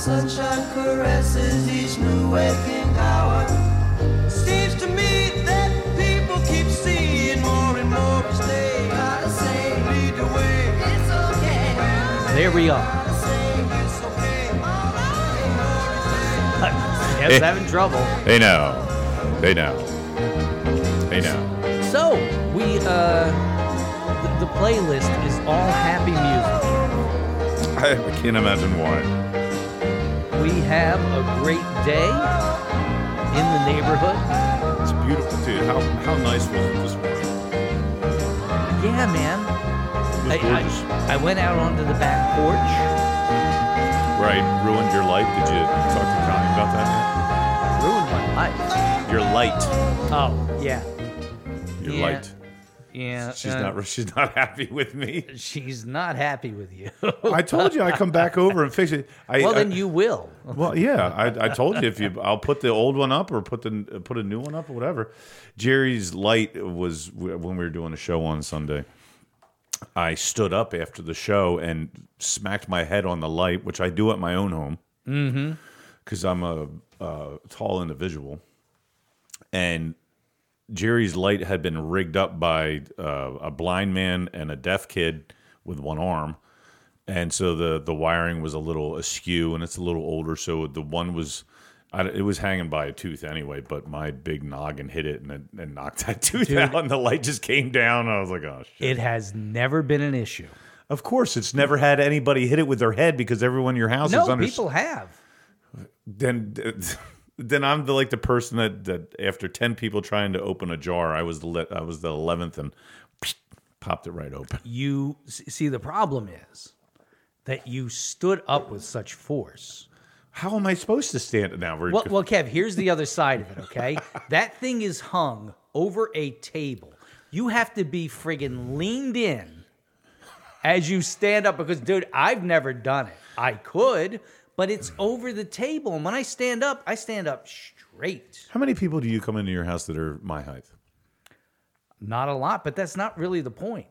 Sunshine caresses each new waking hour. Seems to me that people keep seeing more and more each day. Gotta say, lead the way. It's okay. There we are. I was having trouble. They know. They know. They know. So, we, the playlist is all happy music. I can't imagine why. We have a great day in the neighborhood. It's beautiful, dude. How nice was it this morning? Yeah, man. I went out onto the back porch. Right. Ruined your light? Did you talk to Connie about that yet? Ruined my light. Your light. Oh, yeah. Your light. Yeah, she's not happy with me. She's not happy with you. I told you I'd come back over and fix it. Then you will. Well, yeah, I told you I'll put the old one up or put a new one up or whatever. Jerry's light was when we were doing a show on Sunday. I stood up after the show and smacked my head on the light, which I do at my own home because I'm a tall individual, and Jerry's light had been rigged up by a blind man and a deaf kid with one arm. And so the wiring was a little askew, and it's a little older. So the one was, it was hanging by a tooth anyway, but my big noggin hit it and knocked that tooth out, and the light just came down. And I was like, oh, shit. It has never been an issue. Of course, it's never had anybody hit it with their head because everyone in your house is under... No, people have. Then I'm the person that after 10 people trying to open a jar, I was the 11th and popped it right open. You see, the problem is that you stood up with such force. How am I supposed to stand now? Well, Kev, here's the other side of it, okay? That thing is hung over a table. You have to be friggin' leaned in as you stand up because, dude, I've never done it. I could... But it's over the table. And when I stand up straight. How many people do you come into your house that are my height? Not a lot, but that's not really the point.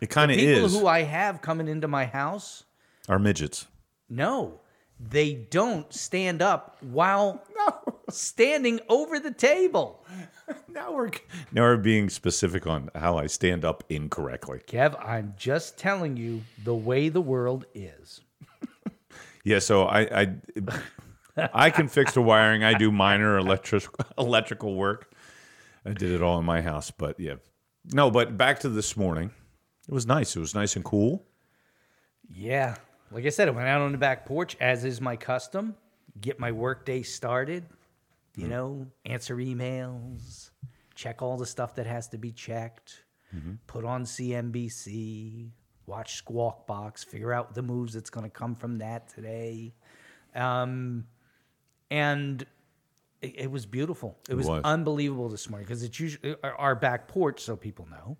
It kind of is. People who I have coming into my house are midgets. No, they don't stand up while standing over the table. Now we're being specific on how I stand up incorrectly. Kev, I'm just telling you the way the world is. Yeah, so I can fix the wiring. I do minor electrical work. I did it all in my house, but yeah. No, but back to this morning. It was nice. It was nice and cool. Yeah. Like I said, I went out on the back porch, as is my custom. Get my workday started. You know, answer emails. Check all the stuff that has to be checked. Mm-hmm. Put on CNBC. Watch Squawk Box, figure out the moves that's going to come from that today. And it was beautiful. It was unbelievable this morning because it's usually our back porch, so people know.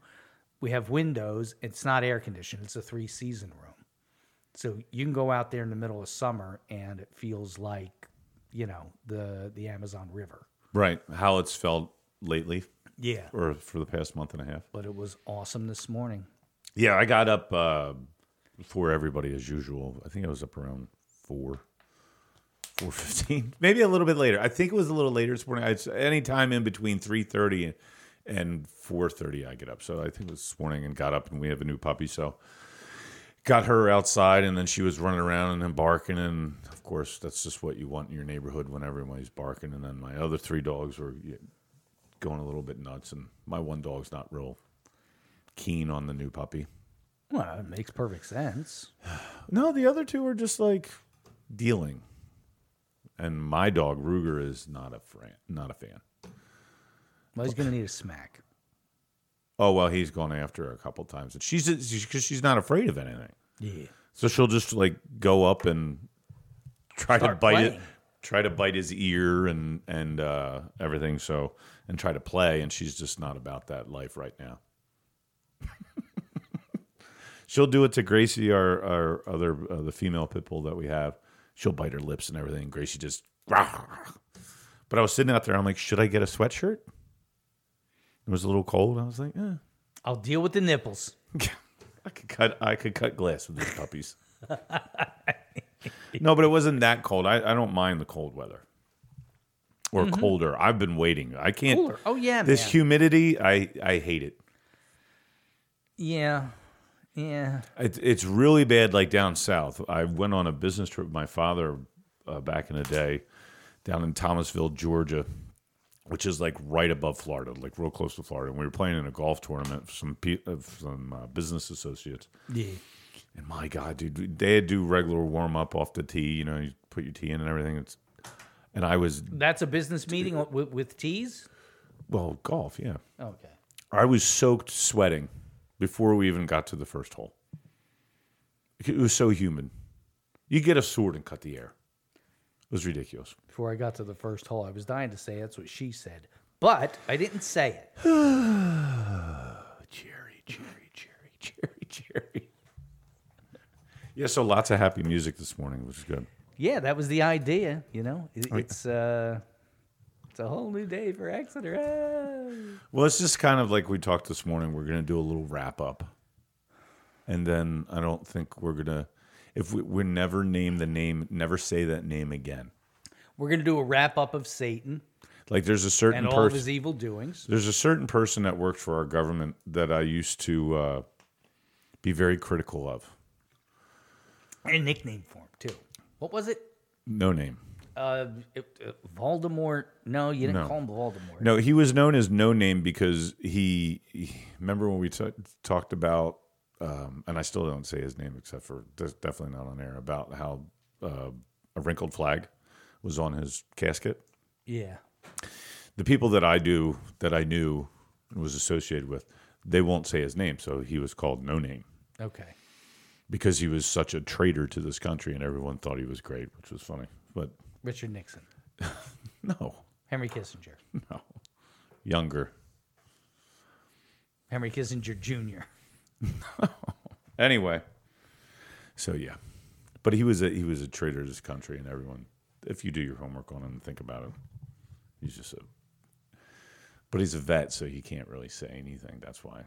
We have windows. It's not air conditioned. It's a 3-season room. So you can go out there in the middle of summer and it feels like, you know, the Amazon River. Right. How it's felt lately. Yeah. Or for the past month and a half. But it was awesome this morning. Yeah, I got up before everybody as usual. I think I was up around 4:15, maybe a little bit later. I think it was a little later this morning. Any time in between 3:30 and 4:30, I get up. So I think it was this morning and got up, and we have a new puppy. So got her outside, and then she was running around and then barking. And, of course, that's just what you want in your neighborhood when everybody's barking. And then my other 3 dogs were going a little bit nuts, and my one dog's not real keen on the new puppy. Well, it makes perfect sense. No, the other 2 are just like dealing, and my dog Ruger is not a fan. Well, he's gonna need a smack. Oh well, he's gone after her a couple times, and she's not afraid of anything. Yeah. So she'll just go up and try to bite his ear and everything. So and try to play, and she's just not about that life right now. She'll do it to Gracie, our other the female pit bull that we have. She'll bite her lips and everything. Gracie just rah. But I was sitting out there. I'm like, should I get a sweatshirt? It was a little cold. I was like, eh. I'll deal with the nipples. I could cut glass with these puppies. No, but it wasn't that cold. I don't mind the cold weather. Or colder. I've been waiting. I can't. Cooler. Oh, yeah, man. This humidity, I hate it. Yeah. Yeah. It's really bad, like down south. I went on a business trip with my father back in the day down in Thomasville, Georgia, which is like right above Florida, like real close to Florida. And we were playing in a golf tournament some business associates. Yeah. And my God, dude, they do regular warm up off the tee. You know, you put your tee in and everything. And I was. That's a business meeting with tees? Well, golf, yeah. Okay. I was soaked, sweating before we even got to the first hole. It was so humid. You get a sword and cut the air. It was ridiculous. Before I got to the first hole, I was dying to say that's what she said, but I didn't say it. Jerry. Yeah, so lots of happy music this morning, which is good. Yeah, that was the idea, you know. It's a whole new day for Exeter. Well, it's just kind of like we talked this morning. We're going to do a little wrap-up. And then I don't think we're going to... If we never name the name, never say that name again. We're going to do a wrap-up of Satan. Like there's a certain person... And all of his evil doings. There's a certain person that worked for our government that I used to be very critical of. A nickname for him, too. What was it? No name. Voldemort. No, you didn't call him Voldemort. No, he was known as No Name because he remember when we talked about, and I still don't say his name except for definitely not on air, about how A Wrinkled Flag was on his casket. Yeah. The people that I knew and was associated with, they won't say his name, so he was called No Name. Okay. Because he was such a traitor to this country, and everyone thought he was great, which was funny. But Richard Nixon. No. Henry Kissinger. No. Younger. Henry Kissinger Jr. No. Anyway. So yeah, but he was a traitor to this country, and everyone. If you do your homework on him and think about it, he's just a. But he's a vet, so he can't really say anything. That's why.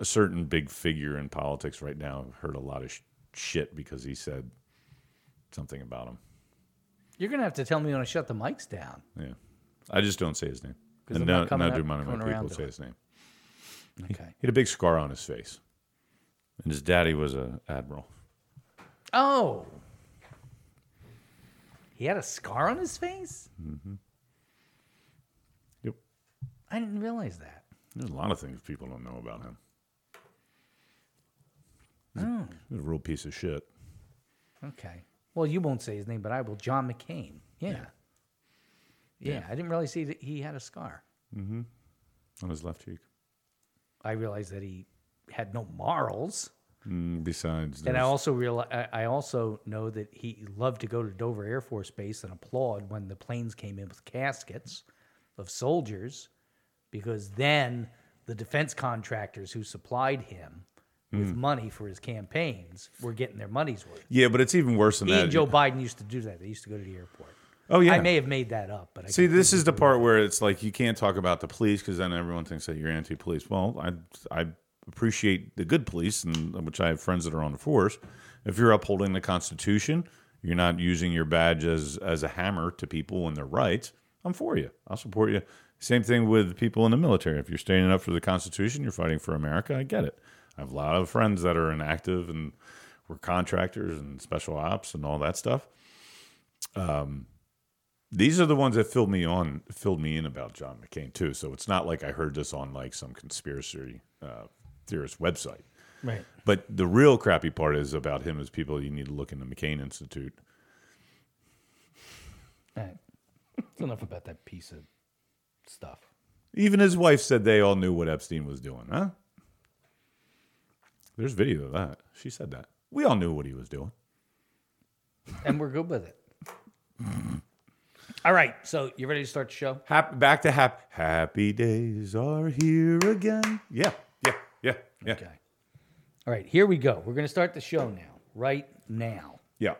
A certain big figure in politics right now heard a lot of shit because he said something about him. You're going to have to tell me when I shut the mics down. Yeah. I just don't say his name. And now do none of my people say his name. Okay. He had a big scar on his face. And his daddy was an admiral. Oh. He had a scar on his face? Mm-hmm. Yep. I didn't realize that. There's a lot of things people don't know about him. Oh. He's a real piece of shit. Okay. Well, you won't say his name, but I will. John McCain. Yeah. I didn't really see that he had a scar. Mm-hmm. On his left cheek. I realized that he had no morals. Besides. And I also know that he loved to go to Dover Air Force Base and applaud when the planes came in with caskets of soldiers, because then the defense contractors who supplied him with money for his campaigns were getting their money's worth. Yeah, but it's even worse than that. He and Joe Biden used to do that. They used to go to the airport. Oh, yeah. I may have made that up. But see, this is the part where it's like you can't talk about the police because then everyone thinks that you're anti-police. Well, I appreciate the good police, and which I have friends that are on the force. If you're upholding the Constitution, you're not using your badge as a hammer to people and their rights, I'm for you. I'll support you. Same thing with people in the military. If you're standing up for the Constitution, you're fighting for America, I get it. I have a lot of friends that are inactive and were contractors and special ops and all that stuff. These are the ones that filled me in about John McCain too. So it's not like I heard this on like some conspiracy theorist website. Right. But the real crappy part is about him is people you need to look in the McCain Institute. All right. That's enough about that piece of stuff. Even his wife said they all knew what Epstein was doing, huh? There's video of that. She said that. We all knew what he was doing. And we're good with it. All right. So you ready to start the show? Happy days are here again. Yeah. Okay. All right. Here we go. We're going to start the show now. Right now. Yeah.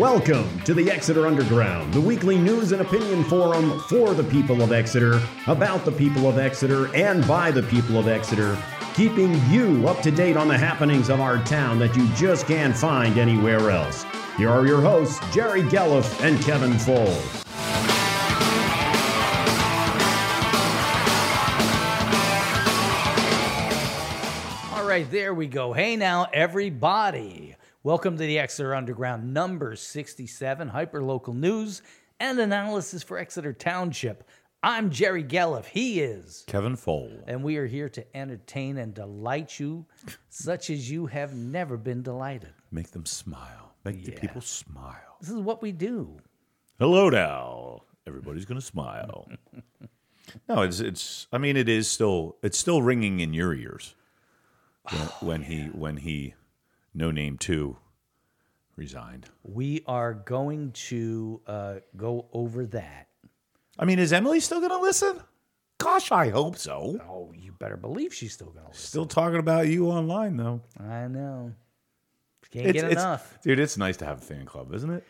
Welcome to the Exeter Underground, the weekly news and opinion forum for the people of Exeter, about the people of Exeter, and by the people of Exeter, keeping you up to date on the happenings of our town that you just can't find anywhere else. Here are your hosts, Jerry, Gelliff, and Kevin Fole. There we go. Hey now, everybody. Welcome to the Exeter Underground number 67, hyperlocal news and analysis for Exeter Township. I'm Jerry Gelliff. He is Kevin Fole. And we are here to entertain and delight you such as you have never been delighted. Make them smile. Make the people smile. This is what we do. Hello now. Everybody's going to smile. No, it's still ringing in your ears. When he No Name 2 resigned. We are going to go over that. I mean, is Emily still going to listen? Gosh, I hope so. Oh, you better believe she's still going to listen. Still talking about you online, though. I know. Can't get enough. Dude, it's nice to have a fan club, isn't it?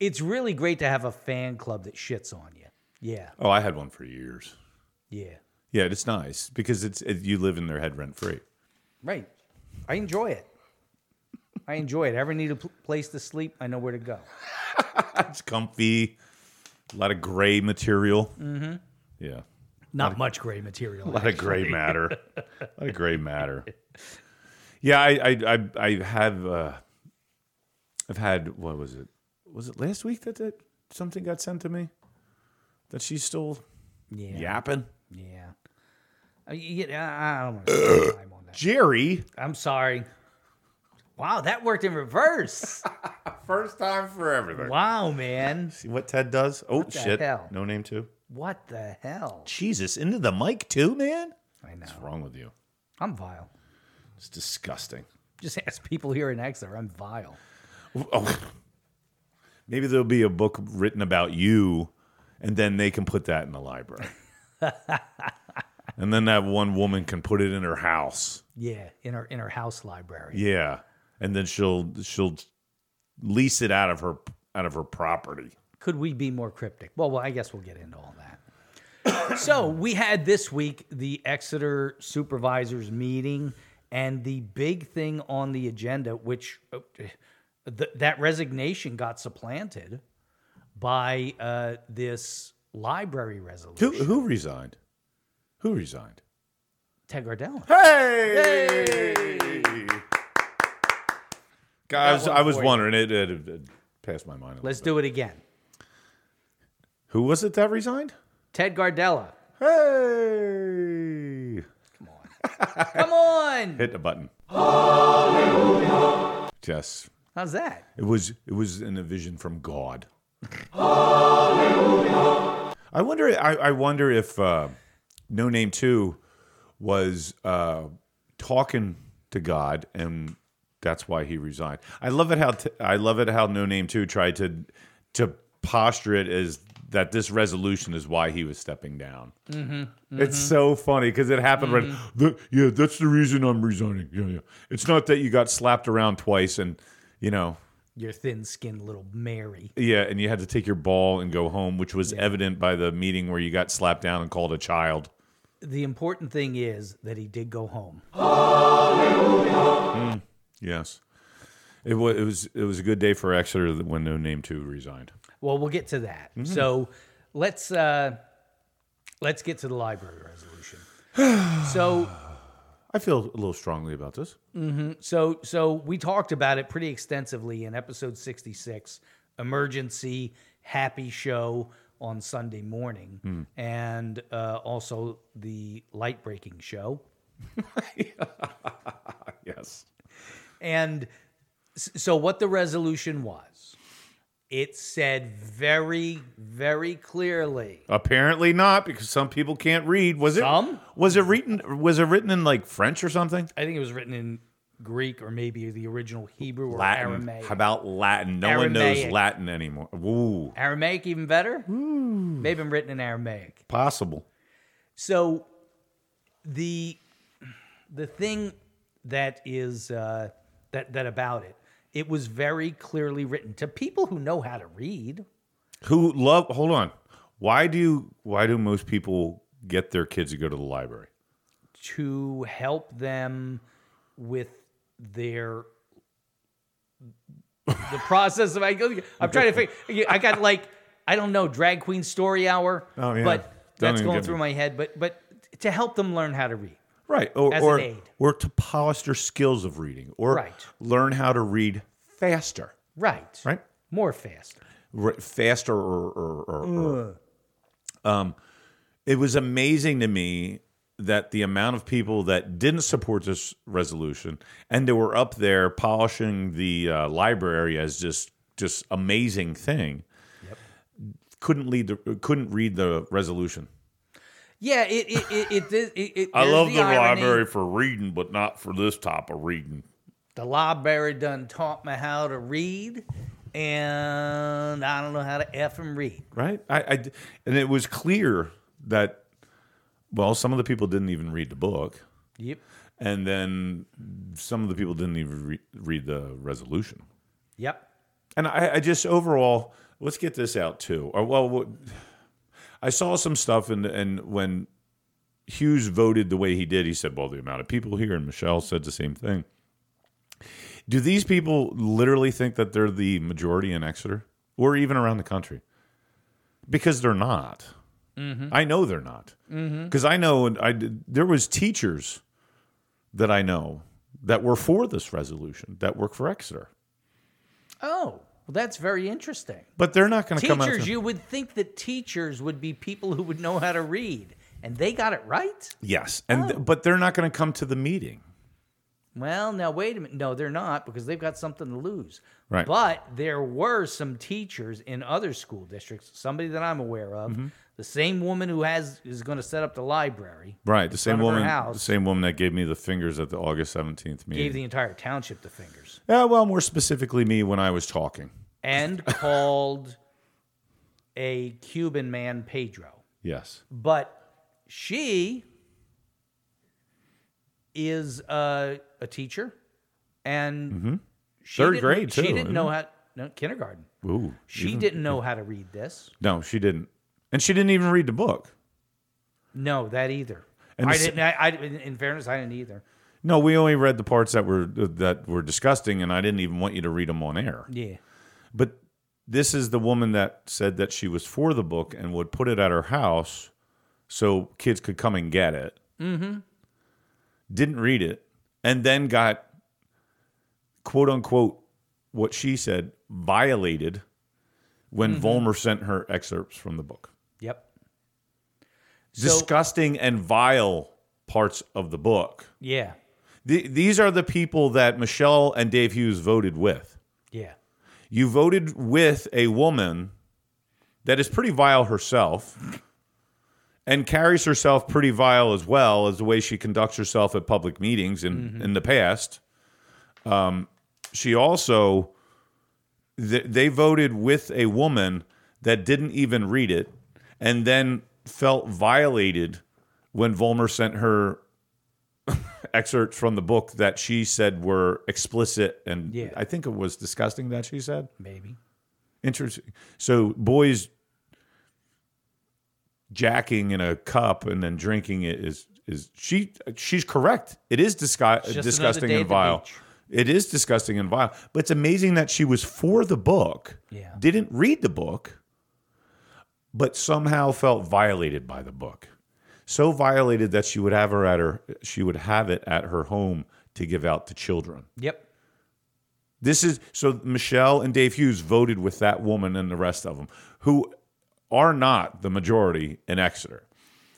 It's really great to have a fan club that shits on you. Yeah. Oh, I had one for years. Yeah. Yeah, it's nice because you live in their head rent free. Right. I enjoy it. Ever need a place to sleep, I know where to go. It's comfy. A lot of gray material. Mm-hmm. Yeah. Not much gray material. A lot of gray matter. Yeah, I've had, what was it? Was it last week that something got sent to me? That she's still yapping? Yeah. I don't want to spend time on that. Jerry. I'm sorry. Wow, that worked in reverse. First time for everything. Wow, man. See what Ted does? Oh, what shit. Hell? No Name 2. What the hell? Jesus, into the mic too, man? I know. What's wrong with you? I'm vile. It's disgusting. Just ask people here in Exeter. I'm vile. Oh. Maybe there'll be a book written about you, and then they can put that in the library. And then that one woman can put it in her house. Yeah, in her house library. Yeah, and then she'll lease it out of her property. Could we be more cryptic? Well, I guess we'll get into all that. So we had this week the Exeter Supervisors meeting, and the big thing on the agenda, which that resignation got supplanted by this library resolution. Who resigned? Who resigned? Ted Gardella. Hey! Guys, I was wondering. It passed my mind a little bit. Let's do it again. Who was it that resigned? Ted Gardella. Hey! Come on. Hit the button. Hallelujah. Yes. How's that? It was in a vision from God. Hallelujah. I wonder if... No Name 2 was talking to God, and that's why he resigned. I love it how No Name 2 tried to posture it as that this resolution is why he was stepping down. Mm-hmm, mm-hmm. It's so funny because it happened that's the reason I'm resigning. Yeah. It's not that you got slapped around twice and your thin-skinned little Mary. Yeah, and you had to take your ball and go home, which was evident by the meeting where you got slapped down and called a child. The important thing is that he did go home. Hallelujah. Yes. It was a good day for Exeter when No Name 2 resigned. Well, we'll get to that. Mm-hmm. So let's get to the library resolution. So I feel a little strongly about this. Mm-hmm. So we talked about it pretty extensively in episode 66, Emergency Happy Show on Sunday morning, and also the light-breaking show. Yes. And so what the resolution was, it said very, very clearly. Apparently not, because some people can't read. Was it written in like French or something? I think it was written in Greek or maybe the original Hebrew or Latin. Aramaic. How about Latin? No one knows Latin anymore. Ooh. Aramaic even better? Ooh. Maybe written in Aramaic. Possible. So the thing that is that about it It was very clearly written to people who know how to read. Who love, hold on. Why do most people get their kids to go to the library? To help them with their the process of I'm trying to figure. I got like I don't know drag queen story hour, oh, yeah. But that's going through my head. But to help them learn how to read, right? Or as an aid, or to polish their skills of reading, or right. Learn how to read faster, right? Right, more faster. Faster it was amazing to me that the amount of people that didn't support this resolution and they were up there polishing the library as just amazing thing. Yep. Couldn't read the resolution. Yeah, it I love the library for reading, but not for this type of reading. The library done taught me how to read. And I don't know how to effing read. Right? And it was clear that, well, some of the people didn't even read the book. Yep. And then some of the people didn't even read the resolution. Yep. And I just overall, let's get this out too. I saw some stuff, and when Hughes voted the way he did, he said, well, the amount of people here, and Michelle said the same thing. Do these people literally think that they're the majority in Exeter or even around the country? Because they're not. Mm-hmm. I know they're not. Because I know there was teachers that I know that were for this resolution that work for Exeter. Oh, well, that's very interesting. But they're not going to come out. Teachers, you would think that teachers would be people who would know how to read, and they got it right? Yes, but they're not going to come to the meeting. Well, now, wait a minute. No, they're not, because they've got something to lose. Right. But there were some teachers in other school districts, somebody that I'm aware of, mm-hmm. The same woman who is going to set up the library. Right, the same woman that gave me the fingers at the August 17th meeting. Gave the entire township the fingers. Yeah, well, more specifically me when I was talking. And called a Cuban man Pedro. Yes. But she is a teacher, and mm-hmm. Third grade too. She didn't know how. No, kindergarten. Ooh, she didn't know how to read this. No, she didn't, and she didn't even read the book. No, that either. And I didn't. In fairness, I didn't either. No, we only read the parts that were disgusting, and I didn't even want you to read them on air. Yeah, but this is the woman that said that she was for the book and would put it at her house so kids could come and get it. Mm-hmm. Didn't read it, and then got, quote unquote, what she said, violated when mm-hmm. Vollmer sent her excerpts from the book. Yep. Disgusting and vile parts of the book. Yeah. These are the people that Michelle and Dave Hughes voted with. Yeah. You voted with a woman that is pretty vile herself. And carries herself pretty vile as well as the way she conducts herself at public meetings in the past. She also, they voted with a woman that didn't even read it and then felt violated when Vollmer sent her excerpts from the book that she said were explicit. And yeah. I think it was disgusting that she said. Maybe. Interesting. So boys jacking in a cup and then drinking it is she's correct. It is disgusting and vile. It is disgusting and vile. But it's amazing that she was for the book, yeah. Didn't read the book, but somehow felt violated by the book. So violated that she would have it at her home to give out to children. Yep. This is so Michelle and Dave Hughes voted with that woman and the rest of them who are not the majority in Exeter.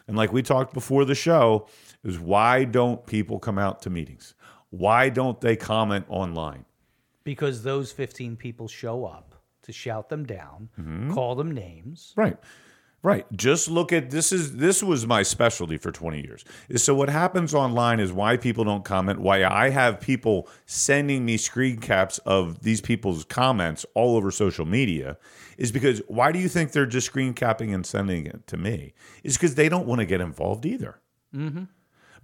And like we talked before the show, is why don't people come out to meetings? Why don't they comment online? Because those 15 people show up to shout them down, mm-hmm. Call them names. Right. Just look at this was my specialty for 20 years. So what happens online is why people don't comment, why I have people sending me screen caps of these people's comments all over social media is because why do you think they're just screen capping and sending it to me? It's because they don't want to get involved either. Mm-hmm.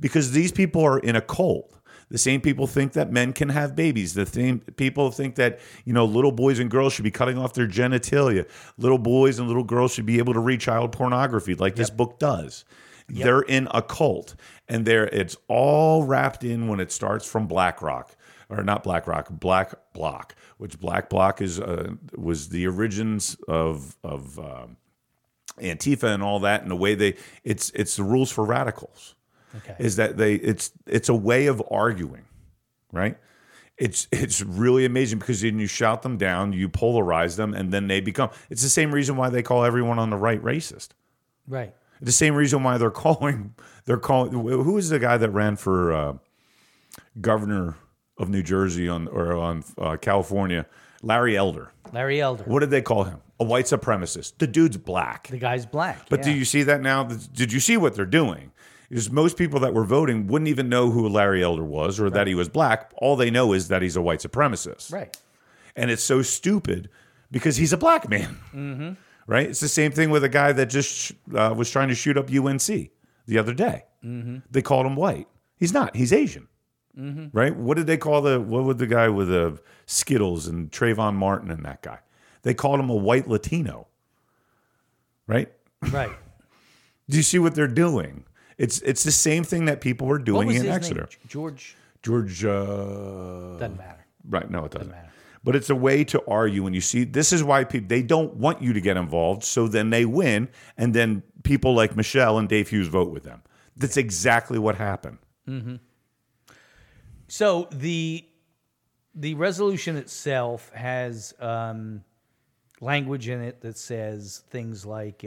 Because these people are in a cult. The same people think that men can have babies. The same people think that, you know, little boys and girls should be cutting off their genitalia. Little boys and little girls should be able to read child pornography like this book does. Yep. They're in a cult, and it's all wrapped in when it starts from Black Bloc, which Black Bloc is was the origins of Antifa and all that, and the way it's the rules for radicals. Okay. Is that it's a way of arguing, right? It's really amazing because then you shout them down, you polarize them, and then they become. It's the same reason why they call everyone on the right racist, right? The same reason why they're calling. Who is the guy that ran for governor of New Jersey on California? Larry Elder. What did they call him? A white supremacist. The dude's black. The guy's black. But do you see that now? Did you see what they're doing? Is most people that were voting wouldn't even know who Larry Elder was or that he was black. All they know is that he's a white supremacist. Right. And it's so stupid because he's a black man. Mm-hmm. Right? It's the same thing with a guy that just was trying to shoot up UNC the other day. Mm-hmm. They called him white. He's not. He's Asian. Mm-hmm. Right? What did they call the guy with the Skittles and Trayvon Martin and that guy? They called him a white Latino. Right? Right. Do you see what they're doing? It's the same thing that people were doing in Exeter. Name? George. Doesn't matter. Right? No, it doesn't matter. But it's a way to argue, and you see, this is why people, they don't want you to get involved, so then they win, and then people like Michelle and Dave Hughes vote with them. That's exactly what happened. Mm-hmm. So the resolution itself has language in it that says things like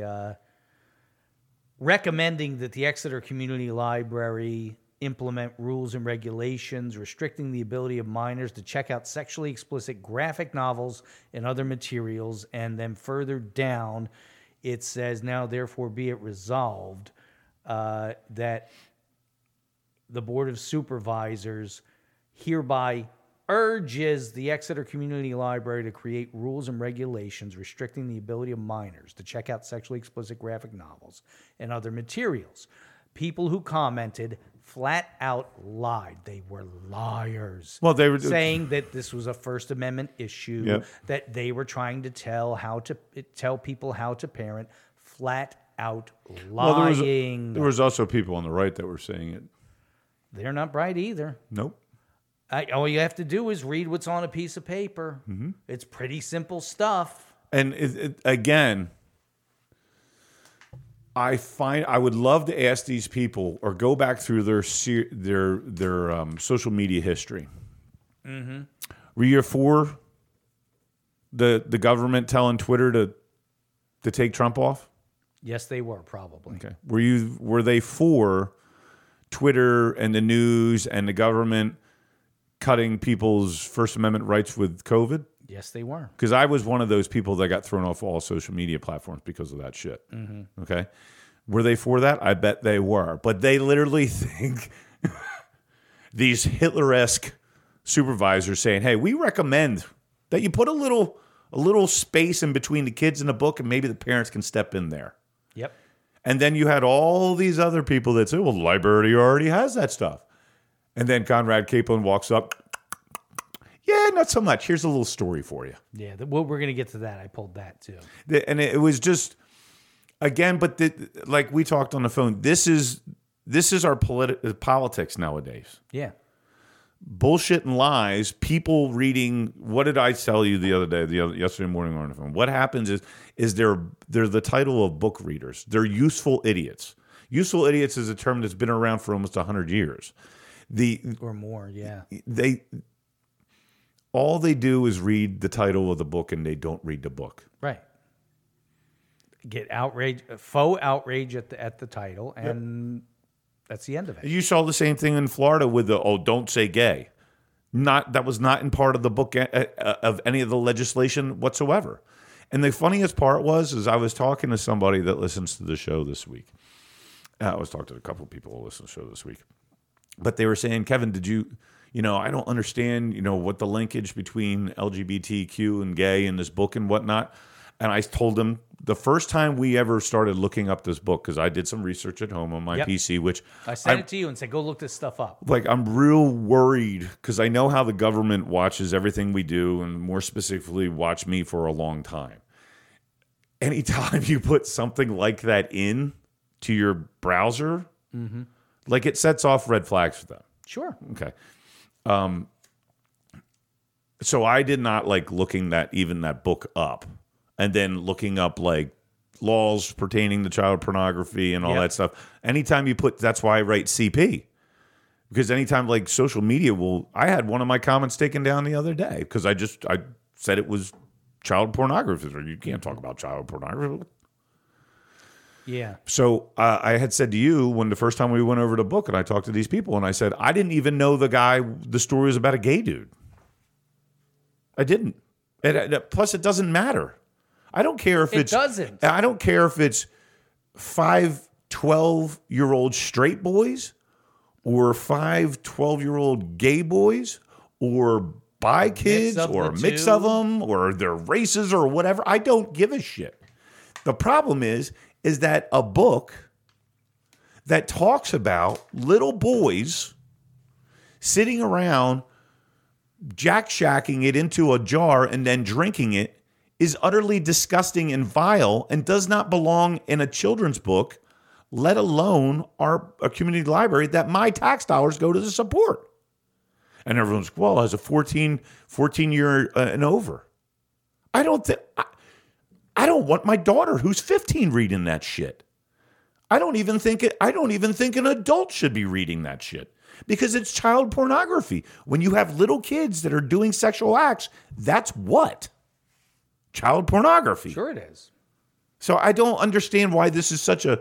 recommending that the Exeter Community Library implement rules and regulations restricting the ability of minors to check out sexually explicit graphic novels and other materials. And then further down, it says, now therefore be it resolved that the Board of Supervisors hereby urges the Exeter Community Library to create rules and regulations restricting the ability of minors to check out sexually explicit graphic novels and other materials. People who commented flat out lied. They were liars. Well, they were saying that this was a First Amendment issue, that they were trying to tell people how to parent. Flat out lying. Well, there was also people on the right that were saying it. They're not right either. Nope. All you have to do is read what's on a piece of paper. Mm-hmm. It's pretty simple stuff. And again, I would love to ask these people or go back through their social media history. Mm-hmm. Were you for the government telling Twitter to take Trump off? Yes, they were probably. Okay. Were they for Twitter and the news and the government cutting people's First Amendment rights with COVID? Yes, they were. Because I was one of those people that got thrown off all social media platforms because of that shit. Mm-hmm. Okay? Were they for that? I bet they were. But they literally think these Hitler-esque supervisors saying, hey, we recommend that you put a little space in between the kids and the book, and maybe the parents can step in there. Yep. And then you had all these other people that say, well, the library already has that stuff. And then Conrad Kaplan walks up. Yeah, not so much. Here's a little story for you. Yeah, we're going to get to that. I pulled that too. And it was just, again, but like we talked on the phone, this is our politics nowadays. Yeah. Bullshit and lies, people reading, what did I tell you yesterday morning on the phone? What happens is they're the title of book readers. They're useful idiots. Useful idiots is a term that's been around for almost 100 years. Or more, yeah. All they do is read the title of the book, and they don't read the book. Right. Get outrage, faux outrage at the title, and that's the end of it. You saw the same thing in Florida with the don't say gay. That was not in part of the book of any of the legislation whatsoever. And the funniest part was I was talking to somebody that listens to the show this week. I was talking to a couple of people who listen to the show this week, but they were saying, Kevin, did you? You know, I don't understand, you know, what the linkage between LGBTQ and gay in this book and whatnot. And I told them the first time we ever started looking up this book, because I did some research at home on my PC, which I sent it to you and said, go look this stuff up. Like, I'm real worried because I know how the government watches everything we do, and more specifically, watch me for a long time. Anytime you put something like that in to your browser, like, it sets off red flags for them. Sure. Okay. So I did not like looking that, even that book up, and then looking up like laws pertaining to child pornography and all that stuff. Anytime you put, that's why I write CP, because anytime like social media will, I had one of my comments taken down the other day because I said it was child pornography, or you can't talk about child pornography. Yeah. So I had said to you when the first time we went over the book and I talked to these people and I said, I didn't even know the guy, the story was about a gay dude. I didn't. It, plus, it doesn't matter. I don't care if it's... It doesn't. I don't care if it's 5 12-year-old straight boys or 5 12-year-old gay boys or bi kids or a mix of them or their races or whatever. I don't give a shit. The problem is that a book that talks about little boys sitting around jack-shacking it into a jar and then drinking it is utterly disgusting and vile and does not belong in a children's book, let alone a community library that my tax dollars go to support. And everyone's, well, as a 14-year and over. I don't want my daughter who's 15 reading that shit. I don't even think an adult should be reading that shit. Because it's child pornography. When you have little kids that are doing sexual acts, that's what? Child pornography. Sure it is. So I don't understand why this is such a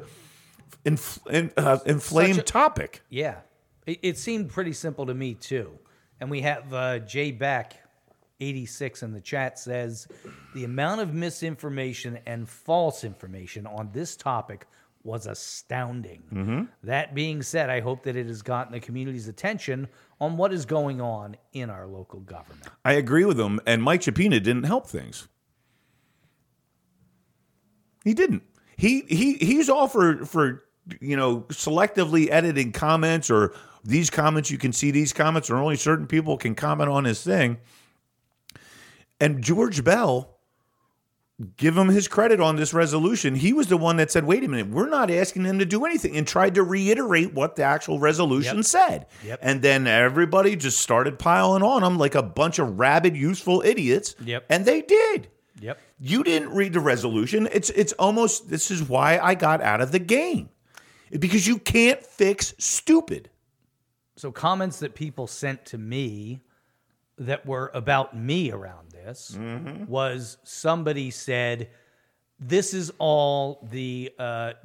inflamed topic. Yeah. It seemed pretty simple to me, too. And we have Jay Back, 86, in the chat says, the amount of misinformation and false information on this topic was astounding. Mm-hmm. That being said, I hope that it has gotten the community's attention on what is going on in our local government. I agree with him, and Mike Chapina didn't help things. He didn't. He's all for selectively editing comments, or these comments, you can see these comments, or only certain people can comment on his thing. And George Bell, give him his credit on this resolution. He was the one that said, wait a minute, we're not asking them to do anything, and tried to reiterate what the actual resolution said. Yep. And then everybody just started piling on him like a bunch of rabid, useful idiots. Yep. And they did. Yep. You didn't read the resolution. It's almost, this is why I got out of the game, because you can't fix stupid. So comments that people sent to me that were about me around this was somebody said, this is all the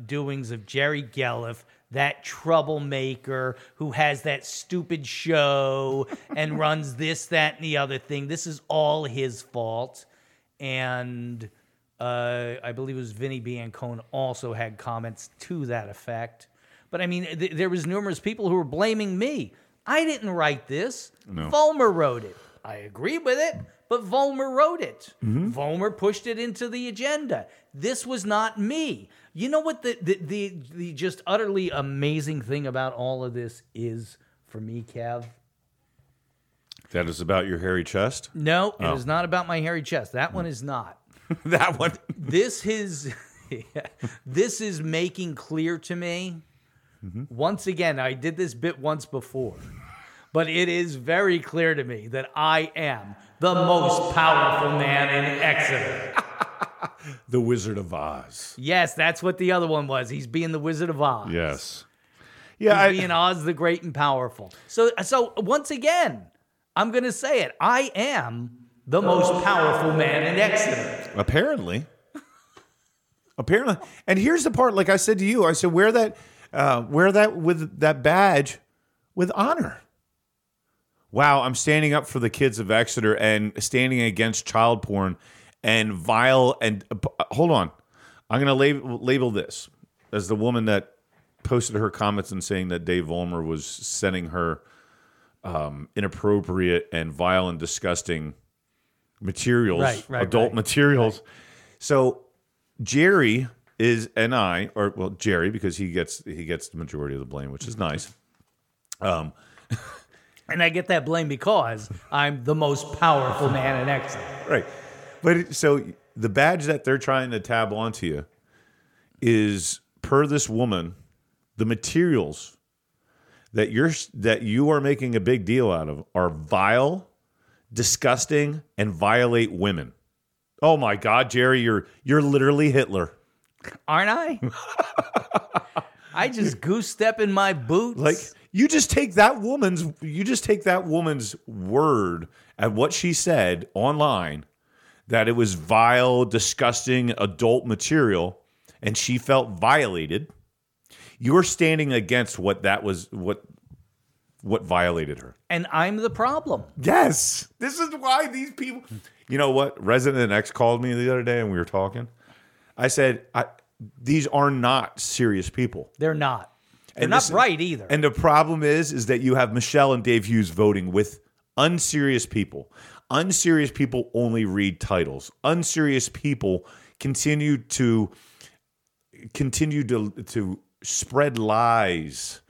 doings of Jerry Gelliff, that troublemaker who has that stupid show and runs this, that, and the other thing. This is all his fault. And I believe it was Vinny Biancone also had comments to that effect. But, I mean, there was numerous people who were blaming me. I didn't write this. No. Vollmer wrote it. I agree with it, but Vollmer wrote it. Mm-hmm. Vollmer pushed it into the agenda. This was not me. You know what the just utterly amazing thing about all of this is for me, Kev? That is about your hairy chest? No, it is not about my hairy chest. That one is not. That one? This is making clear to me. Mm-hmm. Once again, I did this bit once before, but it is very clear to me that I am the most powerful man in Exeter. The Wizard of Oz. Yes, that's what the other one was. He's being the Wizard of Oz. Yes. Yeah, He's being Oz the Great and Powerful. So once again, I'm going to say it. I am the most powerful man in Exeter. Apparently. And here's the part, like I said to you, I said, wear that with that badge with honor. Wow, I'm standing up for the kids of Exeter and standing against child porn and vile. And hold on, I'm going to label this as the woman that posted her comments and saying that Dave Vollmer was sending her inappropriate and vile and disgusting materials, adult materials. Right. So Jerry is, and I, or well, Jerry, because he gets the majority of the blame, which is nice. And I get that blame because I'm the most powerful man in Exeter. Right. But so the badge that they're trying to tab onto you is, per this woman, the materials that you are making a big deal out of are vile, disgusting, and violate women. Oh my God, Jerry, you're literally Hitler. Aren't I? I just goose step in my boots. Like, you just take that woman's word at what she said online, that it was vile, disgusting, adult material, and she felt violated. You're standing against what violated her. And I'm the problem. Yes. This is why these people... You know what? Resident X called me the other day and we were talking. I said, these are not serious people. They're not. They're not right either. And the problem is that you have Michelle and Dave Hughes voting with unserious people. Unserious people only read titles. Unserious people continue to spread lies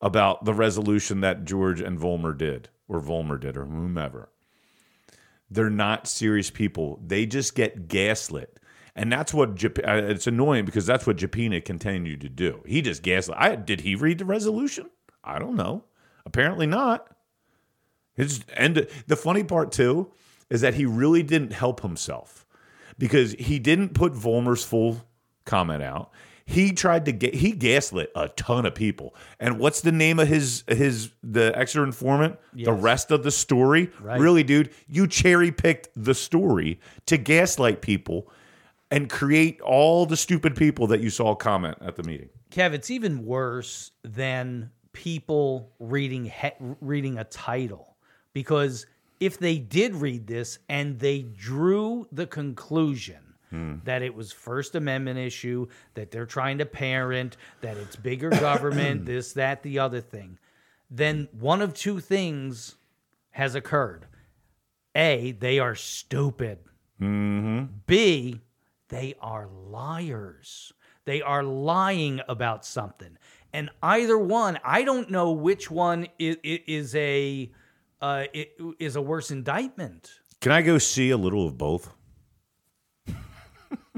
about the resolution that George and Vollmer did, or whomever. They're not serious people. They just get gaslit. And that's what, it's annoying because that's what Chapina continued to do. He just gaslit. Did he read the resolution? I don't know. Apparently not. And the funny part, too, is that he really didn't help himself because he didn't put Vollmer's full comment out. He tried to he gaslit a ton of people. And what's the name of the extra informant? Yes. The rest of the story? Right. Really, dude, you cherry picked the story to gaslight people and create all the stupid people that you saw comment at the meeting. Kev, it's even worse than people reading a title, because if they did read this and they drew the conclusion that it was First Amendment issue, that they're trying to parent, that it's bigger government, this, that, the other thing, then one of two things has occurred. A, they are stupid. Mm-hmm. B, they are liars. They are lying about something. And either one, I don't know which one is a worse indictment. Can I go see a little of both?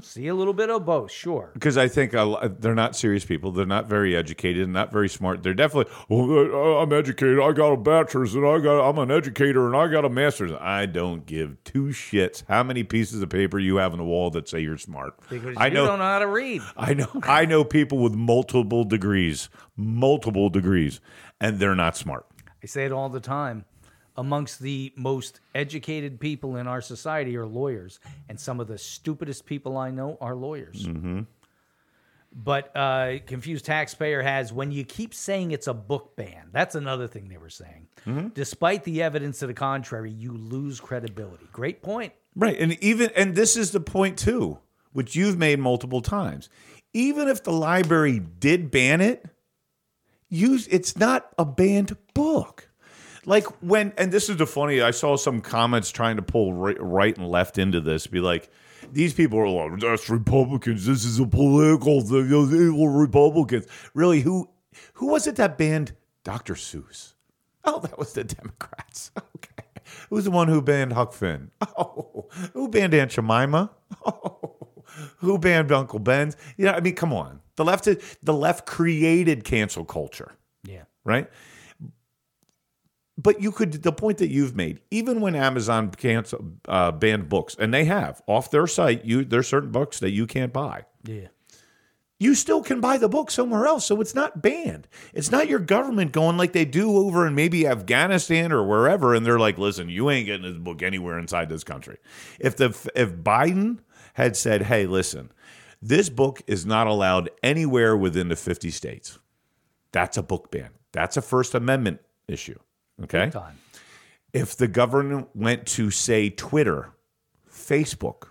See a little bit of both, sure. Because I think they're not serious people. They're not very educated, not very smart. They're definitely, I'm educated. I got a bachelor's, and I'm an educator, and I got a master's. I don't give two shits how many pieces of paper you have on the wall that say you're smart. Because you don't know how to read. I know people with multiple degrees, and they're not smart. I say it all the time. Amongst the most educated people in our society are lawyers, and some of the stupidest people I know are lawyers. Mm-hmm. But confused taxpayer has, when you keep saying it's a book ban, that's another thing they were saying. Mm-hmm. Despite the evidence to the contrary, you lose credibility. Great point. Right, and this is the point too, which you've made multiple times. Even if the library did ban it, it's not a banned book. Like this is the funny, I saw some comments trying to pull right and left into this, be like, these people are like, that's Republicans, this is a political thing, those evil Republicans. Really, who was it that banned Dr. Seuss? Oh, that was the Democrats. Okay. Who's the one who banned Huck Finn? Oh. Who banned Aunt Jemima? Oh. Who banned Uncle Ben's? You know, I mean, come on. The left created cancel culture. Yeah. Right? But the point that you've made, even when Amazon banned books, and they have, off their site, there's certain books that you can't buy. Yeah. You still can buy the book somewhere else, so it's not banned. It's not your government going like they do over in maybe Afghanistan or wherever, and they're like, listen, you ain't getting this book anywhere inside this country. If Biden had said, hey, listen, this book is not allowed anywhere within the 50 states, that's a book ban. That's a First Amendment issue. Okay. If the government went to, say, Twitter, Facebook,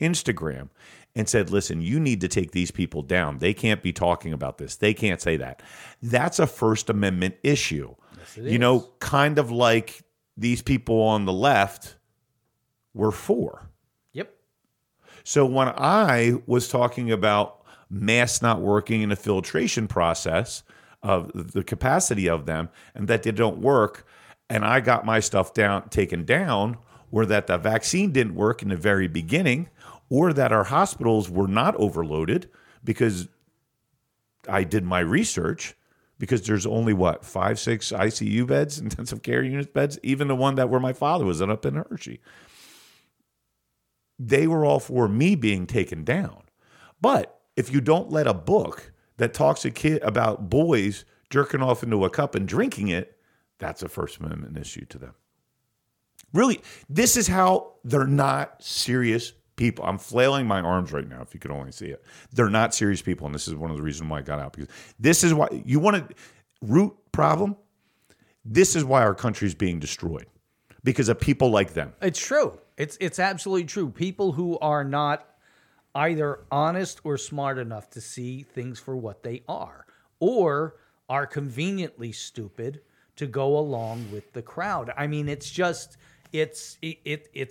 Instagram, and said, listen, you need to take these people down. They can't be talking about this. They can't say that. That's a First Amendment issue. Yes, it is. You know, kind of like these people on the left were for. Yep. So when I was talking about masks not working in the filtration process of the capacity of them and that they don't work, and I got my stuff taken down, or that the vaccine didn't work in the very beginning, or that our hospitals were not overloaded because I did my research, because there's only, 5, 6 ICU beds, intensive care unit beds, even the one that where my father was in up in Hershey. They were all for me being taken down. But if you don't let a book that talks a kid about boys jerking off into a cup and drinking it, that's a First Amendment issue to them. Really, this is how they're not serious people. I'm flailing my arms right now, if you could only see it. They're not serious people, and this is one of the reasons why I got out, because this is why you want a root problem. This is why our country is being destroyed, because of people like them. It's true. It's absolutely true. People who are not either honest or smart enough to see things for what they are, or are conveniently stupid to go along with the crowd. I mean, it's just, it's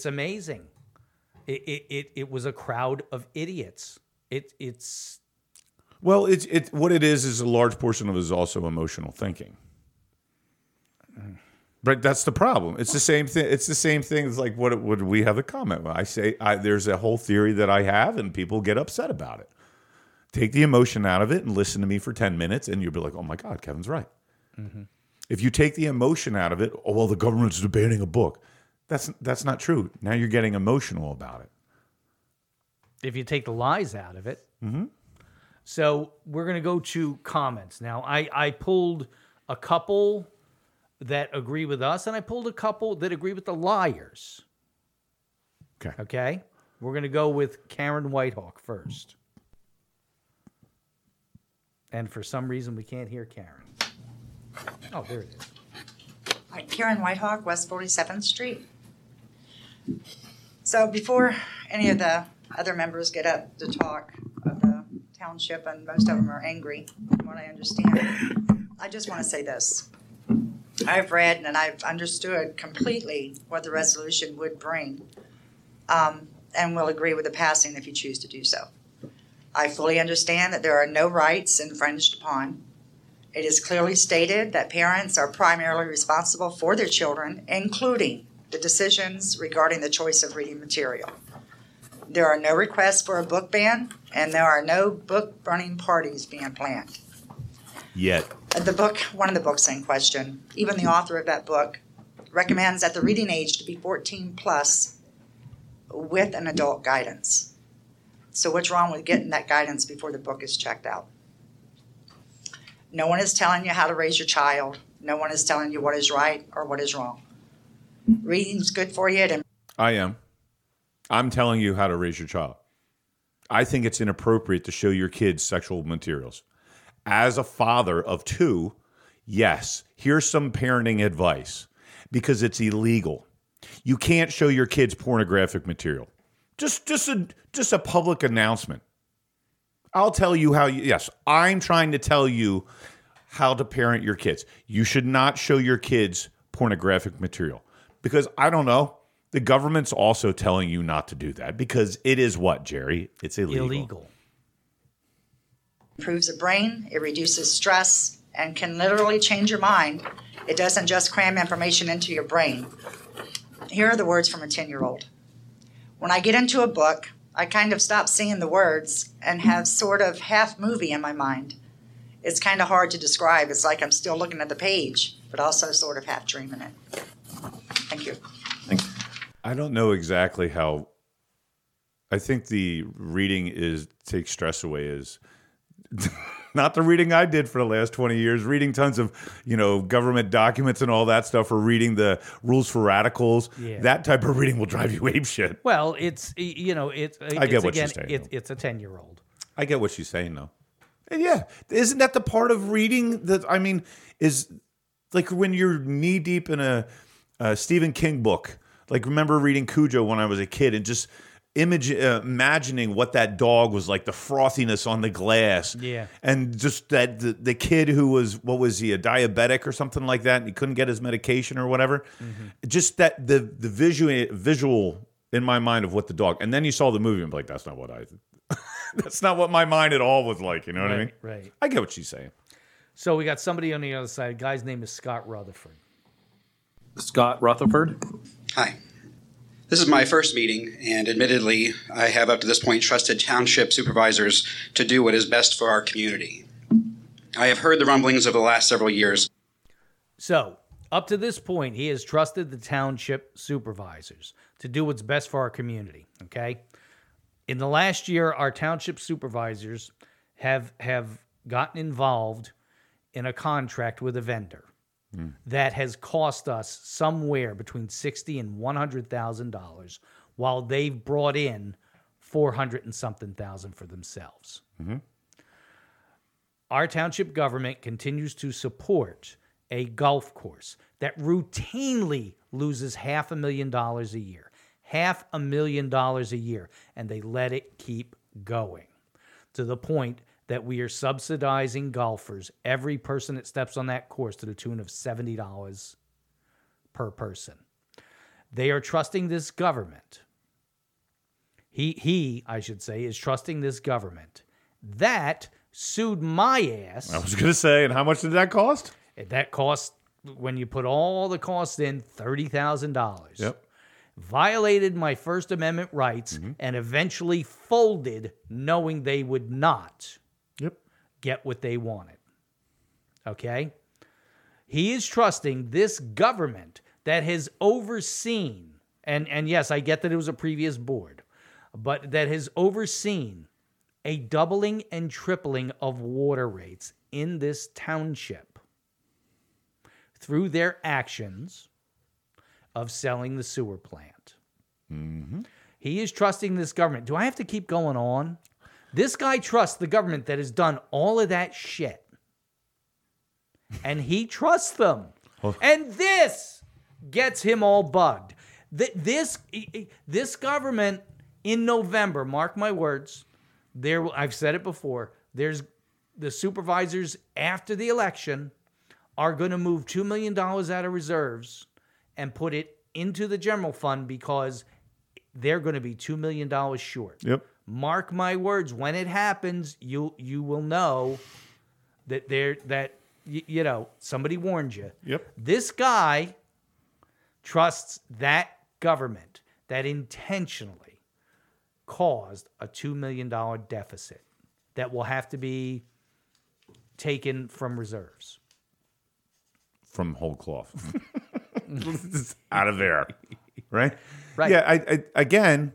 amazing. It was a crowd of idiots. What it is a large portion of it is also emotional thinking. But that's the problem. It's the same thing. It's the same thing. It's like, what would we have a comment? There's a whole theory that I have, and people get upset about it. Take the emotion out of it and listen to me for 10 minutes, and you'll be like, oh my God, Kevin's right. Mm-hmm. If you take the emotion out of it, oh, well, the government's debating a book. That's not true. Now you're getting emotional about it. If you take the lies out of it. Mm-hmm. So we're going to go to comments. Now, I pulled a couple that agree with us, and I pulled a couple that agree with the liars. Okay? We're going to go with Karen Whitehawk first. And for some reason, we can't hear Karen. Oh, there it is. All right, Karen Whitehawk, West 47th Street. So before any of the other members get up to talk of the township, and most of them are angry, from what I understand, I just want to say this. I've read and I've understood completely what the resolution would bring, and will agree with the passing if you choose to do so. I fully understand that there are no rights infringed upon. It is clearly stated that parents are primarily responsible for their children, including the decisions regarding the choice of reading material. There are no requests for a book ban, and there are no book burning parties being planned. Yet. One of the books in question, even the author of that book, recommends that the reading age to be 14 plus with an adult guidance. So what's wrong with getting that guidance before the book is checked out? No one is telling you how to raise your child. No one is telling you what is right or what is wrong. Reading's good for you. I'm telling you how to raise your child. I think it's inappropriate to show your kids sexual materials. As a father of 2, yes, here's some parenting advice, because it's illegal. You can't show your kids pornographic material. Just a public announcement. I'll tell you how. Yes, I'm trying to tell you how to parent your kids. You should not show your kids pornographic material, because I don't know. The government's also telling you not to do that, because it is what, Jerry? It's illegal. It improves the brain. It reduces stress and can literally change your mind. It doesn't just cram information into your brain. Here are the words from a 10-year-old. When I get into a book, I kind of stop seeing the words and have sort of half movie in my mind. It's kind of hard to describe. It's like I'm still looking at the page, but also sort of half dreaming it. Thank you. Thanks. I don't know exactly how. I think the reading is take stress away is not the reading I did for the last 20 years, reading tons of, government documents and all that stuff, or reading the rules for radicals. Yeah. That type of reading will drive you ape shit. Well, it's a 10-year-old. I get what she's saying, though. And yeah. Isn't that the part of reading that, is like when you're knee deep in a Stephen King book, like remember reading Cujo when I was a kid and just imagining what that dog was like, the frothiness on the glass. Yeah. And just that the kid who was, a diabetic or something like that, and he couldn't get his medication or whatever. Mm-hmm. Just that the visual in my mind of what the dog, and then you saw the movie and be like, that's not what I, that's not what my mind at all was like. You know what I mean? Right. I get what she's saying. So we got somebody on the other side. A guy's name is Scott Rutherford. Scott Rutherford. Hi. This is my first meeting, and admittedly, I have up to this point trusted township supervisors to do what is best for our community. I have heard the rumblings over the last several years. So, up to this point, he has trusted the township supervisors to do what's best for our community, okay? In the last year, our township supervisors have gotten involved in a contract with a vendor. That has cost us somewhere between $60,000 and $100,000 while they've brought in 400 and something thousand for themselves. Mm-hmm. Our township government continues to support a golf course that routinely loses $500,000 a year. $500,000 a year. And they let it keep going to the point that we are subsidizing golfers, every person that steps on that course, to the tune of $70 per person. They are trusting this government. He, I should say, is trusting this government. That sued my ass. I was going to say, and how much did that cost? That cost, when you put all the costs in, $30,000. Yep. Violated my First Amendment rights, mm-hmm. and eventually folded knowing they would not get what they wanted. Okay? He is trusting this government that has overseen, and yes, I get that it was a previous board, but that has overseen a doubling and tripling of water rates in this township through their actions of selling the sewer plant. Mm-hmm. He is trusting this government. Do I have to keep going on? This guy trusts the government that has done all of that shit. And he trusts them. Oh. And this gets him all bugged. This government in November, mark my words, there. I've said it before, there's the supervisors after the election are going to move $2 million out of reserves and put it into the general fund because they're going to be $2 million short. Yep. Mark my words, when it happens, you will know that somebody warned you. Yep. This guy trusts that government that intentionally caused a $2 million deficit that will have to be taken from reserves. From whole cloth. It's out of there, right? Yeah. I again,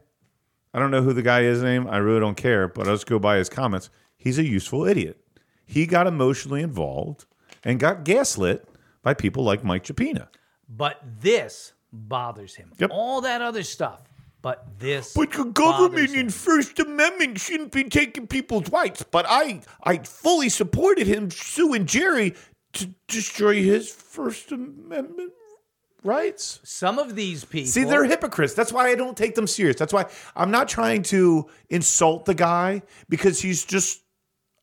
I don't know who the guy is named. I really don't care, but I'll just go by his comments. He's a useful idiot. He got emotionally involved and got gaslit by people like Mike Chapina. But this bothers him. Yep. All that other stuff, but this. But the government in First Amendment shouldn't be taking people's rights. But I fully supported him suing Jerry to destroy his First Amendment rights. Some of these people. See, they're hypocrites. That's why I don't take them serious. That's why I'm not trying to insult the guy, because he's just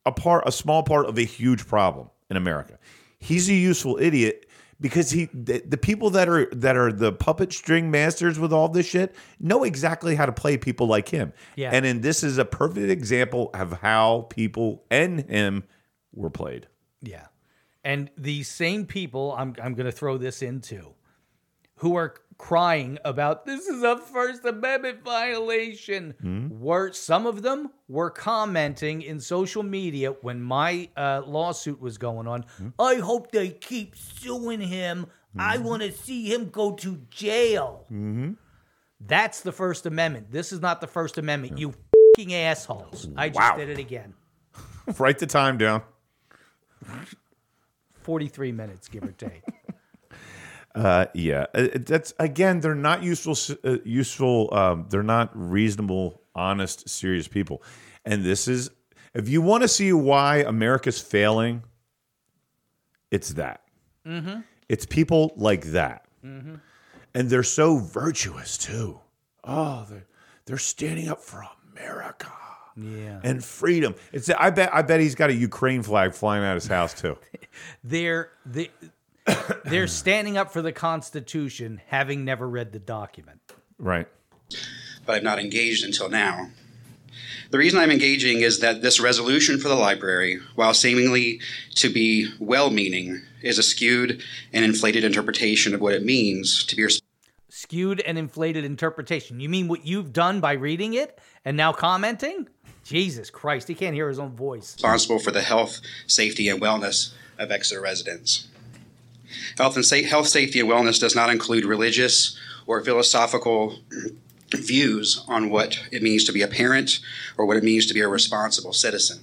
a small part of a huge problem in America. He's a useful idiot because the people that are the puppet string masters with all this shit know exactly how to play people like him. Yeah. And then this is a perfect example of how people and him were played. Yeah. And the same people I'm going to throw this into, who are crying about this is a First Amendment violation, were some of them were commenting in social media when my lawsuit was going on. I hope they keep suing him. I want to see him go to jail. That's the First Amendment. This is not the First Amendment. You fucking assholes. I just did it again. Write the time down. 43 minutes, give or take. Yeah, that's again. They're not useful. They're not reasonable, honest, serious people. And this is, if you want to see why America's failing, it's that. Mm-hmm. It's people like that, and they're so virtuous too. Oh, they're standing up for America. Yeah, and freedom. It's. I bet he's got a Ukraine flag flying out of his house too. They're standing up for the Constitution, having never read the document. Right. but I've not engaged until now. The reason I'm engaging is that this resolution for the library, while seemingly to be well-meaning, is a skewed and inflated interpretation of what it means to be responsible. Skewed and inflated interpretation. You mean what you've done by reading it and now commenting? Jesus Christ, he can't hear his own voice. Responsible for the health, safety, and wellness of Exeter residents. Health, safety, and wellness does not include religious or philosophical views on what it means to be a parent or what it means to be a responsible citizen.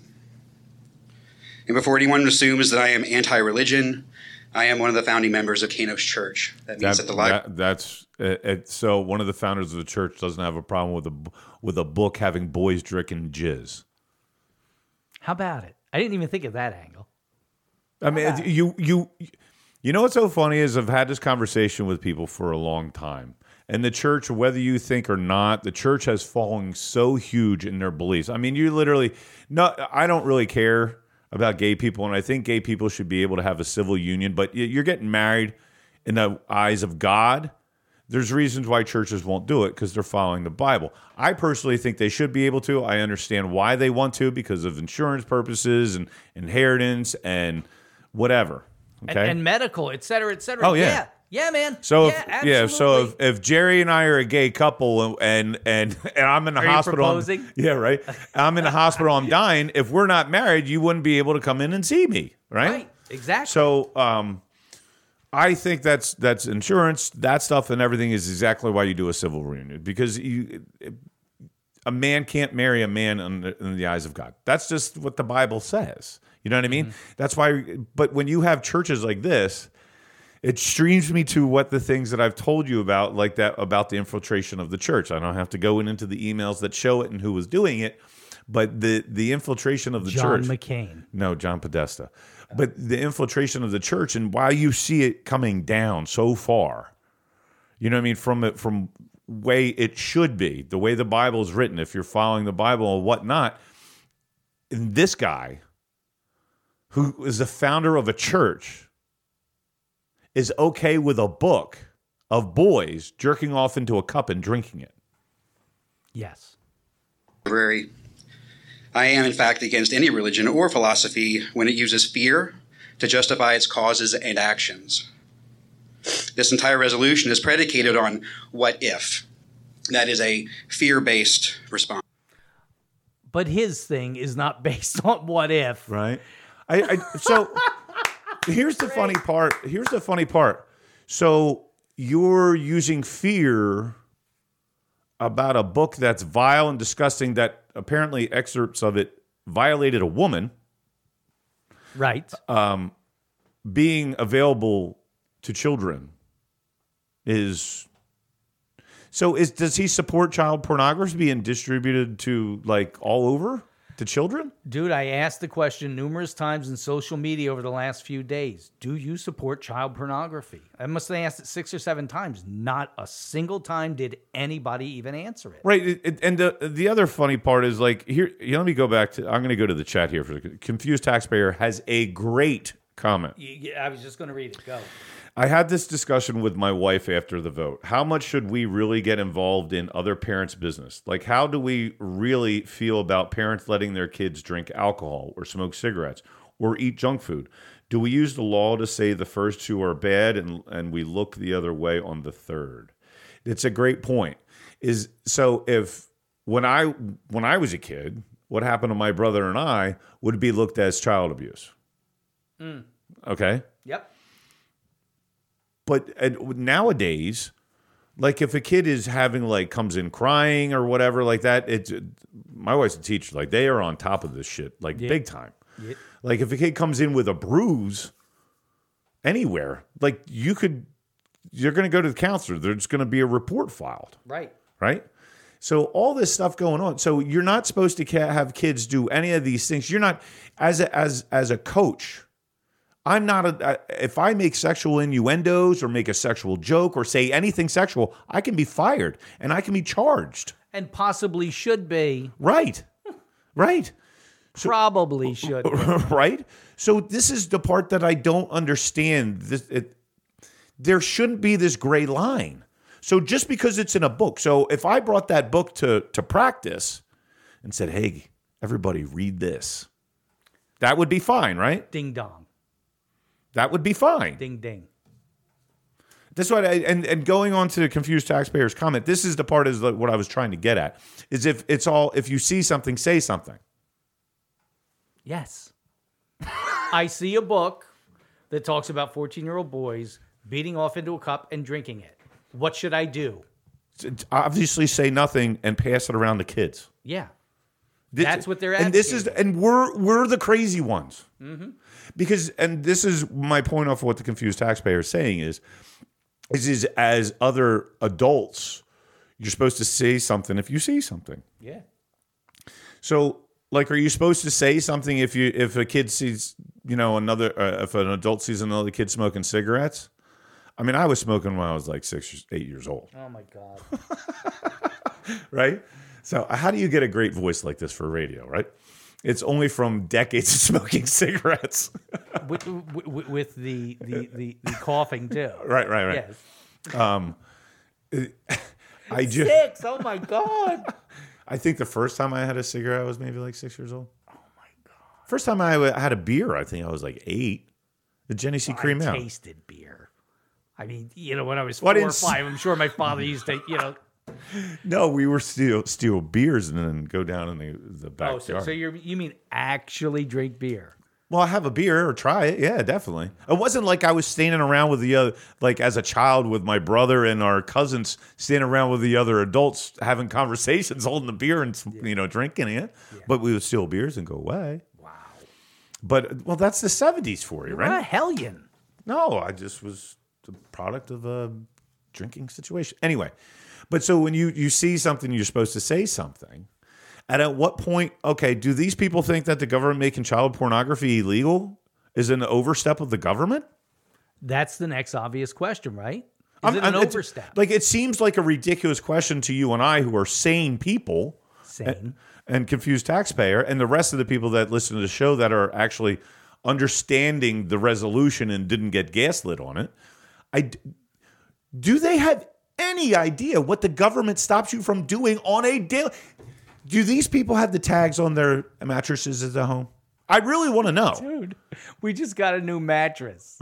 And before anyone assumes that I am anti-religion, I am one of the founding members of Kano's Church. That means that the library... So one of the founders of the church doesn't have a problem with a book having boys drinking jizz. How about it? I didn't even think of that angle. I mean, you know what's so funny is I've had this conversation with people for a long time. And the church, whether you think or not, the church has fallen so huge in their beliefs. I mean, I don't really care about gay people, and I think gay people should be able to have a civil union, but you're getting married in the eyes of God. There's reasons why churches won't do it because they're following the Bible. I personally think they should be able to. I understand why they want to because of insurance purposes and inheritance and whatever. Okay? And medical, et cetera, et cetera. Oh, yeah. Yeah, man. So if Jerry and I are a gay couple and I'm in the hospital. Proposing? Yeah, right. I'm in the hospital, I'm dying. If we're not married, you wouldn't be able to come in and see me, right? Right, exactly. So I think that's insurance, that stuff and everything is exactly why you do a civil reunion. Because a man can't marry a man in the eyes of God. That's just what the Bible says. You know what I mean? Mm-hmm. That's why, but when you have churches like this, it streams me to what the things that I've told you about, like that about the infiltration of the church. I don't have to go into the emails that show it and who was doing it, but the infiltration of the church. John McCain. No, John Podesta. But the infiltration of the church and why you see it coming down so far, you know what I mean, from way it should be, the way the Bible is written, if you're following the Bible and whatnot. And this guy, who is the founder of a church, is okay with a book of boys jerking off into a cup and drinking it. Yes. I am, in fact, against any religion or philosophy when it uses fear to justify its causes and actions. This entire resolution is predicated on what if. That is a fear-based response. But his thing is not based on what if. Right. Here's the funny part. So you're using fear about a book that's vile and disgusting that apparently excerpts of it violated a woman. Right. Being available to children is... So does he support child pornography being distributed to like all over? To children? Dude, I asked the question numerous times in social media over the last few days. Do you support child pornography? I must have asked it 6 or 7 times. Not a single time did anybody even answer it. Right. And the other funny part is like, here, let me go back to, I'm going to go to the chat here. For Confused Taxpayer has a great comment. I was just going to read it. Go. I had this discussion with my wife after the vote. How much should we really get involved in other parents' business? Like, how do we really feel about parents letting their kids drink alcohol or smoke cigarettes or eat junk food? Do we use the law to say the first two are bad and we look the other way on the third? It's a great point. When I was a kid, what happened to my brother and I would be looked as child abuse. Mm. Okay? Yep. But nowadays, like if a kid is having like comes in crying or whatever like that, it's my wife's a teacher. Like they are on top of this shit, like big time. Yeah. Like if a kid comes in with a bruise anywhere, like you're going to go to the counselor. There's going to be a report filed. Right. So all this stuff going on. So you're not supposed to have kids do any of these things. You're not as a coach. I'm not if I make sexual innuendos or make a sexual joke or say anything sexual, I can be fired and I can be charged. And possibly should be. Right. Probably so, should be. Right? So this is the part that I don't understand. There shouldn't be this gray line. So just because it's in a book. So if I brought that book to practice and said, hey, everybody read this, that would be fine, right? Ding dong. That would be fine. Ding ding. That's what I, and going on to the confused taxpayers comment, this is the part is what I was trying to get at, is if it's all, if you see something, say something. Yes. I see a book that talks about 14-year-old boys beating off into a cup and drinking it. What should I do? Obviously say nothing and pass it around to kids. Yeah. That's what they're asking. And this is, and we're the crazy ones. Mm-hmm. Because, and this is my point off of what the confused taxpayer is saying is as other adults, you're supposed to say something if you see something. Yeah. So, like, are you supposed to say something if a kid sees, you know, another, if an adult sees another kid smoking cigarettes? I mean, I was smoking when I was like 6 or 8 years old. Oh my God. Right? So how do you get a great voice like this for radio, right? It's only from decades of smoking cigarettes. with the coughing, too. Right. Yes. I just, six, oh my God. I think the first time I had a cigarette, I was maybe like 6 years old. Oh my God. First time I had a beer, I think I was like 8. The Genesee Cream Ale. I tasted beer. I mean, you know, when I was 4 or 5, I'm sure my father used to, you know. No, we were steal beers and then go down in the backyard. Oh, so you mean actually drink beer? Well, I have a beer or try it. Yeah, definitely. It wasn't like I was standing around with the other, like as a child with my brother and our cousins, standing around with the other adults having conversations, holding the beer and you know drinking it. Yeah. But we would steal beers and go away. Wow. But well, that's the 70s for you, right? What a hellion. No, I just was the product of a drinking situation. Anyway. But so when you see something, you're supposed to say something. And at what point, okay, do these people think that the government making child pornography illegal is an overstep of the government? That's the next obvious question, right? Is it an overstep? Like, it seems like a ridiculous question to you and I who are sane people. Sane. And confused taxpayer. And the rest of the people that listen to the show that are actually understanding the resolution and didn't get gaslit on it. Do they have any idea what the government stops you from doing on a daily? Do these people have the tags on their mattresses at the home? I really want to know. Dude, we just got a new mattress,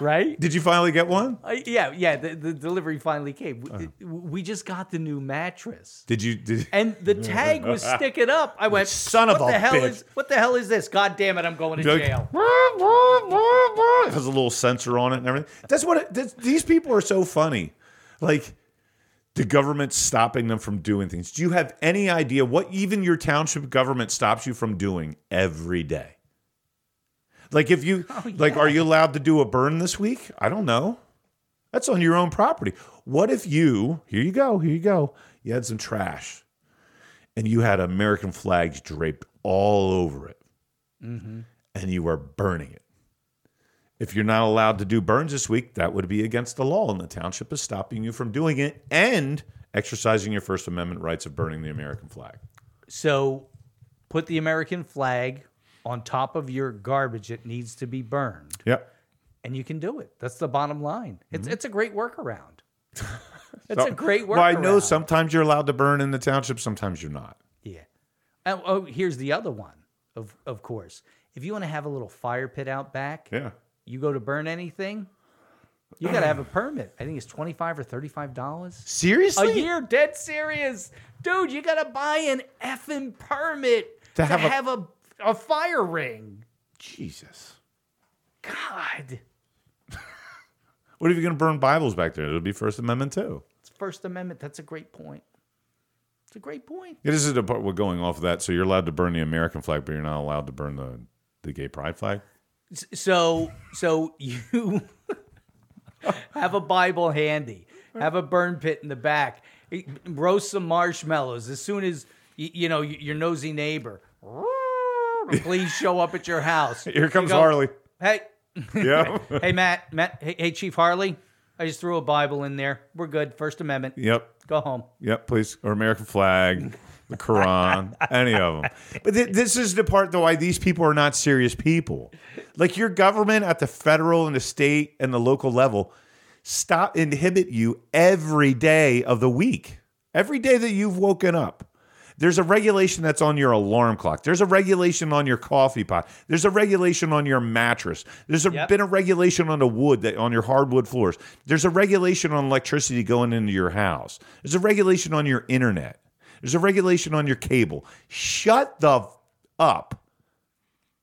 right? Did you finally get one? Yeah. The delivery finally came. We just got the new mattress. Did you? And the tag was sticking up. I went, son of a bitch. What the hell is this? God damn it! I'm going to jail. It has a little sensor on it and everything. That's what these people are so funny. Like, the government's stopping them from doing things. Do you have any idea what even your township government stops you from doing every day? Like, if you, are you allowed to do a burn this week? I don't know. That's on your own property. What if you, here you go, you had some trash and you had American flags draped all over it and you were burning it? If you're not allowed to do burns this week, that would be against the law, and the township is stopping you from doing it and exercising your First Amendment rights of burning the American flag. So put the American flag on top of your garbage that needs to be burned. Yep. And you can do it. That's the bottom line. It's a great workaround. Well, I know sometimes you're allowed to burn in the township, sometimes you're not. Yeah. Oh, here's the other one, of course. If you want to have a little fire pit out back... Yeah. You go to burn anything, you got to have a permit. I think it's $25 or $35. Seriously? A year, dead serious. Dude, you got to buy an effing permit to have a fire ring. Jesus. God. What if you're going to burn Bibles back there? It'll be First Amendment, too. It's First Amendment. That's a great point. It's a great point. Yeah, this is the part we're going off of that. So you're allowed to burn the American flag, but you're not allowed to burn the gay pride flag? So you have a Bible handy, have a burn pit in the back, roast some marshmallows. As soon as you know your nosy neighbor, please show up at your house. Here comes Harley. Hey, yeah. Hey, Matt. Hey, Chief Harley. I just threw a Bible in there. We're good. First Amendment. Yep. Go home. Yep, please. Or American flag, the Quran, any of them. But this is the part, though, why these people are not serious people. Like, your government at the federal and the state and the local level stop inhibit you every day of the week. Every day that you've woken up. There's a regulation that's on your alarm clock. There's a regulation on your coffee pot. There's a regulation on your mattress. There's been a regulation on the wood, that on your hardwood floors. There's a regulation on electricity going into your house. There's a regulation on your internet. There's a regulation on your cable. Shut the up.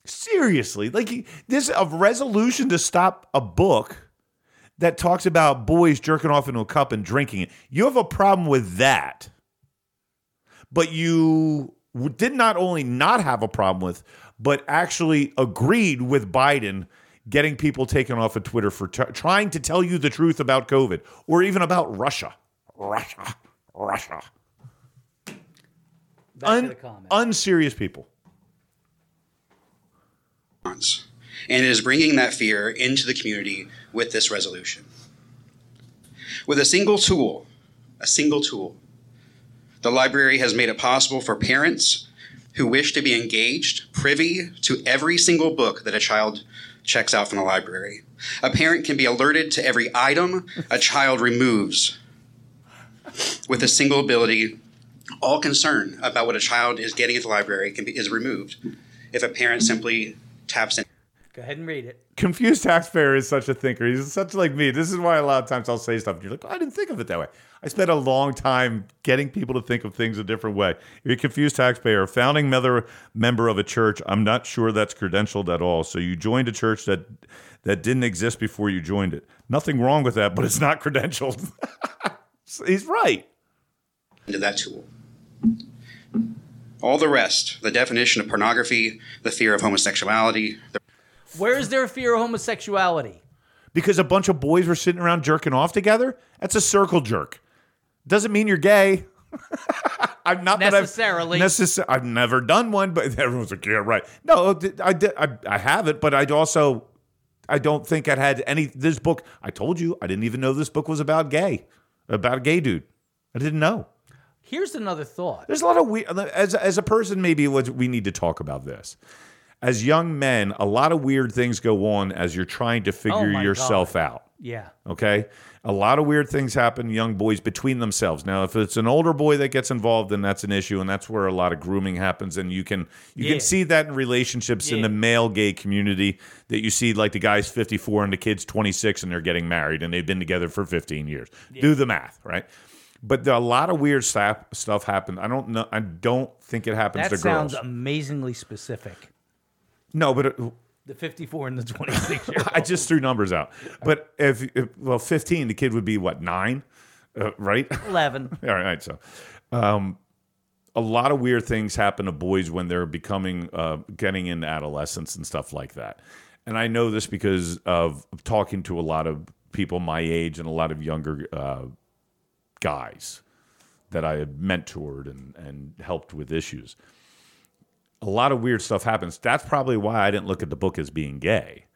Seriously. Like, this a resolution to stop a book that talks about boys jerking off into a cup and drinking it. You have a problem with that. But you did not only not have a problem with, but actually agreed with Biden getting people taken off of Twitter for trying to tell you the truth about COVID or even about Russia. Russia. Back to the comment. Unserious people. And it is bringing that fear into the community with this resolution. With a single tool, the library has made it possible for parents who wish to be engaged, privy to every single book that a child checks out from the library. A parent can be alerted to every item a child removes. With a single ability, all concern about what a child is getting at the library is removed if a parent simply taps in. Go ahead and read it. Confused taxpayer is such a thinker. He's such like me. This is why a lot of times I'll say stuff and you're like, oh, I didn't think of it that way. I spent a long time getting people to think of things a different way. If you're a confused taxpayer, a founding member of a church, I'm not sure that's credentialed at all. So you joined a church that didn't exist before you joined it. Nothing wrong with that, but it's not credentialed. He's right. Into that tool. All the rest, the definition of pornography, the fear of homosexuality, where is their fear of homosexuality? Because a bunch of boys were sitting around jerking off together? That's a circle jerk. Doesn't mean you're gay. I'm not necessarily. I've never done one, but everyone's like, yeah, right. No, I haven't, but I don't think I had any. This book, I told you, I didn't even know this book was about a gay dude. I didn't know. Here's another thought. There's a lot of weird, as a person, maybe we need to talk about this. As young men, a lot of weird things go on as you're trying to figure yourself out. Yeah. Okay? A lot of weird things happen to young boys between themselves. Now, if it's an older boy that gets involved, then that's an issue, and that's where a lot of grooming happens. And you can see that in relationships in the male gay community that you see, like the guy's 54 and the kid's 26 and they're getting married, and they've been together for 15 years. Yeah. Do the math, right? But a lot of weird stuff happened. I don't know. I don't think it happens to girls. That sounds amazingly specific. No, but the 54 and the 26 year old. I just threw numbers out. But if 15, the kid would be what, 9, right? 11. All right. So, a lot of weird things happen to boys when they're getting into adolescence and stuff like that. And I know this because of talking to a lot of people my age and a lot of younger guys that I had mentored and helped with issues. A lot of weird stuff happens. That's probably why I didn't look at the book as being gay.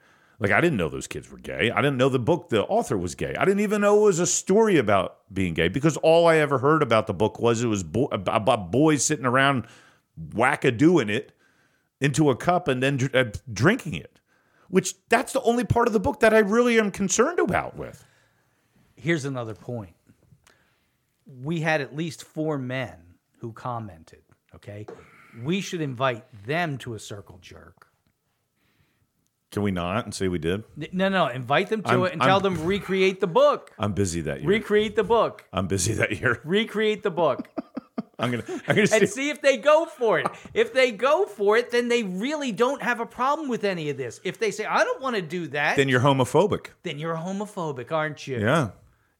Like, I didn't know those kids were gay. I didn't know the author was gay. I didn't even know it was a story about being gay because all I ever heard about the book was it was about boys sitting around whack-a-doing it into a cup and then drinking it, which that's the only part of the book that I really am concerned about with. Here's another point. We had at least 4 men who commented, okay? We should invite them to a circle jerk. Can we not and say we did? No. Invite them to tell them recreate the book. I'm busy that year. Recreate the book. I'm busy that year. Recreate the book. I'm gonna and see if they go for it. If they go for it, then they really don't have a problem with any of this. If they say, I don't want to do that. Then you're homophobic, aren't you? Yeah.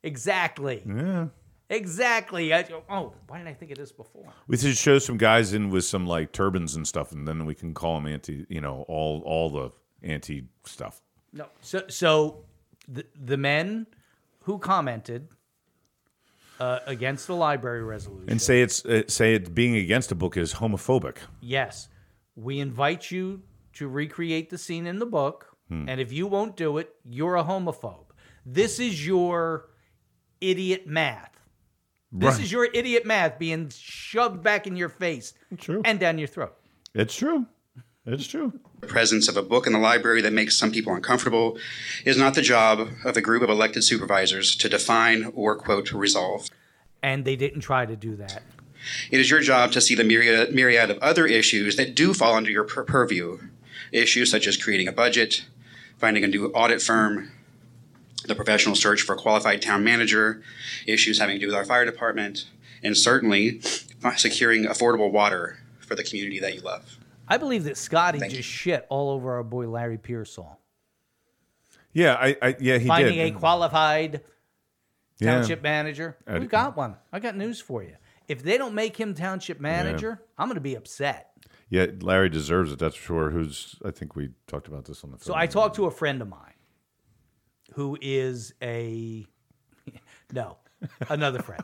Exactly. Yeah. Exactly. Why didn't I think of this before? We should show some guys in with some like turbans and stuff, and then we can call them anti. You know, all the anti stuff. No. So the men who commented against the library resolution and say it's being against a book is homophobic. Yes, we invite you to recreate the scene in the book, and if you won't do it, you're a homophobe. This is your idiot math. This is your idiot math being shoved back in your face and down your throat. It's true. It's true. The presence of a book in the library that makes some people uncomfortable is not the job of a group of elected supervisors to define or, quote, resolve. And they didn't try to do that. It is your job to see the myriad of other issues that do fall under your purview. Issues such as creating a budget, finding a new audit firm, the professional search for a qualified town manager, issues having to do with our fire department, and certainly securing affordable water for the community that you love. I believe that Scotty just shit all over our boy Larry Pearsall. Yeah, he finding a qualified township manager. We've got one. I got news for you. If they don't make him township manager, I'm going to be upset. Yeah, Larry deserves it, that's for sure. I think we talked about this on the phone. So I talked to a friend of mine who is another friend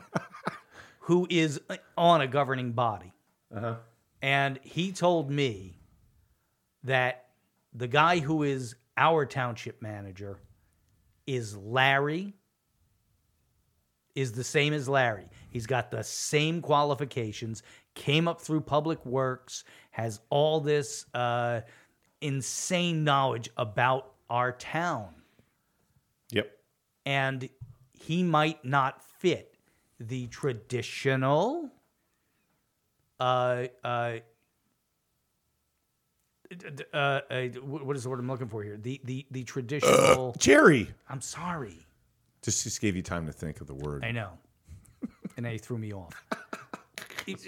who is on a governing body. Uh-huh. And he told me that the guy who is our township manager is the same as Larry. He's got the same qualifications, came up through public works, has all this insane knowledge about our town. Yep. And he might not fit the traditional... what is the word I'm looking for here? The traditional Jerry. I'm sorry. Just gave you time to think of the word. I know, and they threw me off.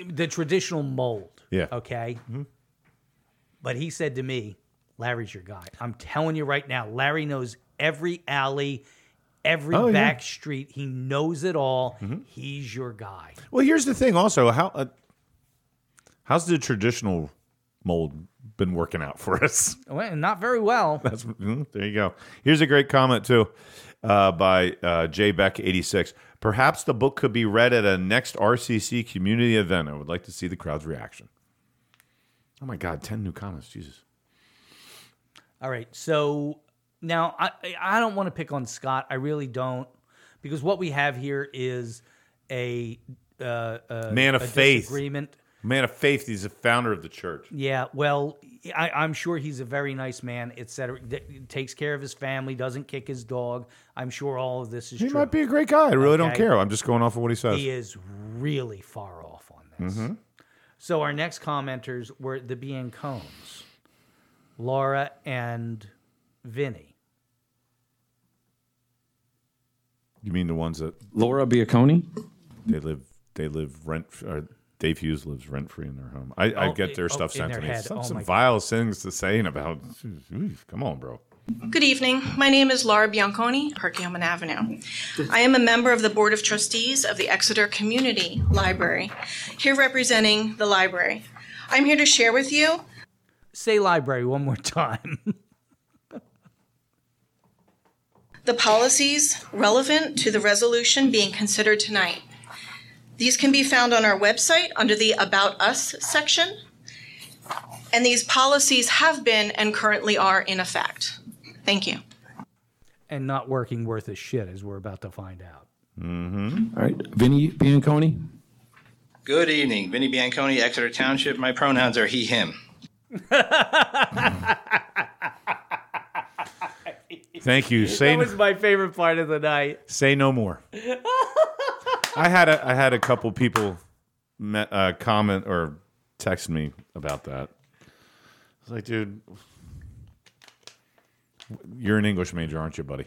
The traditional mold. Yeah. Okay. Mm-hmm. But he said to me, "Larry's your guy. I'm telling you right now. Larry knows every alley." Every back street, he knows it all. Mm-hmm. He's your guy. Well, here's the thing also. How's the traditional mold been working out for us? Well, not very well. There you go. Here's a great comment, too, by Jay Beck, 86. Perhaps the book could be read at a next RCC community event. I would like to see the crowd's reaction. Oh, my God. 10 new comments. Jesus. All right. So... Now, I don't want to pick on Scott. I really don't, because what we have here is a man of faith disagreement. Man of faith. He's a founder of the church. Yeah, well, I'm sure he's a very nice man, etc. Takes care of his family, doesn't kick his dog. I'm sure all of this is true. He might be a great guy. I really don't care. I'm just going off of what he says. He is really far off on this. Mm-hmm. So our next commenters were the Biancones, Laura and... Vinny. You mean the ones that Laura Biancone? They live rent. Or Dave Hughes lives rent free in their home. I get their stuff sent to me. Some vile things to saying about. Come on, bro. Good evening. My name is Laura Biancone, Perkiomen Avenue. I am a member of the Board of Trustees of the Exeter Community Library, here representing the library. I'm here to share with you. Say library one more time. The policies relevant to the resolution being considered tonight. These can be found on our website under the About Us section, and these policies have been and currently are in effect. Thank you. And not working worth a shit, as we're about to find out. Mm-hmm. All right, Vinny Biancone. Good evening, Vinny Biancone, Exeter Township. My pronouns are he, him. Thank you. That was my favorite part of the night. Say no more. I had a couple people comment or text me about that. I was like, dude, you're an English major, aren't you, buddy?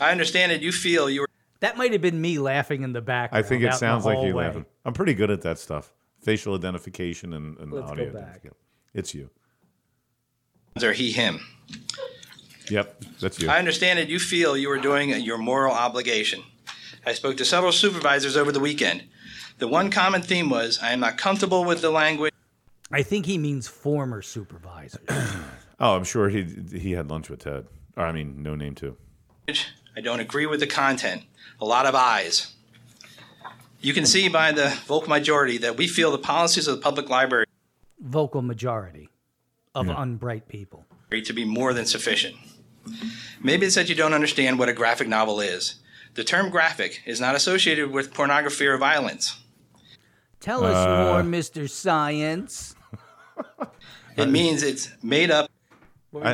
I understand that you feel you were... That might have been me laughing in the background. I think it sounds like you laughing. I'm pretty good at that stuff. Facial identification and audio. Go back. It's you. Or he, him. Yep, that's you. I understand that you feel you are doing your moral obligation. I spoke to several supervisors over the weekend. The one common theme was, I am not comfortable with the language. I think he means former supervisors. I'm sure he had lunch with Ted. Or, I mean, no name too. I don't agree with the content. A lot of eyes. You can see by the vocal majority that we feel the policies of the public library... Vocal majority of unbright people. ...to be more than sufficient. Maybe it's that you don't understand what a graphic novel is. The term graphic is not associated with pornography or violence. Tell us more, Mr. Science. It means it's made up of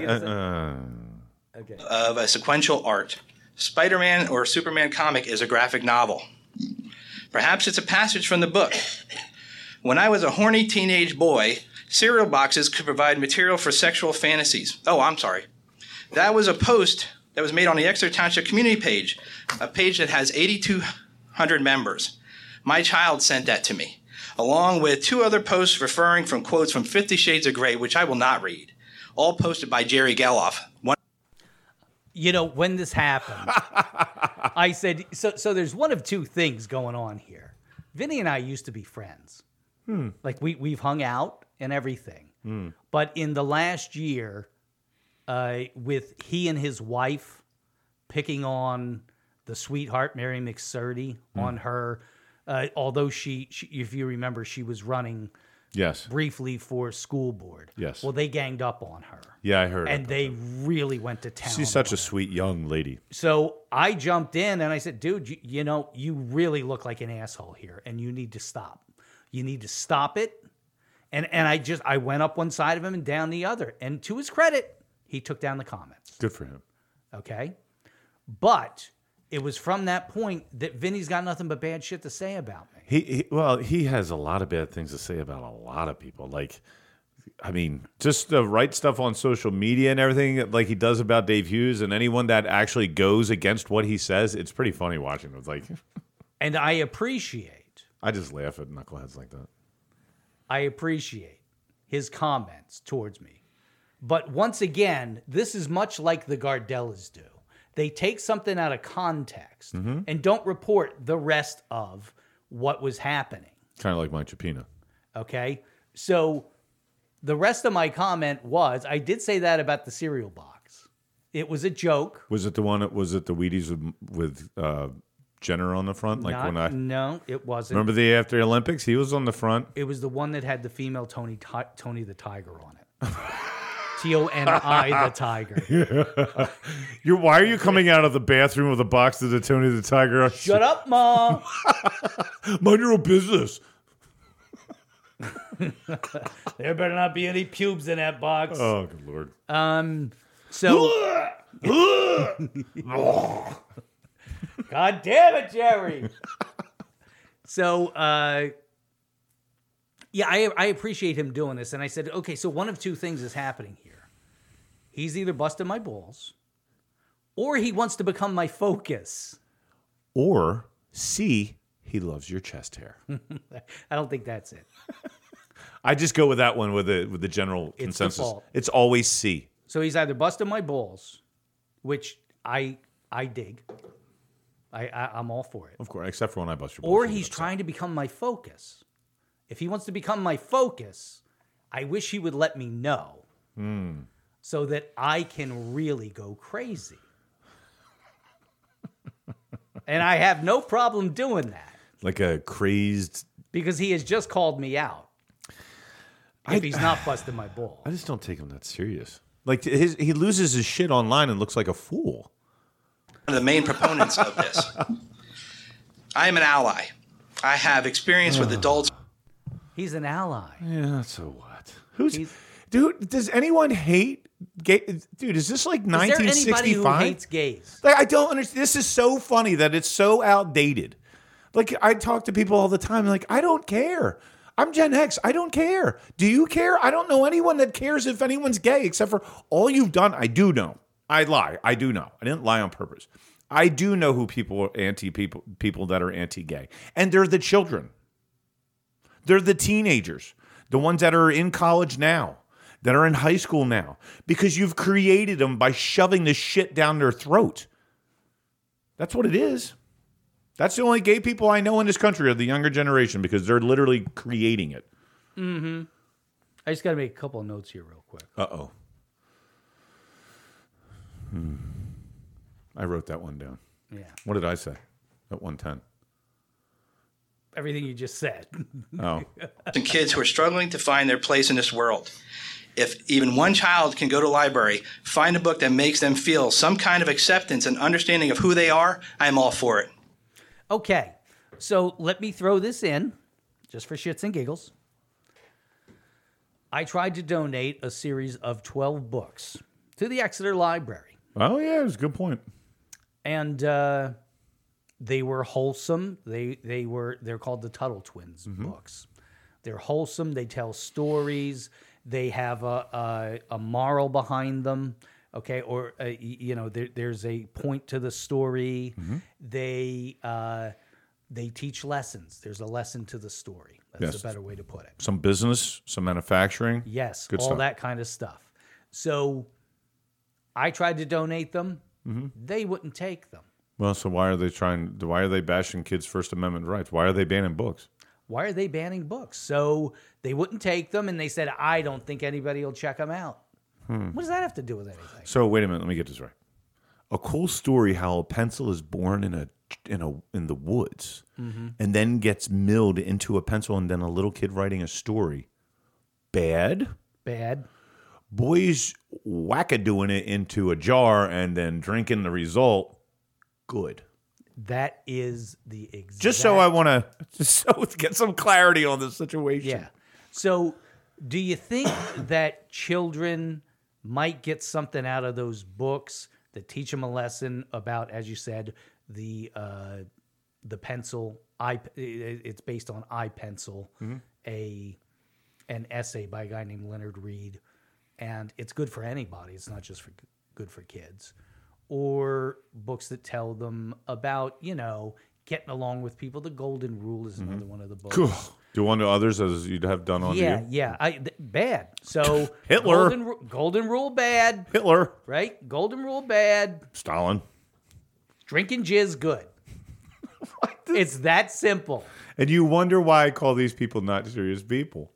a sequential art. Spider-Man or Superman comic is a graphic novel. Perhaps it's a passage from the book. When I was a horny teenage boy, cereal boxes could provide material for sexual fantasies. Oh, I'm sorry. That was a post that was made on the Exeter Township community page, a page that has 8,200 members. My child sent that to me, along with two other posts referring from quotes from 50 Shades of Grey, which I will not read, all posted by Jerry Gelliff. You know, when this happened, I said, so there's one of two things going on here. Vinny and I used to be friends. Like, we've hung out and everything. But in the last year, with he and his wife picking on the sweetheart, Mary McSurdy, on her, although she, if you remember, she was running briefly for school board. Well, they ganged up on her. I heard. And they really went to town. She's such a sweet young lady. So I jumped in and I said, dude, you know, you really look like an asshole here and you need to stop. You need to stop it. And I went up one side of him and down the other. And to his credit, he took down the comments. Good for him. Okay. But it was from that point that Vinny's got nothing but bad shit to say about me. He has a lot of bad things to say about a lot of people. Like, I mean, just the right stuff on social media and everything like he does about Dave Hughes and anyone that actually goes against what he says. It's pretty funny watching. It's like, and I appreciate. I just laugh at knuckleheads like that. I appreciate his comments towards me. But once again, this is much like the Gardellas do. They take something out of context and don't report the rest of what was happening. Kind of like my Chapina. Okay. So the rest of my comment was, I did say that about the cereal box. It was a joke. Was it the one that was at the Wheaties with Jenner on the front? No, it wasn't. Remember the after Olympics? He was on the front. It was the one that had the female Tony the Tiger on it. T-O-N-I, the Tiger. Yeah. Why are you coming out of the bathroom with a box of the Tony the Tiger? Shut up, Mom. Mind your own business. There better not be any pubes in that box. Oh, good Lord. So. God damn it, Jerry. So, I appreciate him doing this. And I said, okay, so one of two things is happening here. He's either busting my balls, or he wants to become my focus. Or C, he loves your chest hair. I don't think that's it. I just go with that one with the general consensus. Default. It's always C. So he's either busting my balls, which I dig. I'm all for it. Of course, except for when I bust your balls. Or he's trying to become my focus. If he wants to become my focus, I wish he would let me know so that I can really go crazy. And I have no problem doing that. Like a crazed... Because he has just called me out. If he's not busting my ball. I just don't take him that serious. Like he loses his shit online and looks like a fool. One of the main proponents of this. I am an ally. I have experience with adults... He's an ally. Yeah, so what? Dude, does anyone hate gays? Dude, is this like 1965? Is there anybody who hates gays? Like, I don't understand. This is so funny that it's so outdated. Like, I talk to people all the time. Like, I don't care. I'm Gen X. I don't care. Do you care? I don't know anyone that cares if anyone's gay except for all you've done. I do know. I lie. I do know. I didn't lie on purpose. I do know who people are people that are anti-gay. And they're the children. They're the teenagers, the ones that are in college now, that are in high school now, because you've created them by shoving this shit down their throat. That's what it is. That's the only gay people I know in this country are the younger generation because they're literally creating it. Mm-hmm. I just got to make a couple of notes here real quick. Uh-oh. I wrote that one down. Yeah. What did I say at 110? Everything you just said. Oh. Kids who are struggling to find their place in this world. If even one child can go to a library, find a book that makes them feel some kind of acceptance and understanding of who they are, I'm all for it. Okay, so let me throw this in, just for shits and giggles. I tried to donate a series of 12 books to the Exeter Library. Oh, yeah, it's a good point. And they were wholesome. They're called the Tuttle Twins books. They're wholesome. They tell stories. They have a moral behind them, okay? Or, you know, there's a point to the story. They teach lessons. There's a lesson to the story. That's a better way to put it. Some business, some manufacturing. Yes, good all stuff. That kind of stuff. So I tried to donate them. They wouldn't take them. Well, so why are they bashing kids' First Amendment rights? Why are they banning books? Why are they banning books? So they wouldn't take them, and they said, I don't think anybody will check them out. What does that have to do with anything? So wait a minute. Let me get this right. A cool story how a pencil is born in the woods and then gets milled into a pencil, and then a little kid writing a story. Bad. Boys wackadoing it into a jar and then drinking the result. Good. That is the exact... Just so get some clarity on this situation. Yeah. So do you think that children might get something out of those books that teach them a lesson about, as you said, the pencil? It's based on iPencil, an essay by a guy named Leonard Reed. And it's good for anybody. It's not just good for kids. Or books that tell them about, you know, getting along with people. The Golden Rule is another one of the books. Cool. Do unto others as you'd have done unto you. Yeah, bad. So Hitler. Golden Rule, bad. Hitler. Right? Golden Rule, bad. Stalin. Drinking jizz, good. It's that simple. And you wonder why I call these people not serious people.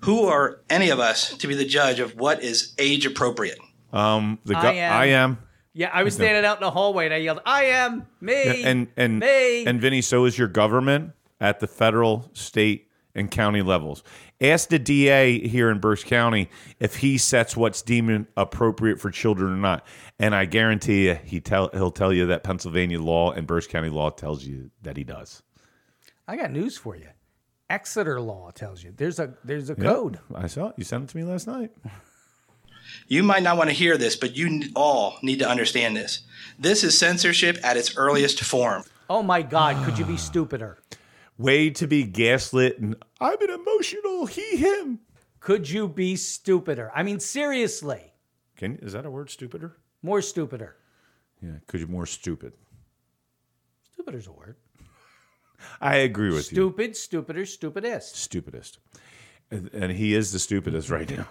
Who are any of us to be the judge of what is age appropriate? I am. Yeah, I was standing out in the hallway and I yelled, "I am me." Yeah, and me. And Vinny, so is your government at the federal, state, and county levels. Ask the DA here in Berks County if he sets what's deemed appropriate for children or not, and I guarantee you he'll tell you that Pennsylvania law and Berks County law tells you that he does. I got news for you. Exeter law tells you there's a code. I saw it. You sent it to me last night. You might not want to hear this, but you all need to understand this. This is censorship at its earliest form. Oh, my God. Could you be stupider? Way to be gaslit. And I'm an emotional he, him. Could you be stupider? I mean, seriously. Is that a word, stupider? More stupider. Yeah, could you more stupid? Stupider's a word. I agree with you. Stupid, stupider, stupidest. Stupidest. And he is the stupidest right now.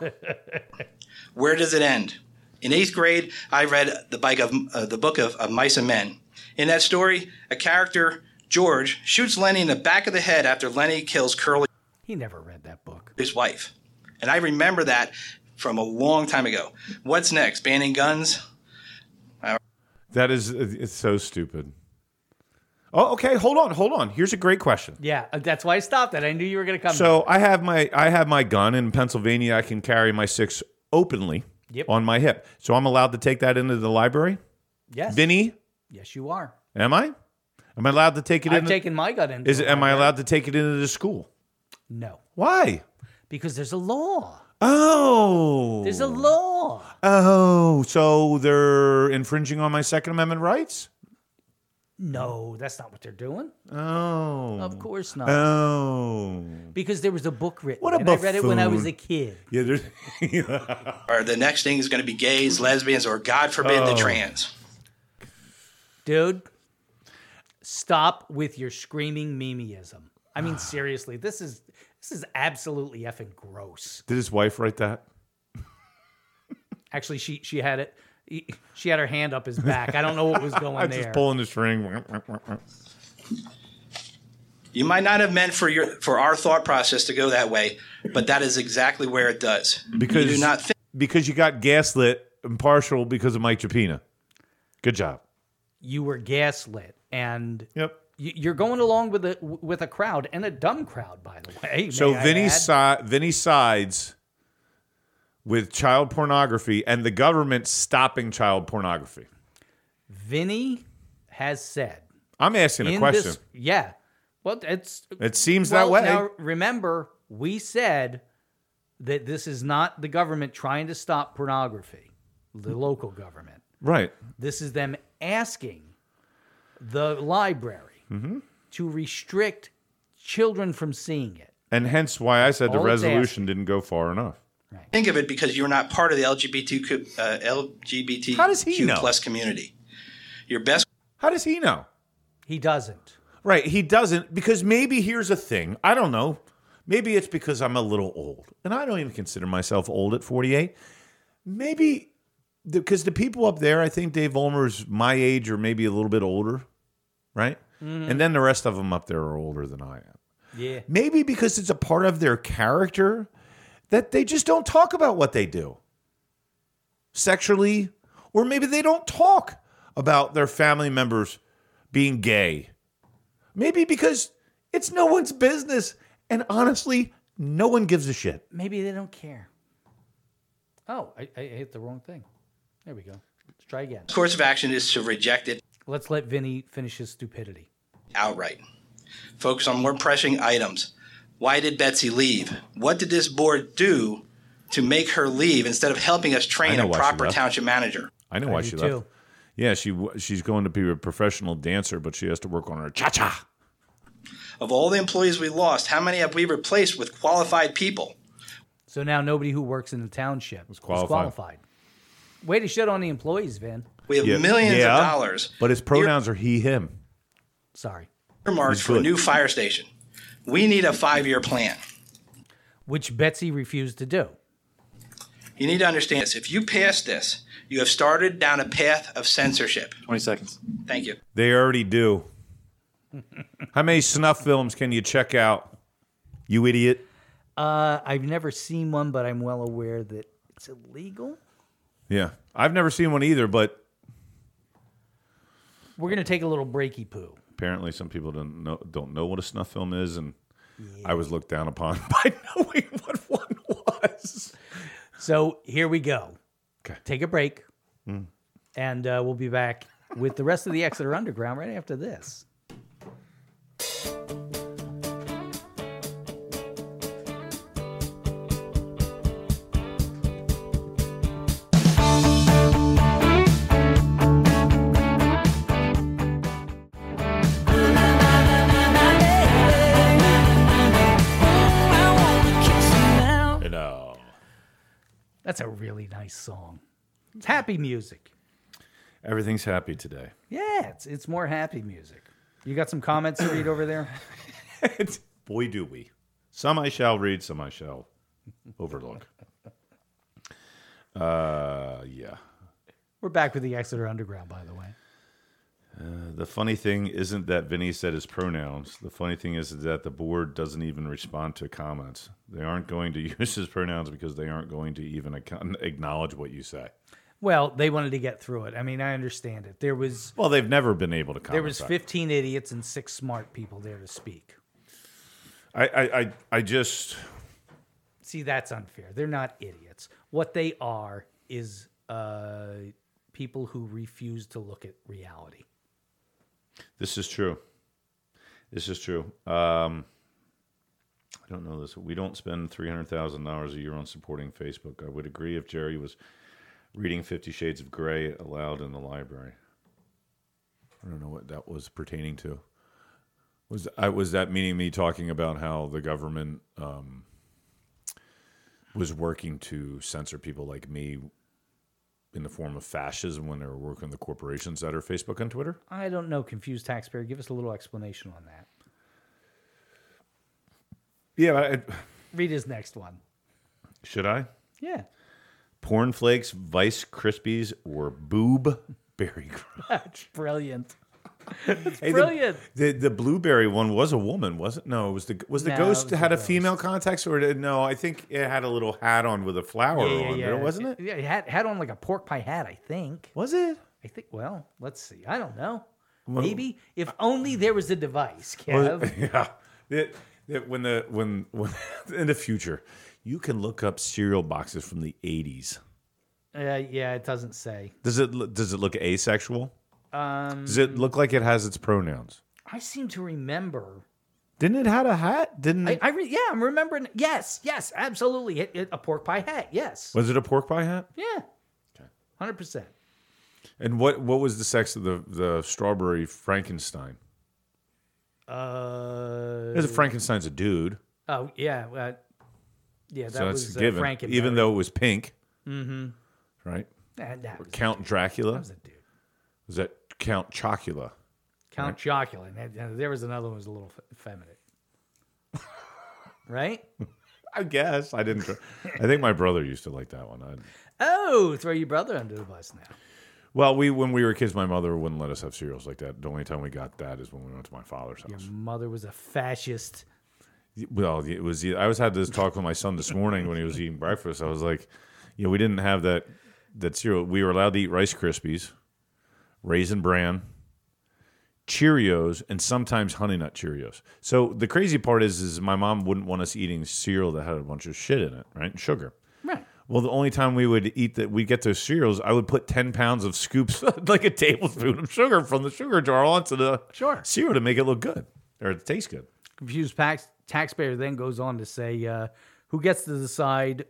Where does it end? In 8th grade, I read the book of Mice and Men. In that story, a character, George, shoots Lenny in the back of the head after Lenny kills Curly. He never read that book. His wife. And I remember that from a long time ago. What's next? Banning guns? It's so stupid. Oh, okay. Hold on. Here's a great question. Yeah, that's why I stopped it. I knew you were going to come. So I have my gun in Pennsylvania. I can carry my 6 openly on my hip. So I'm allowed to take that into the library. Yes, Vinny. Yes, you are. Am I? Am I allowed to take it? I've taken my gun in. Am I allowed to take it into the school? No. Why? Because there's a law. Oh. There's a law. Oh, so they're infringing on my Second Amendment rights? No, that's not what they're doing. Oh. Of course not. Oh. Because there was a book written. What a buffoon. I read it when I was a kid. Yeah. Or the next thing is going to be gays, lesbians, or God forbid, the trans. Dude, stop with your screaming memeism. I mean, seriously, this is absolutely effing gross. Did his wife write that? Actually, she had it. She had her hand up his back. I don't know what was going there. I just pulling the string. You might not have meant for our thought process to go that way, but that is exactly where it does. Because you do not because you got gaslit and partial because of Mike Chapina. Good job. You were gaslit, and You're going along with a crowd, and a dumb crowd, by the way. So Vinny sides with child pornography and the government stopping child pornography. Vinny has said, "I'm asking a question." It seems that way. Now remember, we said that this is not the government trying to stop pornography, the local government. Right. This is them asking the library. Mm-hmm. To restrict children from seeing it. And hence why I said the resolution didn't go far enough. Right. Think of it because you're not part of the LGBTQ plus community. How does he know? He doesn't. Right, he doesn't, because maybe here's the thing. I don't know. Maybe it's because I'm a little old. And I don't even consider myself old at 48. Maybe, because the people up there, I think Dave Vollmer's my age or maybe a little bit older, right? Mm-hmm. And then the rest of them up there are older than I am. Yeah. Maybe because it's a part of their character that they just don't talk about what they do sexually, or maybe they don't talk about their family members being gay. Maybe because it's no one's business, and honestly, no one gives a shit. Maybe they don't care. Oh, I hit the wrong thing. There we go. Let's try again. The course of action is to reject it. Let's let Vinny finish his stupidity. Outright. Focus on more pressing items. Why did Betsy leave? What did this board do to make her leave instead of helping us train a proper township manager? I know why she left. Yeah, she's going to be a professional dancer, but she has to work on her cha-cha. Of all the employees we lost, how many have we replaced with qualified people? So now nobody who works in the township was qualified. Way to shit on the employees, Vin. We have millions of dollars. But his pronouns are he, him. Sorry. Earmarked for a new fire station. We need a 5-year plan. Which Betsy refused to do. You need to understand this. If you pass this, you have started down a path of censorship. 20 seconds. Thank you. They already do. How many snuff films can you check out, you idiot? I've never seen one, but I'm well aware that it's illegal. Yeah. I've never seen one either, but... We're going to take a little breaky poo. Apparently, some people don't know what a snuff film is, and I was looked down upon by knowing what one was. So here we go. Okay. Take a break, and we'll be back with the rest of the Exeter Underground right after this. That's a really nice song. It's happy music. Everything's happy today. Yeah, it's more happy music. You got some comments to read over there? Boy, do we. Some I shall read, some I shall overlook. Yeah. We're back with the Exeter Underground, by the way. The funny thing isn't that Vinny said his pronouns. The funny thing is that the board doesn't even respond to comments. They aren't going to use his pronouns because they aren't going to even acknowledge what you say. Well, they wanted to get through it. I mean, I understand it. Well, they've never been able to comment. There was 15 idiots and 6 smart people there to speak. I just... See, that's unfair. They're not idiots. What they are is people who refuse to look at reality. This is true. I don't know this. We don't spend $300,000 a year on supporting Facebook. I would agree if Jerry was reading 50 Shades of Grey aloud in the library. I don't know what that was pertaining to. Was that meaning me talking about how the government was working to censor people like me in the form of fascism when they were working the corporations that are Facebook and Twitter? I don't know. Confused taxpayer. Give us a little explanation on that. Yeah. Read his next one. Should I? Yeah. Corn Flakes, Vice Krispies, or Boob Berry Crunch. That's brilliant. That's brilliant. The blueberry one was a woman, wasn't it? No, it was the ghost had a female context, or no? I think it had a little hat on with a flower on there, wasn't it? Yeah, it had on like a pork pie hat, I think. Was it? I think. Well, let's see. I don't know. Maybe if only there was a device, Kev. When in the future, you can look up cereal boxes from the 80s. Yeah, it doesn't say. Does it look asexual? Does it look like it has its pronouns? I seem to remember. Didn't it have a hat? Didn't I? Yeah, I'm remembering. Yes, absolutely. A pork pie hat. Yes. Was it a pork pie hat? Yeah. Okay. 100%. And what was the sex of the strawberry Frankenstein? Because Frankenstein's a dude. Oh yeah, that so was given. Frankenberry. Even though it was pink. Mm-hmm. Right. That was Count Dracula. That was a dude. Was that Count Chocula? Count Chocula. There was another one that was a little effeminate. Right? I guess. I didn't. I think my brother used to like that one. Throw your brother under the bus now. Well, when we were kids, my mother wouldn't let us have cereals like that. The only time we got that is when we went to my father's house. Your mother was a fascist. Well, it was. I was had this talk with my son this morning when he was eating breakfast. I was like, we didn't have that cereal. We were allowed to eat Rice Krispies, Raisin Bran, Cheerios, and sometimes Honey Nut Cheerios. So the crazy part is my mom wouldn't want us eating cereal that had a bunch of shit in it, right? And sugar. Right. Well, the only time we would eat that, we'd get those cereals, I would put 10 pounds of scoops, like a tablespoon of sugar from the sugar jar onto the cereal to make it look good, or it tastes good. Confused taxpayer then goes on to say, who gets to decide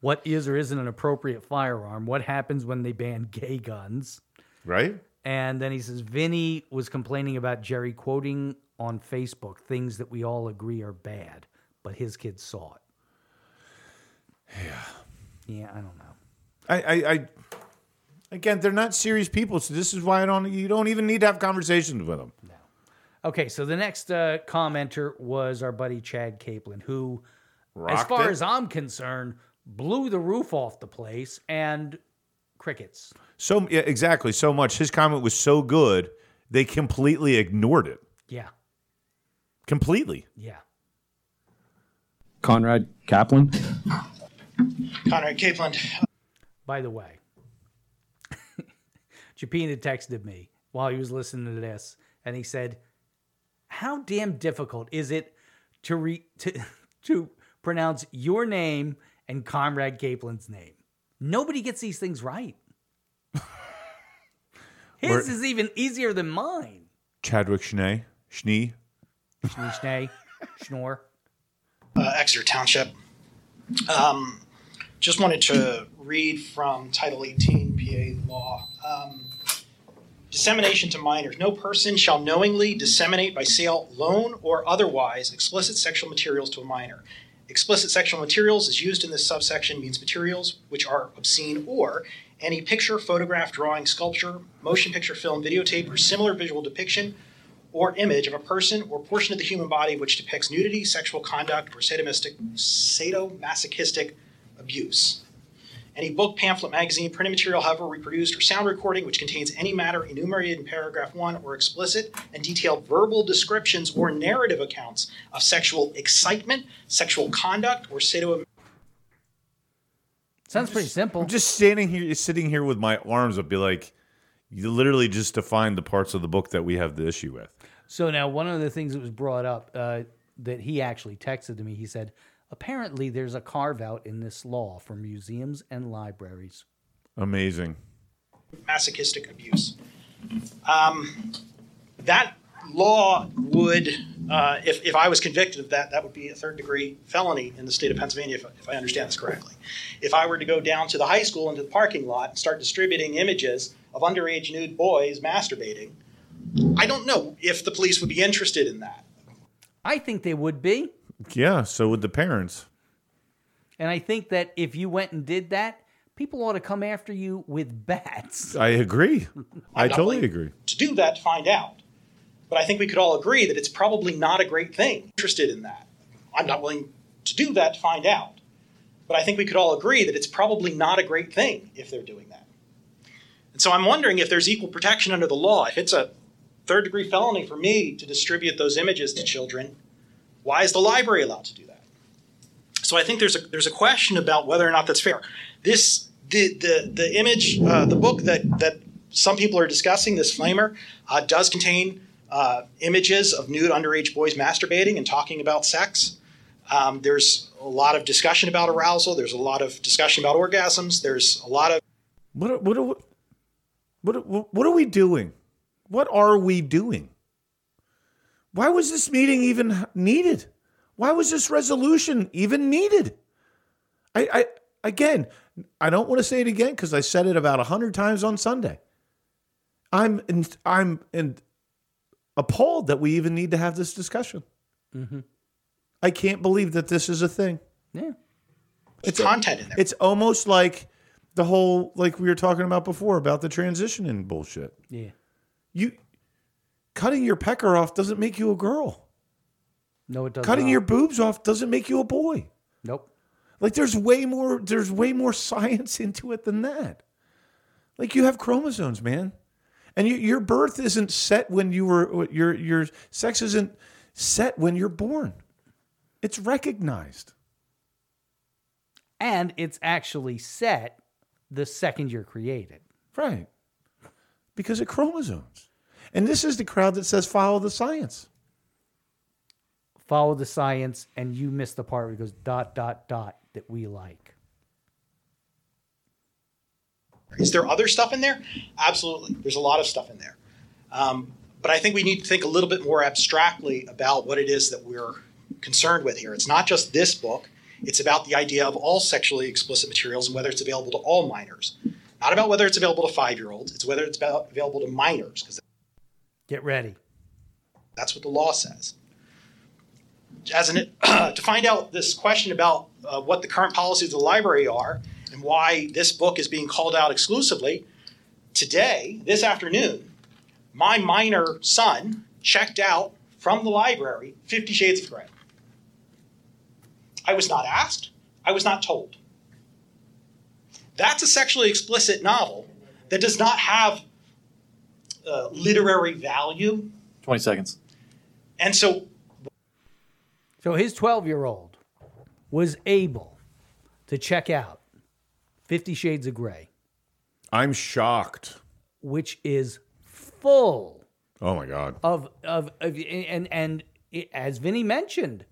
what is or isn't an appropriate firearm? What happens when they ban gay guns? Right. And then he says, Vinny was complaining about Jerry quoting on Facebook things that we all agree are bad, but his kids saw it. Yeah, I don't know. I again, they're not serious people, so this is why you don't even need to have conversations with them. No. Okay, so the next commenter was our buddy Chad Kaplan, who, as far as I'm concerned, blew the roof off the place and crickets. So yeah, exactly, so much. His comment was so good, they completely ignored it. Yeah. Completely. Yeah. Conrad Kaplan. By the way, Chapina texted me while he was listening to this, and he said, "How damn difficult is it to pronounce your name and Conrad Kaplan's name? Nobody gets these things right. His is even easier than mine." Chadwick Schnee, Schnorr. Exeter Township. Just wanted to read from Title 18 PA Law. Dissemination to minors. No person shall knowingly disseminate by sale, loan, or otherwise explicit sexual materials to a minor. Explicit sexual materials as used in this subsection means materials which are obscene or any picture, photograph, drawing, sculpture, motion picture, film, videotape, or similar visual depiction or image of a person or portion of the human body which depicts nudity, sexual conduct, or sadomasochistic abuse. Any book, pamphlet, magazine, printed material, however, reproduced, or sound recording which contains any matter enumerated in paragraph 1 or explicit and detailed verbal descriptions or narrative accounts of sexual excitement, sexual conduct, or sadomasochism. Sounds pretty simple. I'm just sitting here with my arms up, be like, you literally just defined the parts of the book that we have the issue with. So now one of the things that was brought up that he actually texted to me, he said, apparently there's a carve-out in this law for museums and libraries. Amazing. Masochistic abuse. That law would, if I was convicted of that, that would be a third-degree felony in the state of Pennsylvania, if I understand this correctly. If I were to go down to the high school into the parking lot and start distributing images of underage nude boys masturbating, I don't know if the police would be interested in that. I think they would be. Yeah, so would the parents. And I think that if you went and did that, people ought to come after you with bats. I agree. I totally agree. To do that, to find out. But I think we could all agree that it's probably not a great thing. Interested in that. I'm not willing to do that to find out. But I think we could all agree that it's probably not a great thing if they're doing that. And so I'm wondering if there's equal protection under the law. If it's a third-degree felony for me to distribute those images to children, why is the library allowed to do that? So I think there's a question about whether or not that's fair. The image, the book that some people are discussing, this Flamer does contain images of nude underage boys masturbating and talking about sex. There's a lot of discussion about arousal. There's a lot of discussion about orgasms. There's a lot of... What are we doing? What are we doing? Why was this meeting even needed? Why was this resolution even needed? I don't want to say it again because I said it about 100 times on Sunday. I'm appalled that we even need to have this discussion. Mm-hmm. I can't believe that this is a thing. Yeah, it's content in there. It's almost like the whole, like we were talking about before, about the transition and bullshit. Yeah, you cutting your pecker off doesn't make you a girl. No, it doesn't. Cutting your boobs off doesn't make you a boy. Nope. Like there's way more science into it than that. Like you have chromosomes, man, and your birth isn't set when you were your sex isn't set when you're born. It's recognized. And it's actually set the second you're created. Right. Because of chromosomes. And this is the crowd that says, follow the science. Follow the science, and you miss the part where it goes ... that we like. Is there other stuff in there? Absolutely. There's a lot of stuff in there. But I think we need to think a little bit more abstractly about what it is that we're concerned with here. It's not just this book. It's about the idea of all sexually explicit materials and whether it's available to all minors. Not about whether it's available to 5-year-olds. It's whether it's available to minors. Because get ready. That's what the law says. To find out this question about what the current policies of the library are and why this book is being called out exclusively, today, this afternoon, my minor son checked out from the library 50 Shades of Grey. I was not asked. I was not told. That's a sexually explicit novel that does not have literary value. 20 seconds. And so his 12-year-old was able to check out 50 Shades of Grey. I'm shocked. Which is full. Oh my God. Of, as Vinny mentioned,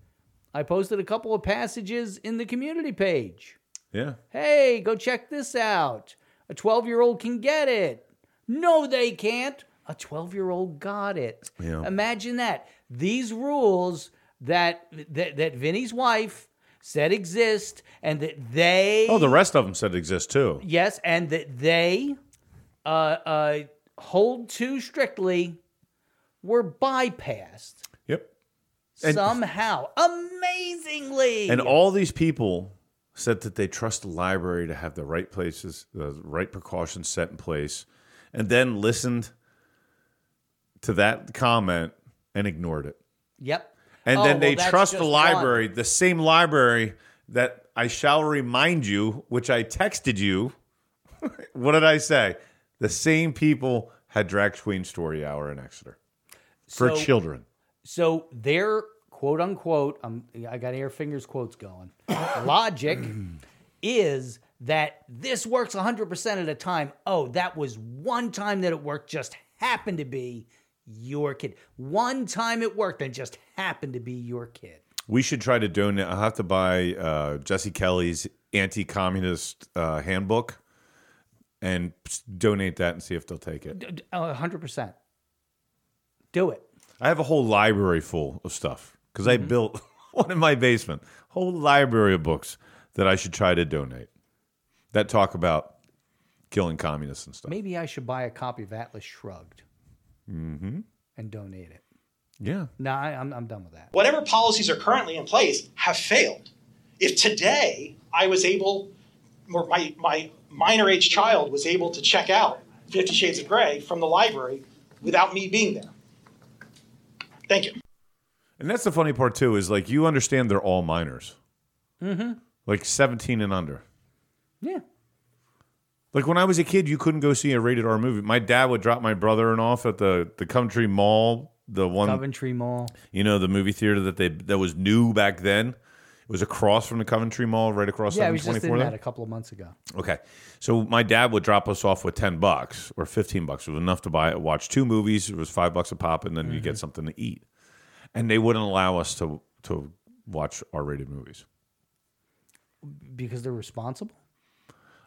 I posted a couple of passages in the community page. Yeah. Hey, go check this out. A 12-year-old can get it. No, they can't. A 12-year-old got it. Yeah. Imagine that. These rules that Vinny's wife said exist and that they... Oh, the rest of them said exist too. Yes, and that they hold to strictly were bypassed. Yep. Somehow. Amazingly. And all these people said that they trust the library to have the right places, the right precautions set in place, and then listened to that comment and ignored it. Yep. And then they trust the library, the same library that I shall remind you, which I texted you. What did I say? The same people had Drag Queen Story Hour in Exeter for children. So their quote unquote, I got air fingers quotes going, logic is that this works 100% of the time. Oh, that was one time that it worked, just happened to be your kid. One time it worked and just happened to be your kid. We should try to donate. I'll have to buy Jesse Kelly's anti-communist handbook and donate that and see if they'll take it. 100%. Do it. I have a whole library full of stuff because I built one in my basement, whole library of books that I should try to donate that talk about killing communists and stuff. Maybe I should buy a copy of Atlas Shrugged and donate it. Yeah. No, I'm done with that. Whatever policies are currently in place have failed. If today I was able, or my minor age child was able to check out 50 Shades of Grey from the library without me being there. Thank you. And that's the funny part, too, is like you understand they're all minors. Mm-hmm. Like 17 and under. Yeah. Like when I was a kid, you couldn't go see a rated R movie. My dad would drop my brother and off at the Coventry Mall. The one Coventry Mall. You know, the movie theater that was new back then. was across from the Coventry Mall, right across 724 there? Yeah, we just did that a couple of months ago. Okay. So my dad would drop us off with $10 or $15. It was enough to watch two movies. It was $5 a pop, and then you get something to eat. And they wouldn't allow us to watch R-rated movies. Because they're responsible?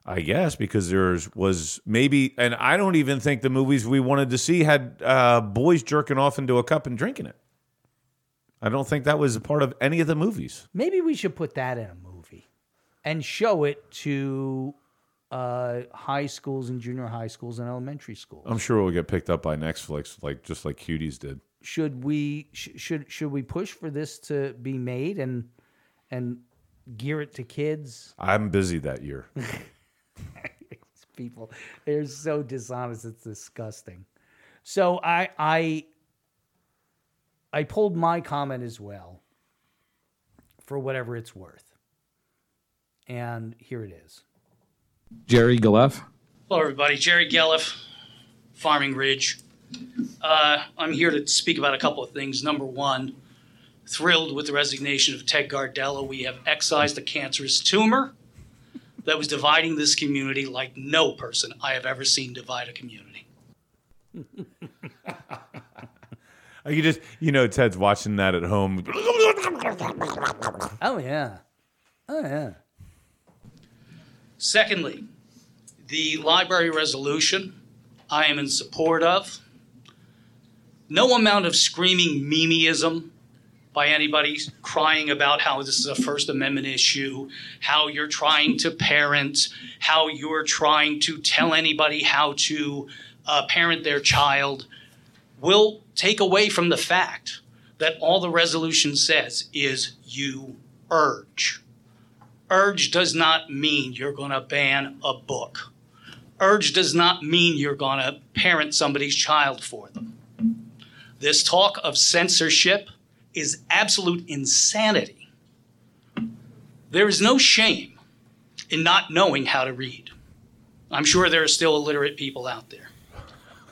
I guess, because and I don't even think the movies we wanted to see had boys jerking off into a cup and drinking it. I don't think that was a part of any of the movies. Maybe we should put that in a movie and show it to high schools and junior high schools and elementary schools. I'm sure it will get picked up by Netflix, just like Cuties did. Should we should we push for this to be made and gear it to kids? I'm busy that year. People, they're so dishonest. It's disgusting. So I pulled my comment as well, for whatever it's worth. And here it is. Jerry Gelliff. Hello, everybody. Jerry Gelliff, Farming Ridge. I'm here to speak about a couple of things. Number one, thrilled with the resignation of Ted Gardella. We have excised a cancerous tumor that was dividing this community like no person I have ever seen divide a community. You just, Ted's watching that at home. Oh, yeah. Oh, yeah. Secondly, the library resolution I am in support of. No amount of screaming memeism by anybody crying about how this is a First Amendment issue, how you're trying to parent, how you're trying to tell anybody how to parent their child, will take away from the fact that all the resolution says is you urge. Urge does not mean you're going to ban a book. Urge does not mean you're going to parent somebody's child for them. This talk of censorship is absolute insanity. There is no shame in not knowing how to read. I'm sure there are still illiterate people out there.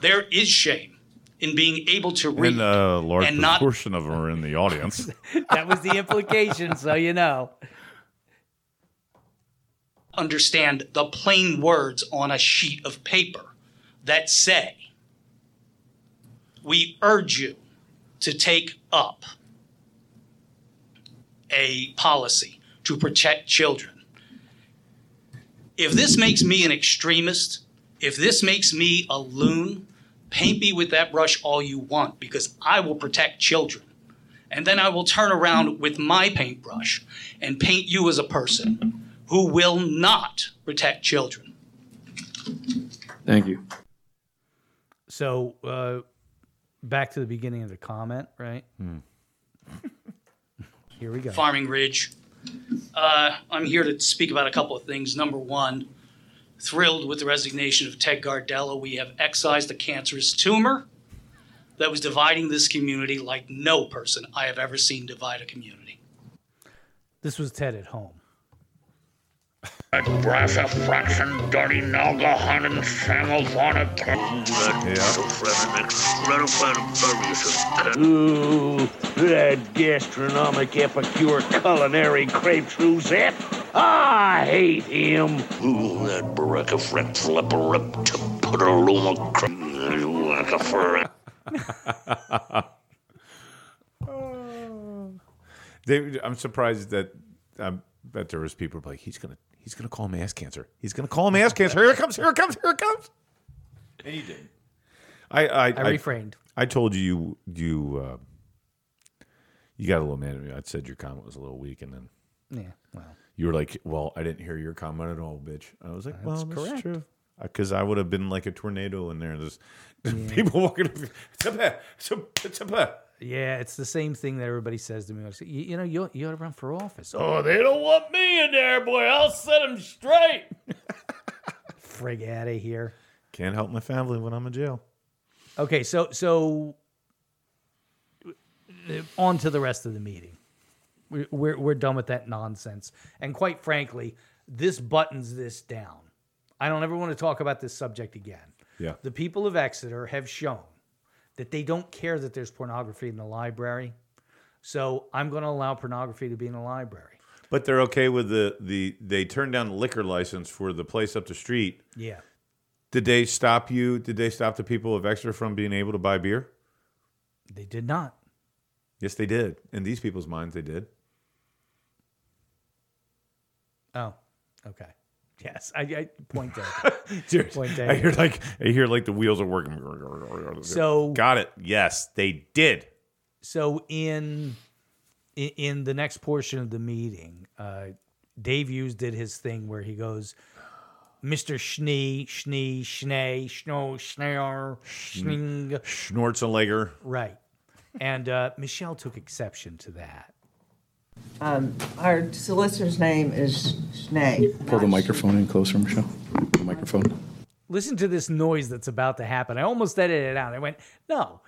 There is shame in being able to read. And a large proportion of them are in the audience. That was the implication, so you know. Understand the plain words on a sheet of paper that say, we urge you to take up a policy to protect children. If this makes me an extremist, if this makes me a loon, paint me with that brush all you want, because I will protect children. And then I will turn around with my paintbrush and paint you as a person who will not protect children. Thank you. So, back to the beginning of the comment, right? Here we go. Farming Ridge. I'm here to speak about a couple of things. Number one, thrilled with the resignation of Ted Gardella. We have excised a cancerous tumor that was dividing this community like no person I have ever seen divide a community. This was Ted at home. Ooh, that gastronomic epicure culinary crepes Rosette. I hate him. Ooh, that baraka frick flipper up to put a little like a fur. I'm surprised that I bet there was people like, he's going to call him ass cancer. He's going to call him ass cancer. Here it comes, here it comes, here it comes. And he did. I refrained. I told you you got a little mad at me. I said your comment was a little weak, and then you were like, well, I didn't hear your comment at all, bitch. I was like, well, that's true. Because I would have been like a tornado in there. There's people walking up. Yeah, it's the same thing that everybody says to me. I say, you ought to run for office. Oh, they don't want me in there, boy. I'll set them straight. Frig out of here. Can't help my family when I'm in jail. Okay, so on to the rest of the meeting. We're done with that nonsense. And quite frankly, this buttons this down. I don't ever want to talk about this subject again. Yeah. The people of Exeter have shown that they don't care that there's pornography in the library. So I'm going to allow pornography to be in the library. But they're okay with the they turned down the liquor license for the place up the street. Yeah. Did they stop you? Did they stop the people of Exeter from being able to buy beer? They did not. Yes, they did. In these people's minds, they did. Oh, okay. Yes, I point taken. Seriously, point taken. I hear like the wheels are working. So got it. Yes, they did. So in the next portion of the meeting, Dave Hughes did his thing where he goes, Mr. Schnee, Schnorzenlegger. Right. And Michelle took exception to that. Our solicitor's name is Schnee. Pull the microphone in closer, Michelle. The microphone. Listen to this noise that's about to happen. I almost edited it out. I went, no,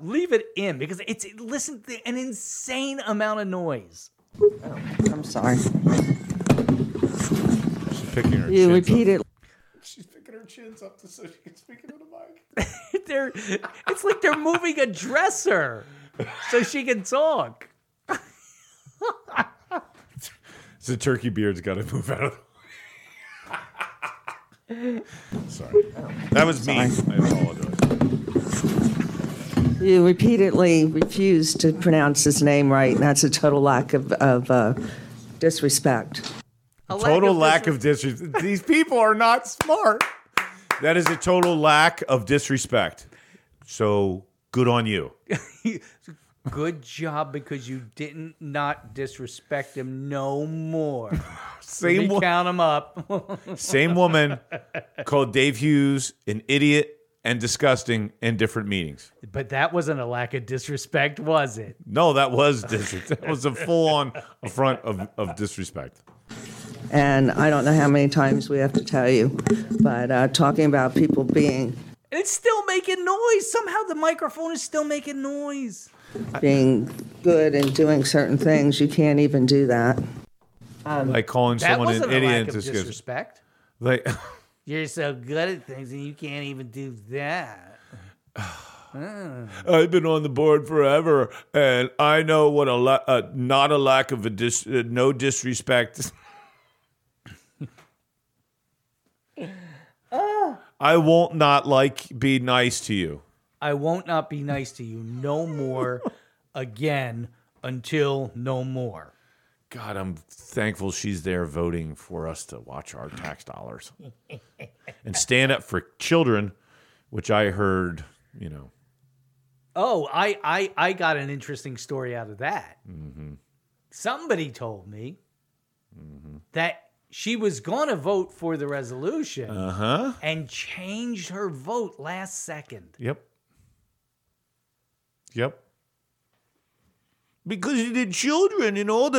leave it in because it's listen to an insane amount of noise. Oh, I'm sorry. You repeat it. She's picking her chins up so she can speak into the mic. It's like they're moving a dresser so she can talk. The turkey beard's got to move out of the way. Sorry. That was me. I apologize. You repeatedly refused to pronounce his name right, and that's a total lack of disrespect. Total lack of disrespect. These people are not smart. That is a total lack of disrespect. So good on you. Good job because you didn't not disrespect him no more. Same woman. Count him up. Same woman called Dave Hughes an idiot and disgusting in different meetings. But that wasn't a lack of disrespect, was it? No, that was disrespect. That was a full-on affront of disrespect. And I don't know how many times we have to tell you, but talking about people being... It's still making noise. Somehow the microphone is still making noise. Being good and doing certain things, you can't even do that. Like calling someone an idiot is disrespect. Like, you're so good at things and you can't even do that. I've been on the board forever, and I know what no disrespect. I won't not be nice to you. I won't not be nice to you no more again until no more. God, I'm thankful she's there voting for us to watch our tax dollars and stand up for children, which I heard, you know. Oh, I got an interesting story out of that. Mm-hmm. Somebody told me that she was going to vote for the resolution and changed her vote last second. Yep. Because the children and all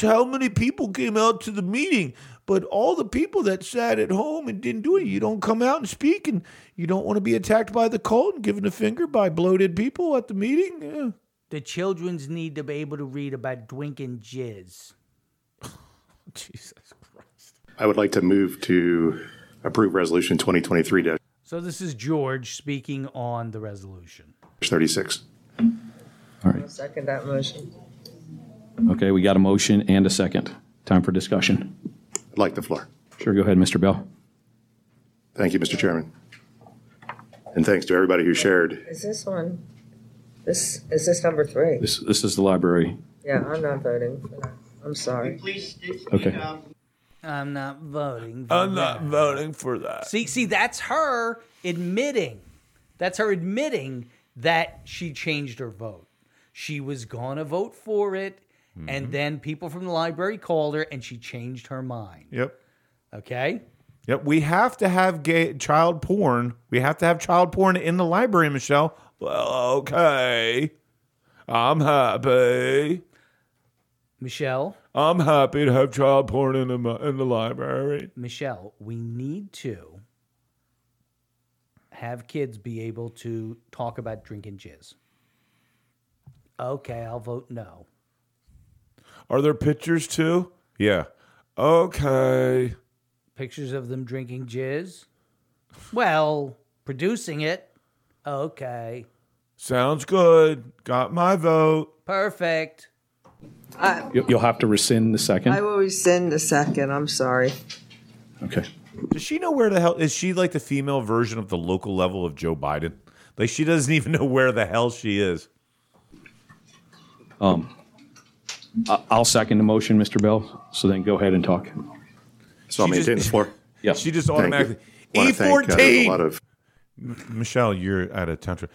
how many people came out to the meeting, but all the people that sat at home and didn't do it, you don't come out and speak, and you don't want to be attacked by the cold and given a finger by bloated people at the meeting. Yeah. The children's need to be able to read about drinking jizz. Jesus Christ. I would like to move to approve resolution 2023. So this is George speaking on the resolution. 36. All right. I'll second that motion. Okay, we got a motion and a second. Time for discussion. I'd like the floor. Sure, go ahead, Mr. Bell. Thank you, Mr. Chairman. And thanks to everybody who shared. Is this one? This is number 3? This is the library. Yeah, I'm not voting for that. I'm sorry. Okay. I'm not voting for that. See, that's her admitting. That's her admitting that she changed her vote. She was going to vote for it, and then people from the library called her, and she changed her mind. Yep. Okay? Yep. We have to have child porn. We have to have child porn in the library, Michelle. Well, okay. I'm happy. Michelle? I'm happy to have child porn in the library. Michelle, we need to have kids be able to talk about drinking jizz. Okay, I'll vote no. Are there pictures too? Yeah. Okay. Pictures of them drinking jizz? Well, producing it. Okay. Sounds good. Got my vote. Perfect. You'll have to rescind the second. I will rescind the second. I'm sorry. Okay. Does she know where the hell is she? Like the female version of the local level of Joe Biden? Like she doesn't even know where the hell she is. I'll second the motion, Mr. Bell. So then go ahead and talk. So I'm maintaining the floor. Yeah. She just automatically. E14. Michelle, you're at a tantrum.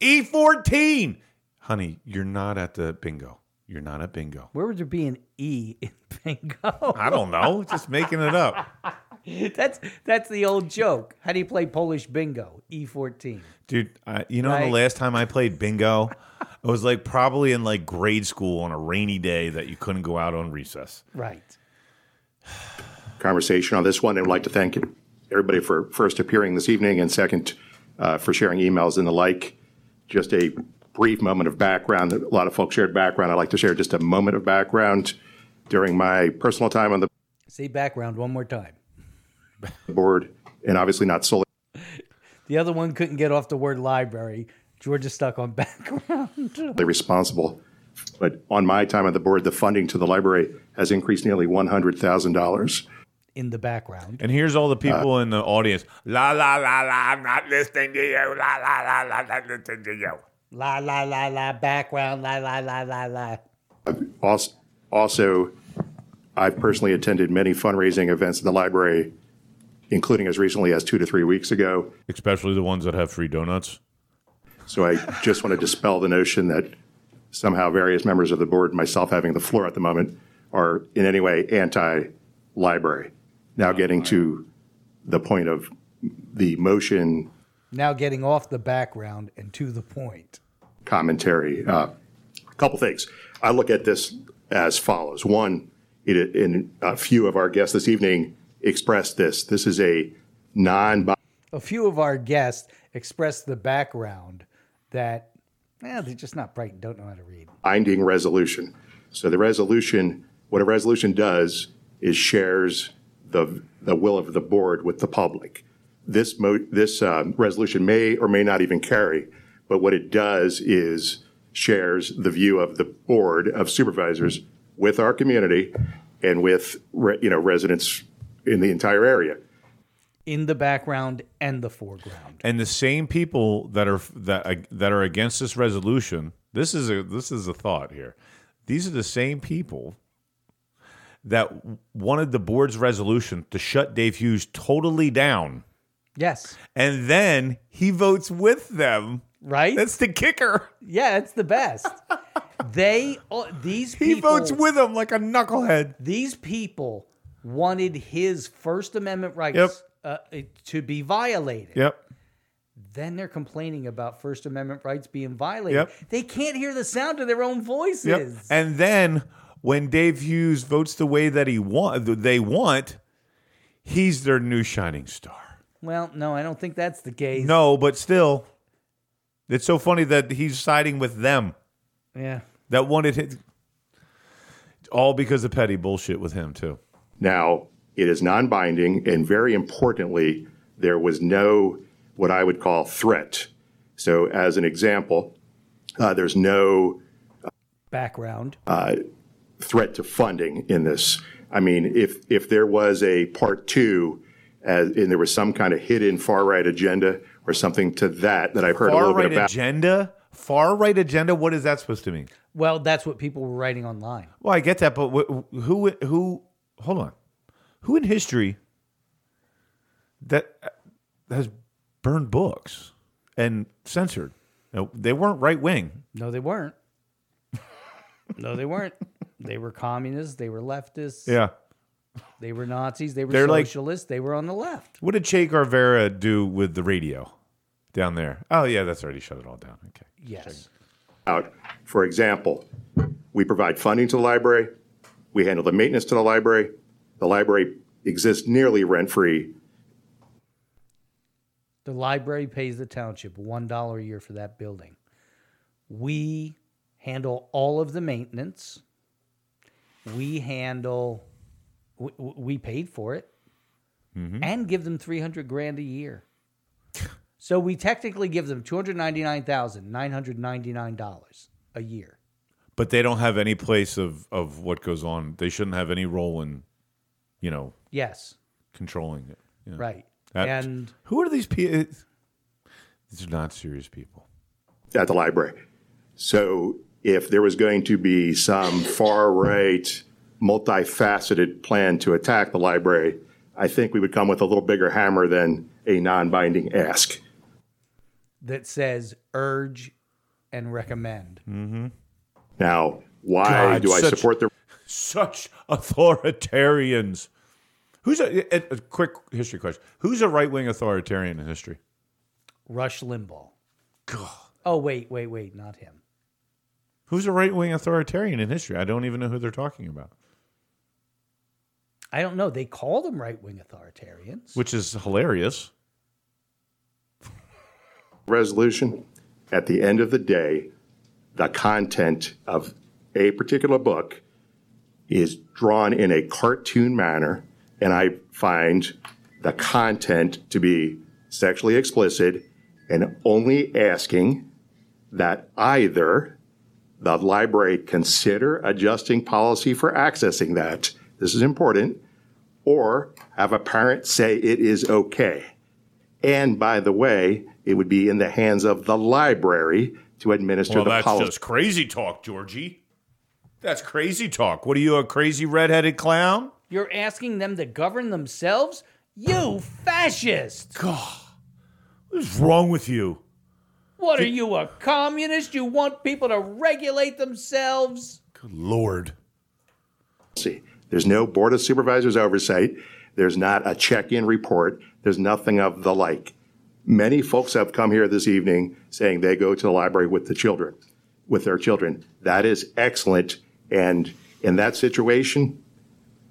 E14. Honey, you're not at the bingo. You're not at bingo. Where would there be an E in bingo? I don't know. Just making it up. That's the old joke. How do you play Polish bingo? E14. Dude, you know, right? The last time I played bingo, it was like probably in like grade school on a rainy day that you couldn't go out on recess. Right. Conversation on this one. I would like to thank everybody for first appearing this evening and second for sharing emails and the like. Just a brief moment of background. A lot of folks shared background. I'd like to share just a moment of background during my personal time on the Say background one more time. Board, and obviously not solely. The other one couldn't get off the word library. Georgia stuck on background. They're responsible. But on my time on the board, the funding to the library has increased nearly $100,000. In the background. And here's all the people in the audience. La, la, la, la, I'm not listening to you. La, la, la, la, not listening to you. La, la, la, la, background. La, la, la, la, la. Also, I've personally attended many fundraising events at the library, including as recently as 2 to 3 weeks ago. Especially the ones that have free donuts. So I just want to dispel the notion that somehow various members of the board, myself having the floor at the moment, are in any way anti-library. Now getting to the point of the motion. Now getting off the background and to the point. Commentary. A couple things. I look at this as follows. One, in a few of our guests this evening expressed this. This is a non. A few of our guests expressed the background that they're just not bright and don't know how to read. Binding resolution. So the resolution, what a resolution does is shares the will of the board with the public. This resolution may or may not even carry, but what it does is shares the view of the board of supervisors with our community and with residents in the entire area. In the background and the foreground. And the same people that are against this resolution, this is a thought here. These are the same people that wanted the board's resolution to shut Dave Hughes totally down. Yes. And then he votes with them. Right? That's the kicker. Yeah, it's the best. He votes with them like a knucklehead. These people wanted his First Amendment rights to be violated. Yep. Then they're complaining about First Amendment rights being violated. Yep. They can't hear the sound of their own voices. Yep. And then when Dave Hughes votes the way that they want, he's their new shining star. Well, no, I don't think that's the case. No, but still, it's so funny that he's siding with them. Yeah. That wanted it all because of petty bullshit with him, too. Now, it is non-binding, and very importantly, there was no what I would call threat. So as an example, there's no background threat to funding in this. I mean, if there was a part two and there was some kind of hidden far-right agenda or something to that I've heard a little bit about. Agenda? Far-right agenda? What is that supposed to mean? Well, that's what people were writing online. Well, I get that, but who hold on. Who in history that has burned books and censored? No, they weren't right wing. No, they weren't. No, they weren't. They were communists. They were leftists. Yeah. They were Nazis. They were socialists. They were on the left. What did Che Guevara do with the radio down there? Oh, yeah, that's already shut it all down. Okay. Yes. Out. For example, we provide funding to the library. We handle the maintenance to the library. The library exists nearly rent-free. The library pays the township $1 a year for that building. We handle all of the maintenance. We paid for it and give them $300,000 a year. So we technically give them $299,999 a year. But they don't have any place of what goes on. They shouldn't have any role in, you know. Yes. Controlling it. You know. Right. And who are these people? These are not serious people. At the library. So if there was going to be some far-right, multifaceted plan to attack the library, I think we would come with a little bigger hammer than a non-binding ask. That says urge and recommend. Mm-hmm. Now, why do I support the... Such authoritarians. Who's a quick history question. Who's a right-wing authoritarian in history? Rush Limbaugh. God. Oh, wait, not him. Who's a right-wing authoritarian in history? I don't even know who they're talking about. I don't know. They call them right-wing authoritarians. Which is hilarious. Resolution. At the end of the day, the content of a particular book is drawn in a cartoon manner, and I find the content to be sexually explicit and only asking that either the library consider adjusting policy for accessing that, this is important, or have a parent say it is okay. And by the way, it would be in the hands of the library to administer the policy. Well, that's just crazy talk, Georgie. That's crazy talk. What are you, a crazy redheaded clown? You're asking them to govern themselves? You fascist! God, what is wrong with you? What, are you a communist? You want people to regulate themselves? Good Lord. See, there's no Board of Supervisors oversight. There's not a check-in report. There's nothing of the like. Many folks have come here this evening saying they go to the library with the children, with their children. That is excellent. And in that situation,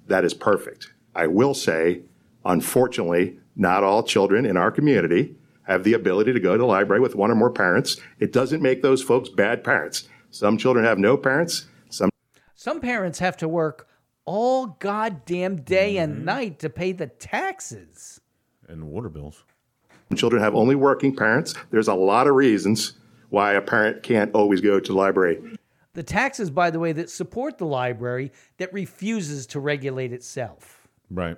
that is perfect. I will say, unfortunately, not all children in our community have the ability to go to the library with one or more parents. It doesn't make those folks bad parents. Some children have no parents. Some parents have to work all goddamn day and night to pay the taxes. And water bills. Children have only working parents. There's a lot of reasons why a parent can't always go to the library. The taxes, by the way, that support the library that refuses to regulate itself. Right.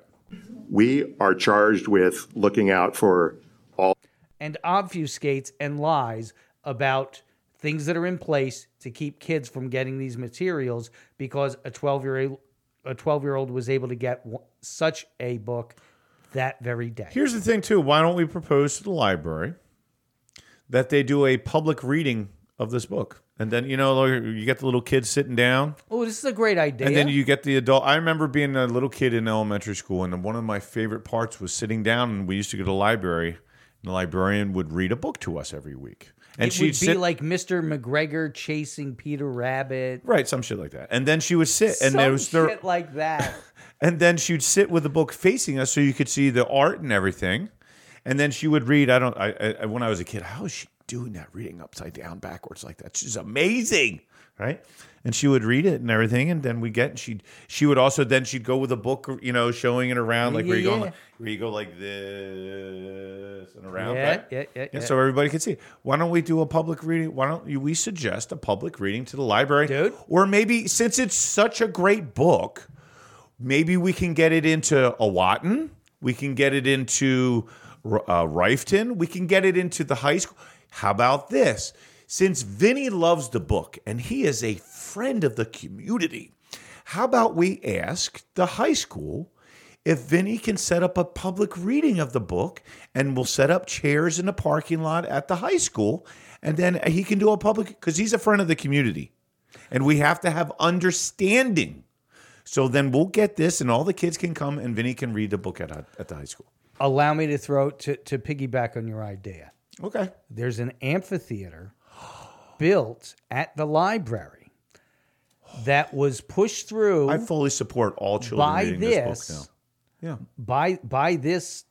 We are charged with looking out for all... And obfuscates and lies about things that are in place to keep kids from getting these materials because a 12-year-old was able to get such a book that very day. Here's the thing, too. Why don't we propose to the library that they do a public reading of this book? And then, you know, you get the little kids sitting down. Oh, this is a great idea. And then you get the adult. I remember being a little kid in elementary school, and one of my favorite parts was sitting down, and we used to go to the library, and the librarian would read a book to us every week. And it would be like Mr. McGregor chasing Peter Rabbit. Right, some shit like that. And then she would sit. And there was shit like that. And then she'd sit with the book facing us so you could see the art and everything. And then she would read. I when I was a kid, how is she doing that, reading upside down, backwards like that? She's amazing, right? And she would read it and everything. And then she would also, then she'd go with a book, you know, showing it around, like where you go like this and around. Yeah. So everybody could see. Why don't we do a public reading? Why don't we suggest a public reading to the library? Dude. Or maybe, since it's such a great book, maybe we can get it into Owatin. We can get it into Rifton. We can get it into the high school. How about this? Since Vinny loves the book and he is a friend of the community, how about we ask the high school if Vinny can set up a public reading of the book, and we'll set up chairs in the parking lot at the high school, and then he can do a public, because he's a friend of the community, and we have to have understanding. So then we'll get this, and all the kids can come, and Vinny can read the book at the high school. Allow me to throw to piggyback on your idea. Okay. There's an amphitheater built at the library that was pushed through. I fully support all children reading this book now. Yeah. By this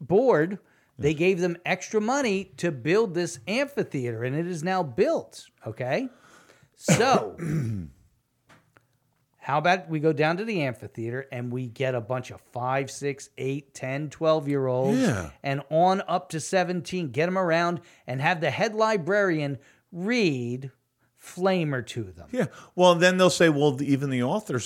board, they gave them extra money to build this amphitheater, and it is now built. Okay. So... How about we go down to the amphitheater and we get a bunch of 5, 6, 8, 10, 12-year-olds and on up to 17, get them around and have the head librarian read Flamer to them. Yeah. Well, then they'll say, well, even the author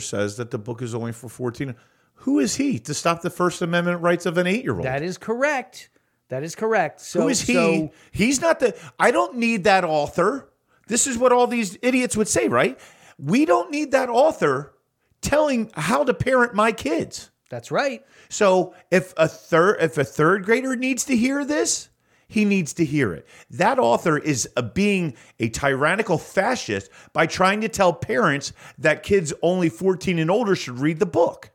says that the book is only for 14. Who is he to stop the First Amendment rights of an 8-year-old? That is correct. That is correct. So, who is he? So, he's not the... I don't need that author. This is what all these idiots would say, right? We don't need that author telling how to parent my kids. That's right. So if a third grader needs to hear this, he needs to hear it. That author is being a tyrannical fascist by trying to tell parents that kids only 14 and older should read the book.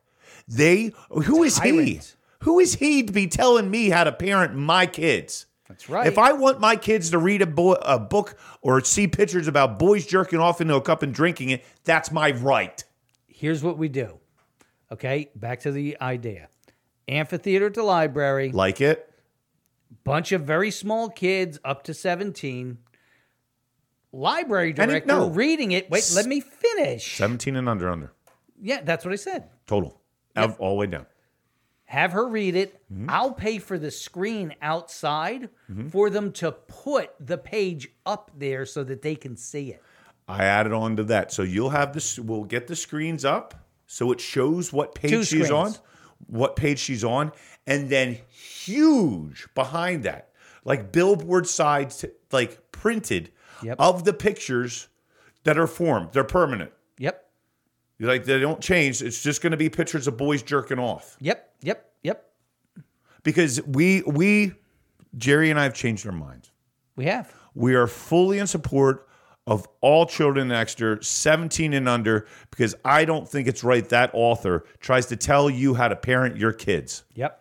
Who is he? Who is he to be telling me how to parent my kids? That's right. If I want my kids to read a book or see pictures about boys jerking off into a cup and drinking it, that's my right. Here's what we do. Okay, back to the idea. Amphitheater to library. Like it. Bunch of very small kids up to 17. Library director reading it. Wait, let me finish. 17 and under. Yeah, that's what I said. Total. Yep. All the way down. Have her read it. Mm-hmm. I'll pay for the screen outside for them to put the page up there so that they can see it. I added on to that. So you'll have this. We'll get the screens up so it shows what page she's on. And then huge behind that, like billboard sides, like printed of the pictures that are formed. They're permanent. Yep. Like they don't change. It's just going to be pictures of boys jerking off. Yep. Because we Jerry and I have changed our minds. We have. We are fully in support of all children in Exeter, 17 and under, because I don't think it's right that author tries to tell you how to parent your kids. Yep.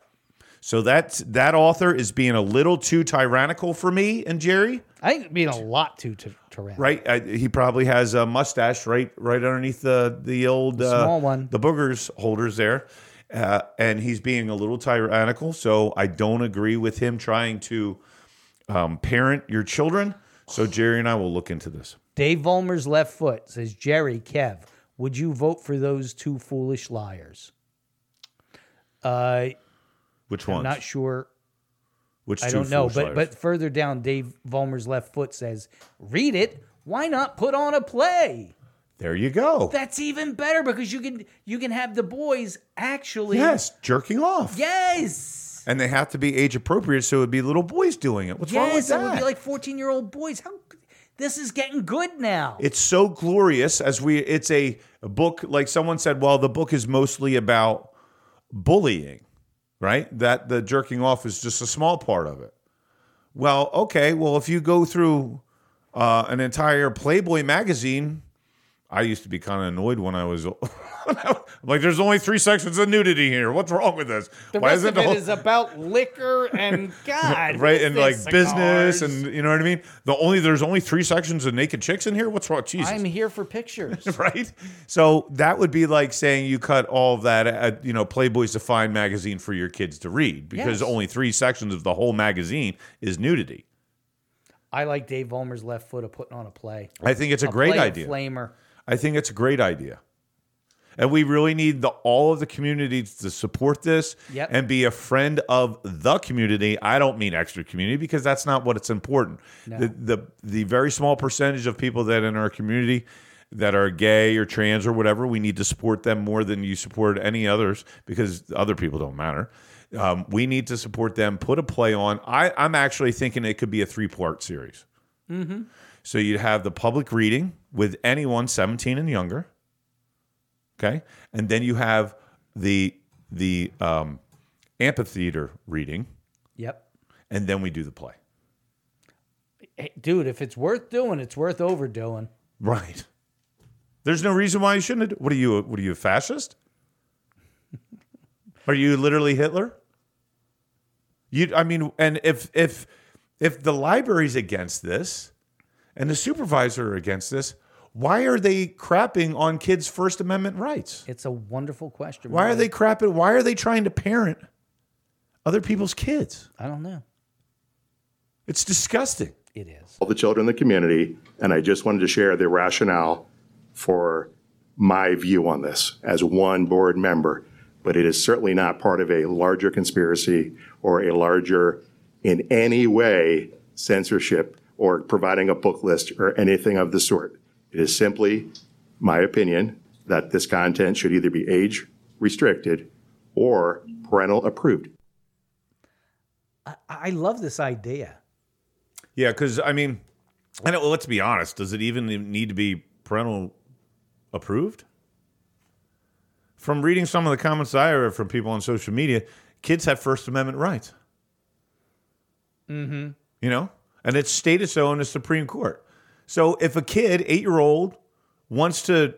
So that author is being a little too tyrannical for me and Jerry. I think being a lot too tyrannical. Right, he probably has a mustache right underneath the old small one, the boogers holders there, and he's being a little tyrannical. So I don't agree with him trying to parent your children. So Jerry and I will look into this. Dave Vollmer's left foot says, Jerry, Kev, would you vote for those two foolish liars? Which ones? I'm not sure. Which I don't know, but further down, Dave Vollmer's left foot says, read it. Why not put on a play? There you go. That's even better because you can have the boys actually. Yes, jerking off. Yes. And they have to be age appropriate, so it would be little boys doing it. What's wrong with that? It would be like 14-year-old boys. This is getting good now. It's so glorious it's a book, like someone said, well, the book is mostly about bullying, right? That the jerking off is just a small part of it. Well, okay, if you go through an entire Playboy magazine, I used to be kind of annoyed when I was like, there's only 3 sections of nudity here. What's wrong with this? The rest of it is about liquor and God. Right. And like cigars. Business and you know what I mean? There's only 3 sections of naked chicks in here. What's wrong? Jesus. I'm here for pictures. Right. So that would be like saying you cut all that, Playboy's Define magazine for your kids to read because only 3 sections of the whole magazine is nudity. I like Dave Vollmer's left foot of putting on a play. I think it's a great idea. Flamer. I think it's a great idea. And we really need all of the community to support this and be a friend of the community. I don't mean Exeter community because that's not what it's important. No. The very small percentage of people that in our community that are gay or trans or whatever, we need to support them more than you support any others because other people don't matter. We need to support them, put a play on. I'm actually thinking it could be a 3-part series. Mm-hmm. So you'd have the public reading with anyone 17 and younger, okay? And then you have the amphitheater reading. Yep. And then we do the play. Hey, dude, if it's worth doing, it's worth overdoing. Right. There's no reason why you shouldn't. What are you, a fascist? Are you literally Hitler? And if the library's against this, and the supervisor are against this, why are they crapping on kids' First Amendment rights? It's a wonderful question. Why are they crapping? Why are they trying to parent other people's kids? I don't know. It's disgusting. It is. All the children in the community, and I just wanted to share the rationale for my view on this as one board member, but it is certainly not part of a larger conspiracy or a larger, in any way, censorship or providing a book list or anything of the sort. It is simply my opinion that this content should either be age restricted or parental approved. I love this idea. Yeah, because, I mean, I know, let's be honest. Does it even need to be parental approved? From reading some of the comments I heard from people on social media, kids have First Amendment rights. Mm-hmm. You know? And it's stated so in the Supreme Court. So if a kid, 8-year-old, wants to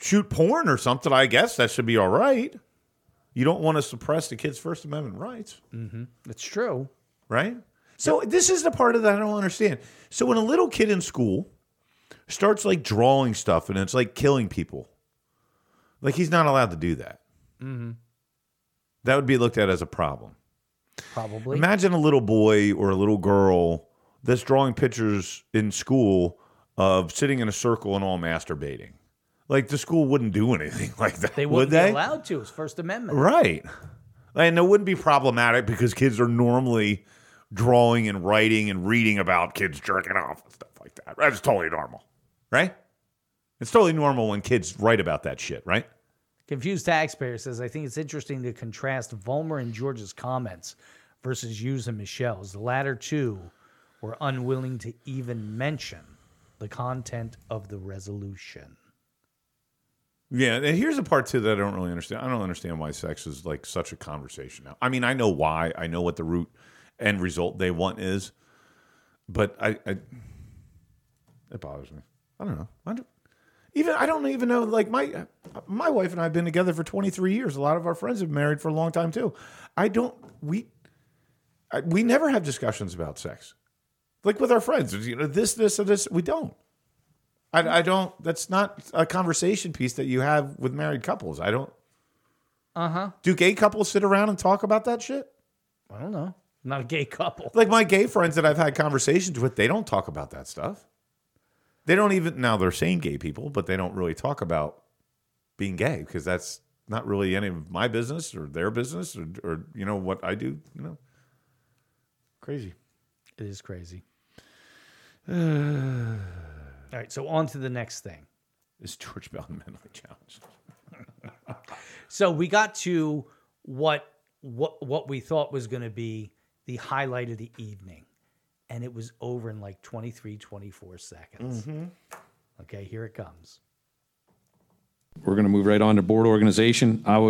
shoot porn or something, I guess that should be all right. You don't want to suppress the kid's First Amendment rights. Mm-hmm. That's true. Right? So this is the part of that I don't understand. So when a little kid in school starts like drawing stuff and it's like killing people, like he's not allowed to do that. Mm-hmm. That would be looked at as a problem. Probably. Imagine a little boy or a little girl that's drawing pictures in school of sitting in a circle and all masturbating. Like the school wouldn't do anything like that. They wouldn't be allowed to. It's First Amendment. Right. And it wouldn't be problematic because kids are normally drawing and writing and reading about kids jerking off and stuff like that. That's totally normal, right? It's totally normal when kids write about that shit, right? Confused Taxpayer says, I think it's interesting to contrast Vollmer and George's comments versus Hughes and Michelle's. The latter two were unwilling to even mention the content of the resolution. Yeah, and here's the part, too, that I don't really understand. I don't understand why sex is like such a conversation now. I mean, I know why. I know what the root end result they want is, but I it bothers me. I don't know. I don't even know. Like my wife and I have been together for 23 years. A lot of our friends have been married for a long time too. We never have discussions about sex, like with our friends. You know, this, or this. We don't. I don't. That's not a conversation piece that you have with married couples. I don't. Uh huh. Do gay couples sit around and talk about that shit? I don't know. I'm not a gay couple. Like my gay friends that I've had conversations with, they don't talk about that stuff. They don't even, now they're saying gay people, but they don't really talk about being gay because that's not really any of my business or their business or you know, what I do, you know. Crazy. It is crazy. All right, so on to the next thing. Is George Bell mentally challenged? So we got to what we thought was going to be the highlight of the evening. And it was over in like 23, 24 seconds. Mm-hmm. Okay, here it comes. We're going to move right on to board organization. I'm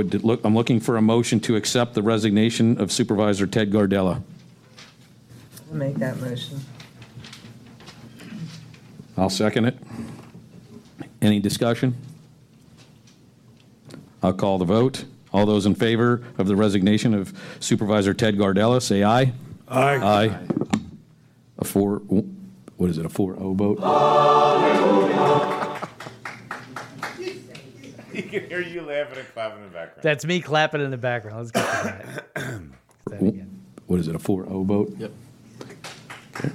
looking for a motion to accept the resignation of Supervisor Ted Gardella. I'll make that motion. I'll second it. Any discussion? I'll call the vote. All those in favor of the resignation of Supervisor Ted Gardella, say aye. Aye. Aye. A 4-0 vote? You can hear you laughing and clapping in the background. That's me clapping in the background. Let's get to that. That again. What is it, a 4-0 vote? Yep. Okay.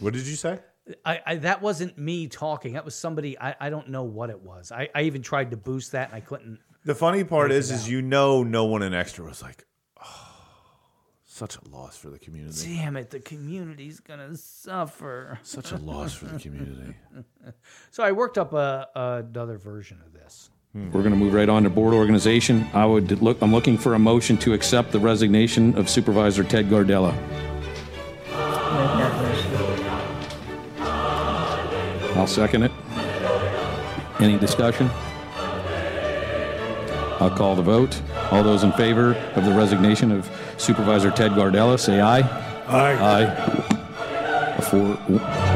What did you say? I that wasn't me talking. That was somebody, I don't know what it was. I even tried to boost that and I couldn't. The funny part is you know no one in Exeter was like, such a loss for the community. Damn it, the community's going to suffer. Such a loss for the community. So I worked up another version of this. We're going to move right on to board organization. I'm looking for a motion to accept the resignation of Supervisor Ted Gardella. I'll second it. Any discussion? I'll call the vote. All those in favor of the resignation of Supervisor Ted Gardella, say aye. Aye. Aye.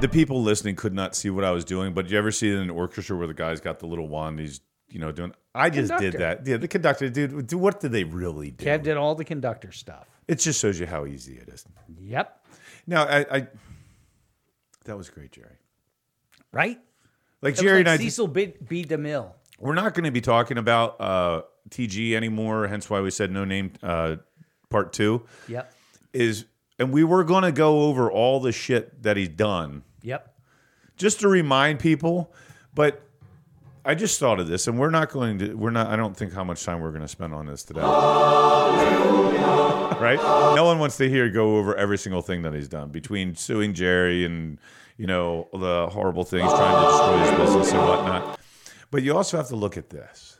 The people listening could not see what I was doing, but did you ever see it in an orchestra where the guy's got the little wand? He's, you know, doing. I just did that. Yeah, the conductor, dude. What did they really do? Kev did all the conductor stuff. It just shows you how easy it is. Yep. Now, I that was great, Jerry. Right? Like Jerry like and I. Cecil B. DeMille. We're not going to be talking about TG anymore, hence why we said no name part two. Yep. And we were going to go over all the shit that he's done. Yep. Just to remind people, but I just thought of this, and I don't think how much time we're going to spend on this today. Hallelujah. Right? No one wants to hear go over every single thing that he's done between suing Jerry and, you know, the horrible things trying to destroy his business and whatnot. But you also have to look at this.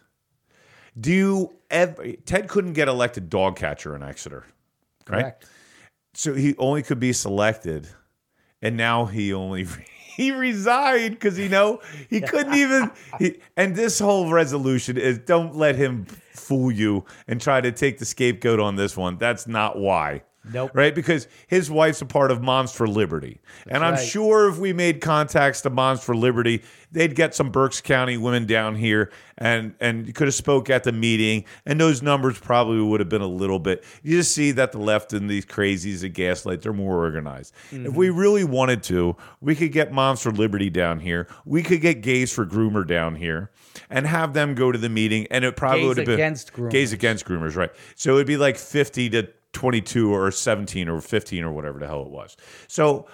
Ted couldn't get elected dog catcher in Exeter, right? Correct. So he only could be selected, and now he resigned because he couldn't even. And this whole resolution is don't let him fool you and try to take the scapegoat on this one. That's not why. Nope. Right? Because his wife's a part of Moms for Liberty. That's and I'm right. sure if we made contacts to Moms for Liberty, they'd get some Berks County women down here and you could have spoke at the meeting, and those numbers probably would have been a little bit. You just see that the left and these crazies at Gaslight, they're more organized. Mm-hmm. If we really wanted to, we could get Moms for Liberty down here. We could get Gays for Groomer down here and have them go to the meeting, and it probably would have been Gays Against Groomers, right? So it would be like 50 to 22 or 17 or 15 or whatever the hell it was. So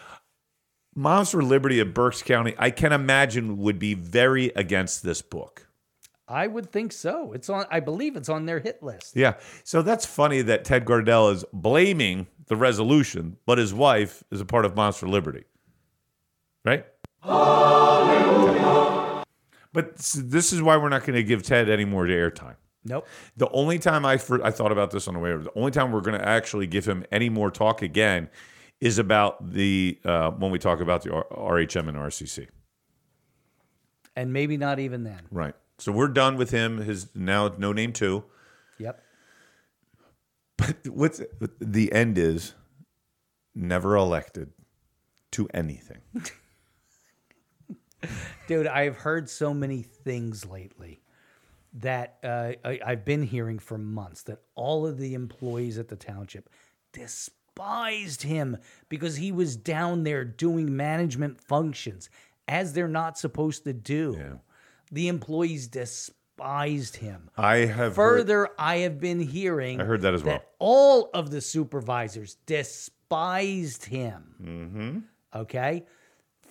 Moms for Liberty of Berks County, I can imagine, would be very against this book. I would think so. I believe it's on their hit list. Yeah. So that's funny that Ted Gardella is blaming the resolution, but his wife is a part of Moms for Liberty. Right? Hallelujah. But this is why we're not going to give Ted any more airtime. Nope. The only time I thought about this on the way over, the only time we're going to actually give him any more talk again is about the when we talk about the RHM and RCC. And maybe not even then. Right. So we're done with him. His now no name too. Yep. But what's the end is never elected to anything. Dude, I've heard so many things lately that I've been hearing for months, that all of the employees at the township despised him because he was down there doing management functions as they're not supposed to do. Yeah. The employees despised him. I have been hearing. I heard that as well. That all of the supervisors despised him. Mm-hmm. Okay.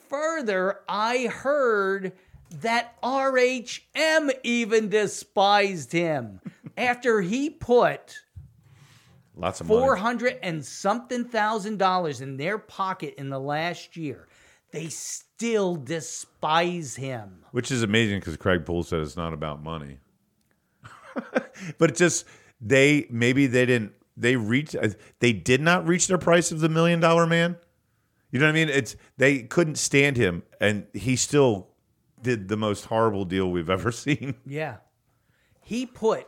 Further, I heard that RHM even despised him after he put lots of 400 and something thousand dollars in their pocket in the last year. They still despise him, which is amazing because Craig Poole said it's not about money, but it just they did not reach their price of the $1 million man. You know what I mean? They couldn't stand him, and he still did the most horrible deal we've ever seen. Yeah. He put,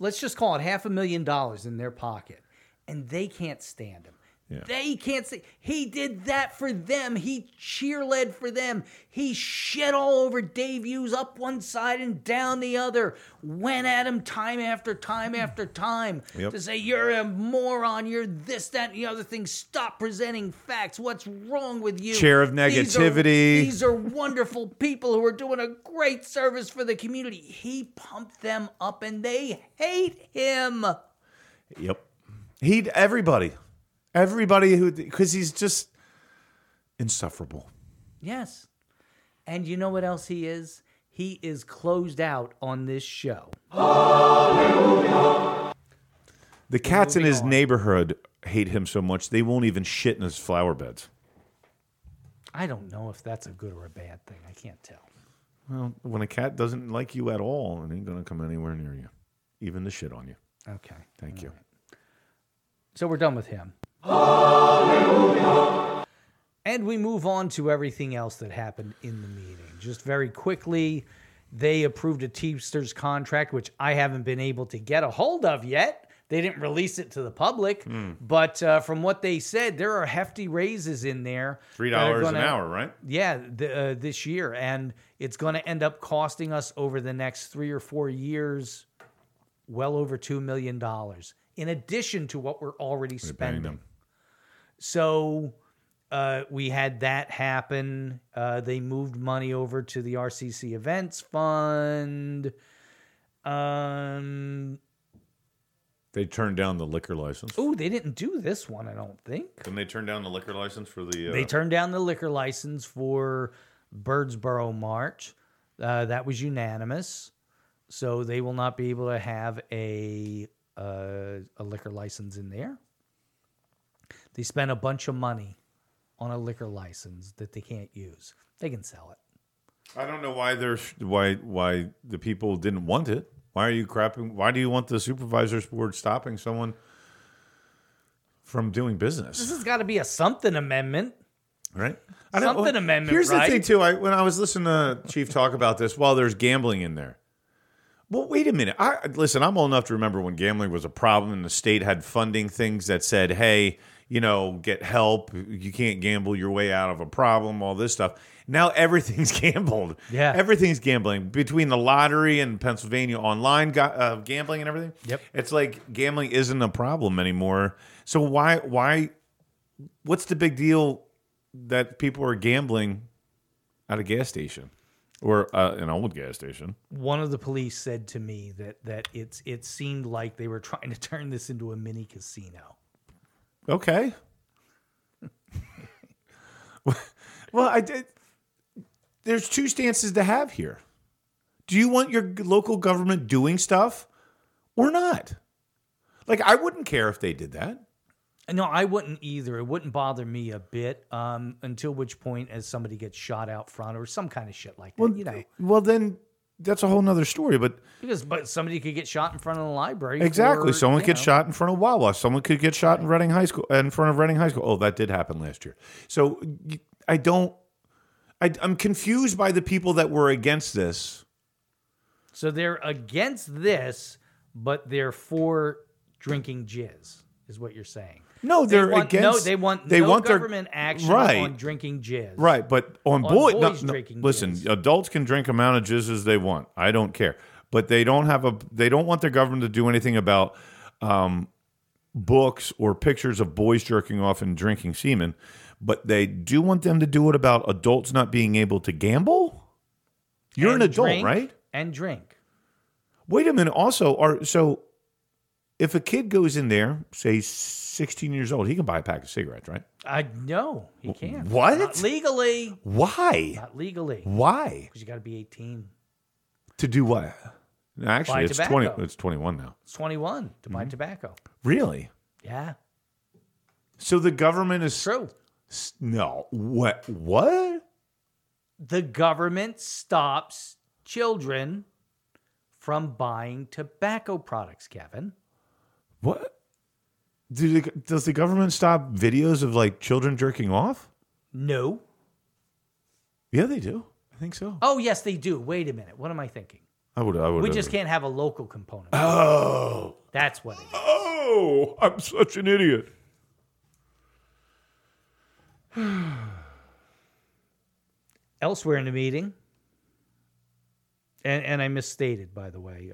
let's just call it $500,000 in their pocket, and they can't stand him. Yeah. They can't stand. He did that for them. He cheerled for them. He shit all over Dave Hughes up one side and down the other. Went at him time after time after time to say, you're a moron. You're this, that, and the other thing. Stop presenting facts. What's wrong with you? Chair of negativity. These are wonderful people who are doing a great service for the community. He pumped them up, and they hate him. Yep. Everybody who, because he's just insufferable. Yes. And you know what else he is? He is closed out on this show. Hallelujah. The cats in his neighborhood hate him so much they won't even shit in his flower beds. I don't know if that's a good or a bad thing. I can't tell. Well, when a cat doesn't like you at all, it ain't going to come anywhere near you, even the shit on you. Okay. Thank all you. Right. So we're done with him. Hallelujah. And we move on to everything else that happened in the meeting. Just very quickly, they approved a Teamsters contract, which I haven't been able to get a hold of yet. They didn't release it to the public, but from what they said, there are hefty raises in there. $3 an hour, right? Yeah, this year. And it's going to end up costing us over the next 3 or 4 years well over $2 million, in addition to what we're already spending. So we had that happen. They moved money over to the RCC Events Fund. They turned down the liquor license. Oh, they didn't do this one, I don't think. Didn't they turn down the liquor license for the... They turned down the liquor license for Birdsboro March. That was unanimous. So they will not be able to have a liquor license in there. They spent a bunch of money on a liquor license that they can't use. They can sell it. I don't know why why the people didn't want it. Why are you crapping? Why do you want the Supervisors Board stopping someone from doing business? This has got to be a something amendment, right? Amendment. Here's the thing, too. When I was listening to Chief talk about this, while there's gambling in there. Well, wait a minute. I'm old enough to remember when gambling was a problem and the state had funding things that said, hey, you know, get help. You can't gamble your way out of a problem, all this stuff. Now everything's gambled. Yeah. Everything's gambling. Between the lottery and Pennsylvania online gambling and everything, yep. It's like gambling isn't a problem anymore. So why? What's the big deal that people are gambling at a gas station? Or an old gas station. One of the police said to me that it seemed like they were trying to turn this into a mini casino. Okay. Well, I did. There's two stances to have here. Do you want your local government doing stuff or not? Like, I wouldn't care if they did that. No, I wouldn't either. It wouldn't bother me a bit until which point as somebody gets shot out front or some kind of shit like that, you know. Well, then that's a whole nother story. But somebody could get shot in front of the library. Exactly. Someone could get shot in front of Wawa. Someone could get shot in Reading High School, in front of Reading High School. Oh, that did happen last year. So I'm confused by the people that were against this. So they're against this, but they're for drinking jizz is what you're saying. No, they want government action on drinking jizz. Right, but on boys drinking jizz. Listen, adults can drink amount of jizz as they want. I don't care. But they don't want their government to do anything about books or pictures of boys jerking off and drinking semen. But they do want them to do it about adults not being able to gamble? You're an adult, right? And drink. Wait a minute. Also, if a kid goes in there, say 16 years old, he can buy a pack of cigarettes, right? No, he can't. What? Not legally. Why? Not legally. Why? Because you got to be 18. To do what? Actually, it's tobacco. 20. It's 21 now. It's 21 to buy tobacco. Really? Yeah. So the government is true. No. What? What? The government stops children from buying tobacco products, Kevin. What? Does the government stop videos of like children jerking off? No. Yeah, they do. I think so. Oh, yes, they do. Wait a minute. What am I thinking? I would. We just can't have a local component. Oh. That's what it is. Oh, I'm such an idiot. Elsewhere in the meeting, and I misstated, by the way.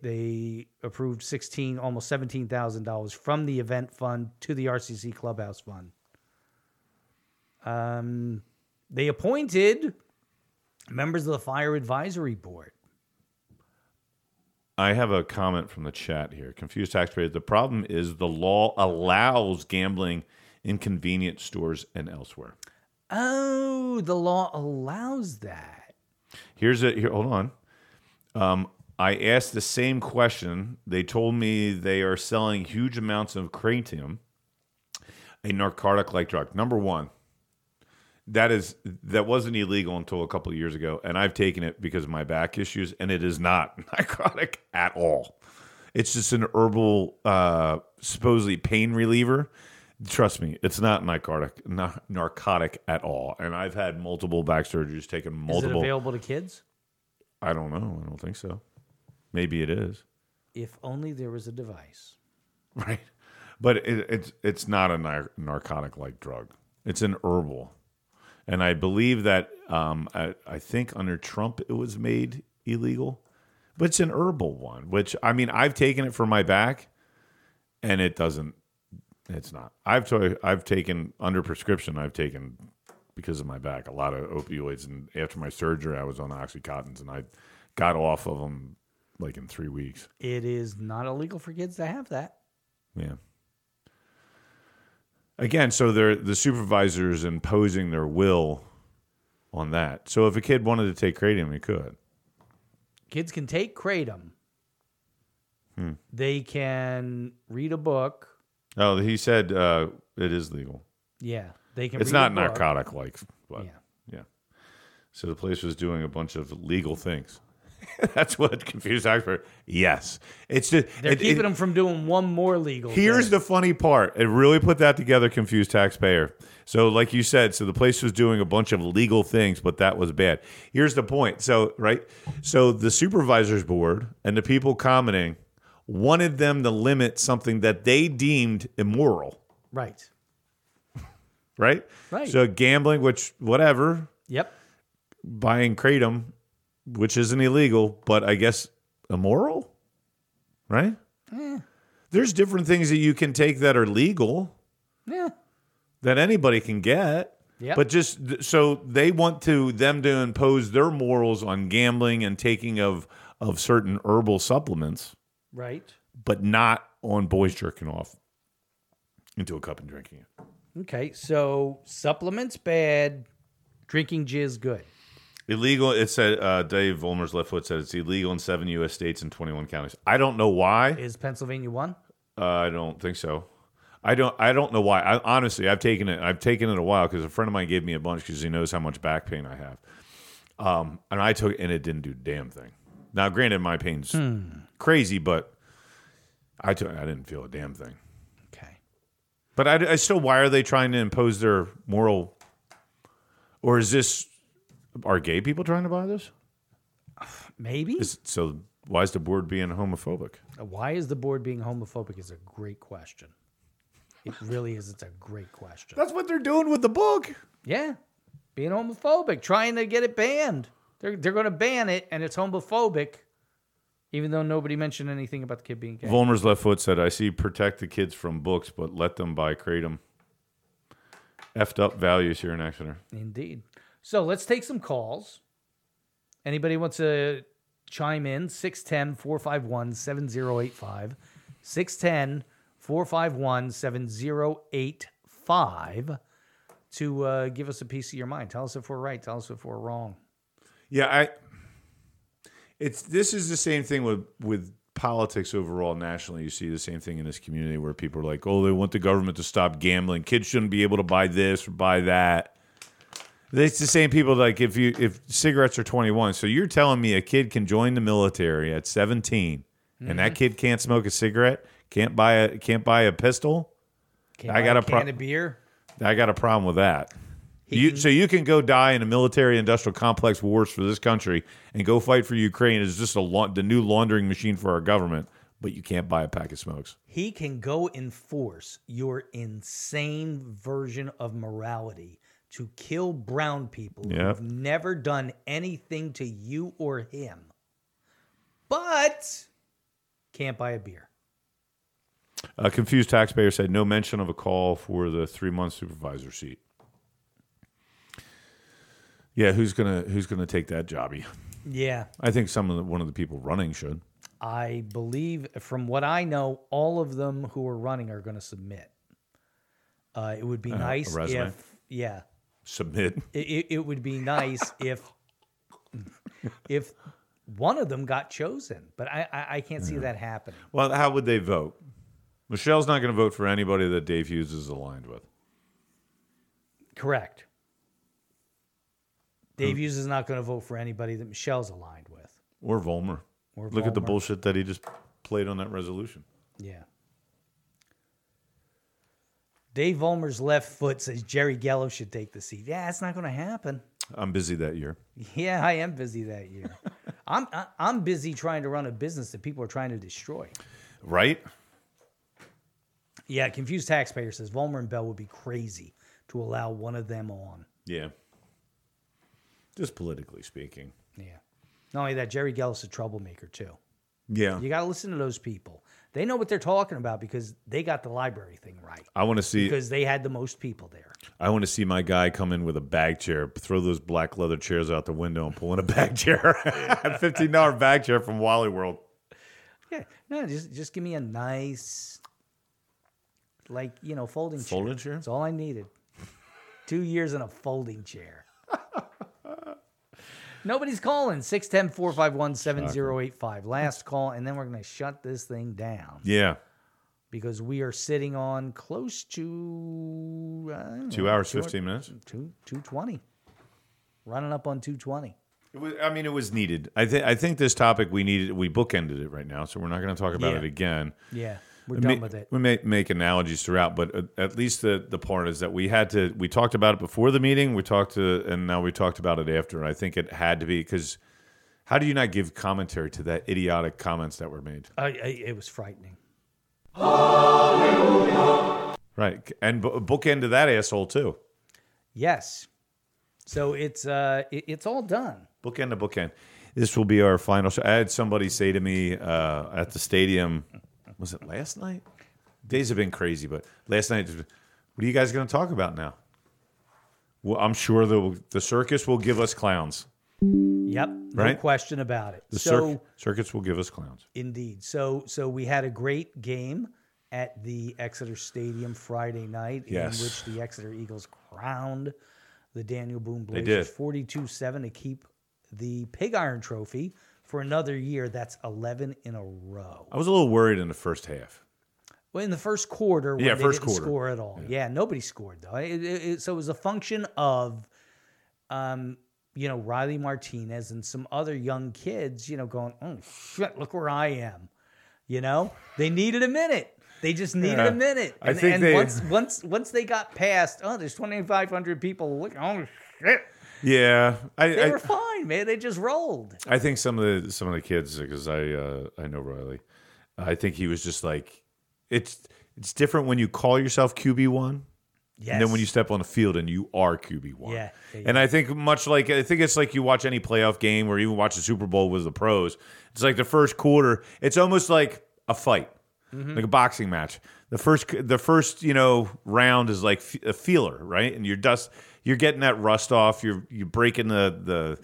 They approved almost $17,000 from the event fund to the RCC Clubhouse Fund. They appointed members of the Fire Advisory Board. I have a comment from the chat here. Confused taxpayer. The problem is the law allows gambling in convenience stores and elsewhere. Oh, the law allows that. Hold on. I asked the same question. They told me they are selling huge amounts of kratom, a narcotic-like drug. Number one, that wasn't illegal until a couple of years ago, and I've taken it because of my back issues, and it is not narcotic at all. It's just an herbal, supposedly pain reliever. Trust me, it's not narcotic at all. And I've had multiple back surgeries, taken multiple. Is it available to kids? I don't know. I don't think so. Maybe it is. If only there was a device. Right. But it's not a narcotic-like drug. It's an herbal. And I believe that I think under Trump it was made illegal. But it's an herbal one, which, I mean, I've taken it for my back, and it doesn't. It's not. I've taken under prescription. I've taken, because of my back, a lot of opioids, and after my surgery, I was on Oxycontins, and I got off of them like in 3 weeks. It is not illegal for kids to have that. Yeah. Again, so the supervisors imposing their will on that. So if a kid wanted to take Kratom, he could. Kids can take Kratom. They can read a book. Oh, he said it is legal. Yeah, they can. It's read not narcotic-like, but yeah. So the place was doing a bunch of legal things. That's what confused expert. Yes, it's just, they're keeping them from doing one more legal. Here's the funny part. It really put that together, confused taxpayer. So, like you said, so the place was doing a bunch of legal things, but that was bad. Here's the point. So, right. So the supervisors board and the people commenting wanted them to limit something that they deemed immoral. Right. Right. So gambling, which whatever. Yep. Buying Kratom, which isn't illegal, but I guess immoral, right? Yeah. There's different things that you can take that are legal, that anybody can get, but just so they want them to impose their morals on gambling and taking of certain herbal supplements, right? But not on boys jerking off into a cup and drinking it. Okay, so supplements bad, drinking jizz good. Illegal, it said, Dave Vollmer's left foot said it's illegal in 7 U.S. states and 21 counties. I don't know why. Is Pennsylvania one? I don't think so. I don't know why. Honestly, I've taken it a while because a friend of mine gave me a bunch because he knows how much back pain I have. And I took it, and it didn't do a damn thing. Now, granted, my pain's crazy, but I didn't feel a damn thing. Okay. But I still, why are they trying to impose their moral, or is this... Are gay people trying to buy this? Maybe. So why is the board being homophobic? Why is the board being homophobic is a great question. It really is. It's a great question. That's what they're doing with the book. Yeah. Being homophobic, trying to get it banned. They're going to ban it, and it's homophobic, even though nobody mentioned anything about the kid being gay. Vollmer's left foot said, I see protect the kids from books, but let them buy Kratom. Effed up values here in Exeter. Indeed. So let's take some calls. Anybody wants to chime in? 610-451-7085. 610-451-7085 to give us a piece of your mind. Tell us if we're right. Tell us if we're wrong. Yeah, this is the same thing with politics overall nationally. You see the same thing in this community where people are like, oh, they want the government to stop gambling. Kids shouldn't be able to buy this or buy that. It's the same people like if cigarettes are 21. So you're telling me a kid can join the military at 17, and that kid can't smoke a cigarette, can't buy a pistol. Can't buy a can of beer. I got a problem with that. So you can go die in a military industrial complex wars for this country and go fight for Ukraine as just the new laundering machine for our government, but you can't buy a pack of smokes. He can go enforce your insane version of morality. To kill brown people who've never done anything to you or him, but can't buy a beer. A confused taxpayer said no mention of a call for the 3-month supervisor seat. Yeah, who's gonna take that jobby? Yeah, I think one of the people running should. I believe, from what I know, all of them who are running are going to submit. It would be nice if submit. It would be nice if one of them got chosen, but I can't see that happening. Well, how would they vote? Michelle's not going to vote for anybody that Dave Hughes is aligned with. Correct. Dave Hughes is not going to vote for anybody that Michelle's aligned with. Or Vollmer. Look at the bullshit that he just played on that resolution. Yeah. Dave Vollmer's left foot says Jerry Gelliff should take the seat. Yeah, it's not going to happen. I'm busy that year. Yeah, I am busy that year. I'm busy trying to run a business that people are trying to destroy. Right? Yeah, confused taxpayer says Vollmer and Bell would be crazy to allow one of them on. Yeah. Just politically speaking. Yeah. Not only that, Jerry Gelliff's a troublemaker too. Yeah. You got to listen to those people. They know what they're talking about because they got the library thing right. I want to see... Because they had the most people there. I want to see my guy come in with a bag chair, throw those black leather chairs out the window and pull in a bag chair. A $15 bag chair from Wally World. Yeah. No, just give me a nice, like, you know, folding chair. Folding chair? That's all I needed. 2 years in a folding chair. Nobody's calling. 610-451-7085. Last call, and then we're going to shut this thing down. Yeah. Because we are sitting on close to... 2 hours, 15 minutes. 2:20. Running up on 2:20. It was needed. I think this topic we needed. We bookended it right now, so we're not going to talk about it again. Yeah, we're done with it. We may make analogies throughout, but at least the part is that we talked about it before the meeting. And now we talked about it after. And I think it had to be, because how do you not give commentary to that idiotic comments that were made? It was frightening. Hallelujah. Right, and bookend to that asshole too. Yes. So it's all done. Bookend to bookend. This will be our final show. I had somebody say to me at the stadium, was it last night? Days have been crazy, but last night, what are you guys going to talk about now? Well, I'm sure the circus will give us clowns. Yep, no question about it. The circuits will give us clowns. Indeed. So we had a great game at the Exeter Stadium Friday night, in which the Exeter Eagles crowned the Daniel Boone Blazers 42-7 to keep the Pig Iron Trophy for another year. That's 11 in a row. I was a little worried in the first half. Well, in the first quarter, when they didn't score at all. Yeah, nobody scored, though. So it was a function of, Riley Martinez and some other young kids, going, oh, shit, look where I am. They needed a minute. They just needed a minute. Once they got past, there's 2,500 people looking. Oh shit! Yeah, they were fine, man. They just rolled. I think some of the kids, because I know Riley, I think he was just like, it's different when you call yourself QB1, and then when you step on the field and you are QB1. Yeah, and I think it's like you watch any playoff game or even watch the Super Bowl with the pros. It's like the first quarter. It's almost like a fight. Mm-hmm. Like a boxing match, the first round is like a feeler, right? And you're getting that rust off. You're breaking the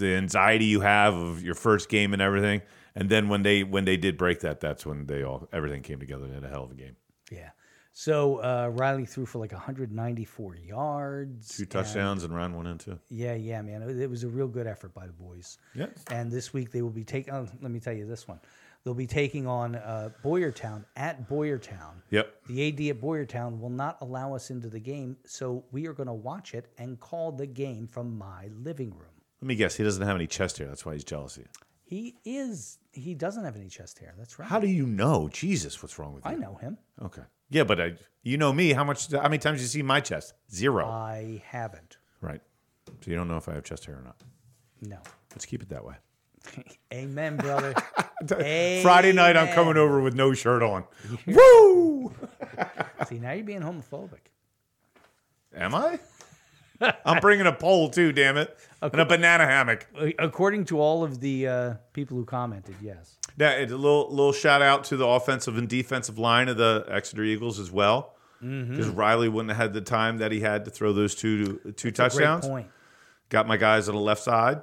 anxiety you have of your first game and everything. And then when they did break that, that's when everything came together and had a hell of a game. Yeah. So Riley threw for like 194 yards, 2 touchdowns, and round 1 and 2. Yeah, yeah, man, it was a real good effort by the boys. Yeah. And this week they will be taking. Oh, let me tell you this one. They'll be taking on Boyertown at Boyertown. Yep. The AD at Boyertown will not allow us into the game, so we are going to watch it and call the game from my living room. Let me guess. He doesn't have any chest hair. That's why he's jealous of you. He doesn't have any chest hair. That's right. How do you know? Jesus, what's wrong with you? I know him. Okay. Yeah, but you know me. How many times do you see my chest? 0. I haven't. Right. So you don't know if I have chest hair or not. No. Let's keep it that way. Amen, brother. Amen. Friday night, I'm coming over with no shirt on. Woo! See, now you're being homophobic. Am I? I'm bringing a pole, too, damn it. And a banana hammock. According to all of the people who commented, yes. Yeah, a little shout-out to the offensive and defensive line of the Exeter Eagles as well. Because Riley wouldn't have had the time that he had to throw those two touchdowns. Great point. Got my guys on the left side.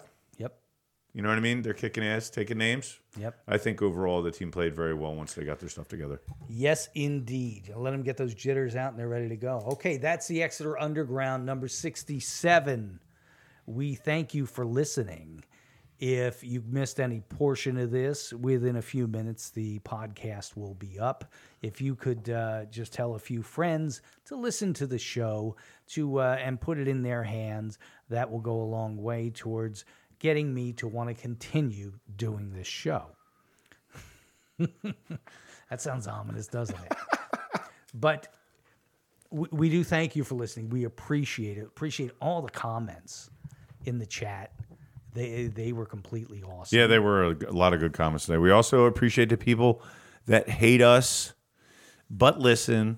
You know what I mean? They're kicking ass, taking names. Yep. I think overall the team played very well once they got their stuff together. Yes, indeed. Let them get those jitters out and they're ready to go. Okay, that's the Exeter Underground number 67. We thank you for listening. If you missed any portion of this, within a few minutes, the podcast will be up. If you could just tell a few friends to listen to the show and put it in their hands, that will go a long way towards getting me to want to continue doing this show. That sounds ominous, doesn't it? But we do thank you for listening. We appreciate it. Appreciate all the comments in the chat. They were completely awesome. Yeah, there were a lot of good comments today. We also appreciate the people that hate us, but listen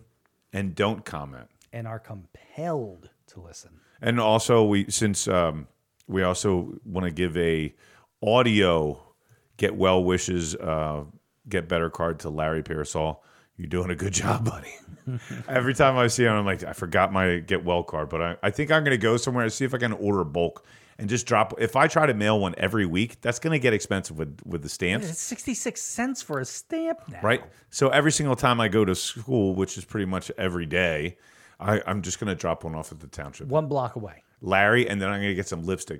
and don't comment. And are compelled to listen. And also, we also want to give a audio get well wishes get better card to Larry Pearsall. You're doing a good job, buddy. Every time I see him, I'm like, I forgot my get well card, but I think I'm going to go somewhere and see if I can order bulk and just drop. If I try to mail one every week, that's going to get expensive with the stamps. It's 66 cents for a stamp now. Right? So every single time I go to school, which is pretty much every day, I'm just going to drop one off at the township. One block away. Larry, and then I'm going to get some lipstick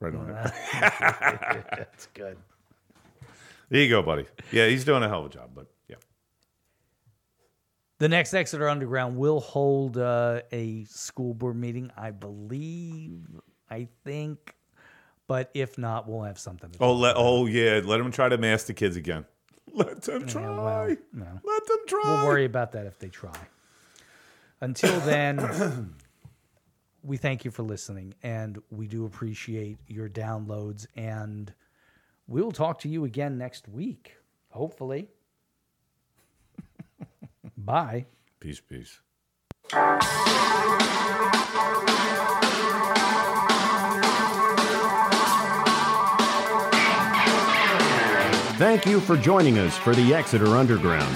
right on it. That's good. There you go, buddy. Yeah, he's doing a hell of a job, but. The next Exeter Underground will hold a school board meeting, I believe, I think. But if not, we'll have something to do. Let them try to mask the kids again. Let them try. Yeah, well, no. Let them try. We'll worry about that if they try. Until then, we thank you for listening, and we do appreciate your downloads. And we will talk to you again next week, hopefully. Bye. Peace, peace. Thank you for joining us for the Exeter Underground.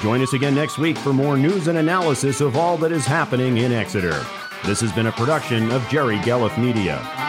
Join us again next week for more news and analysis of all that is happening in Exeter. This has been a production of Jerry Gelliff Media.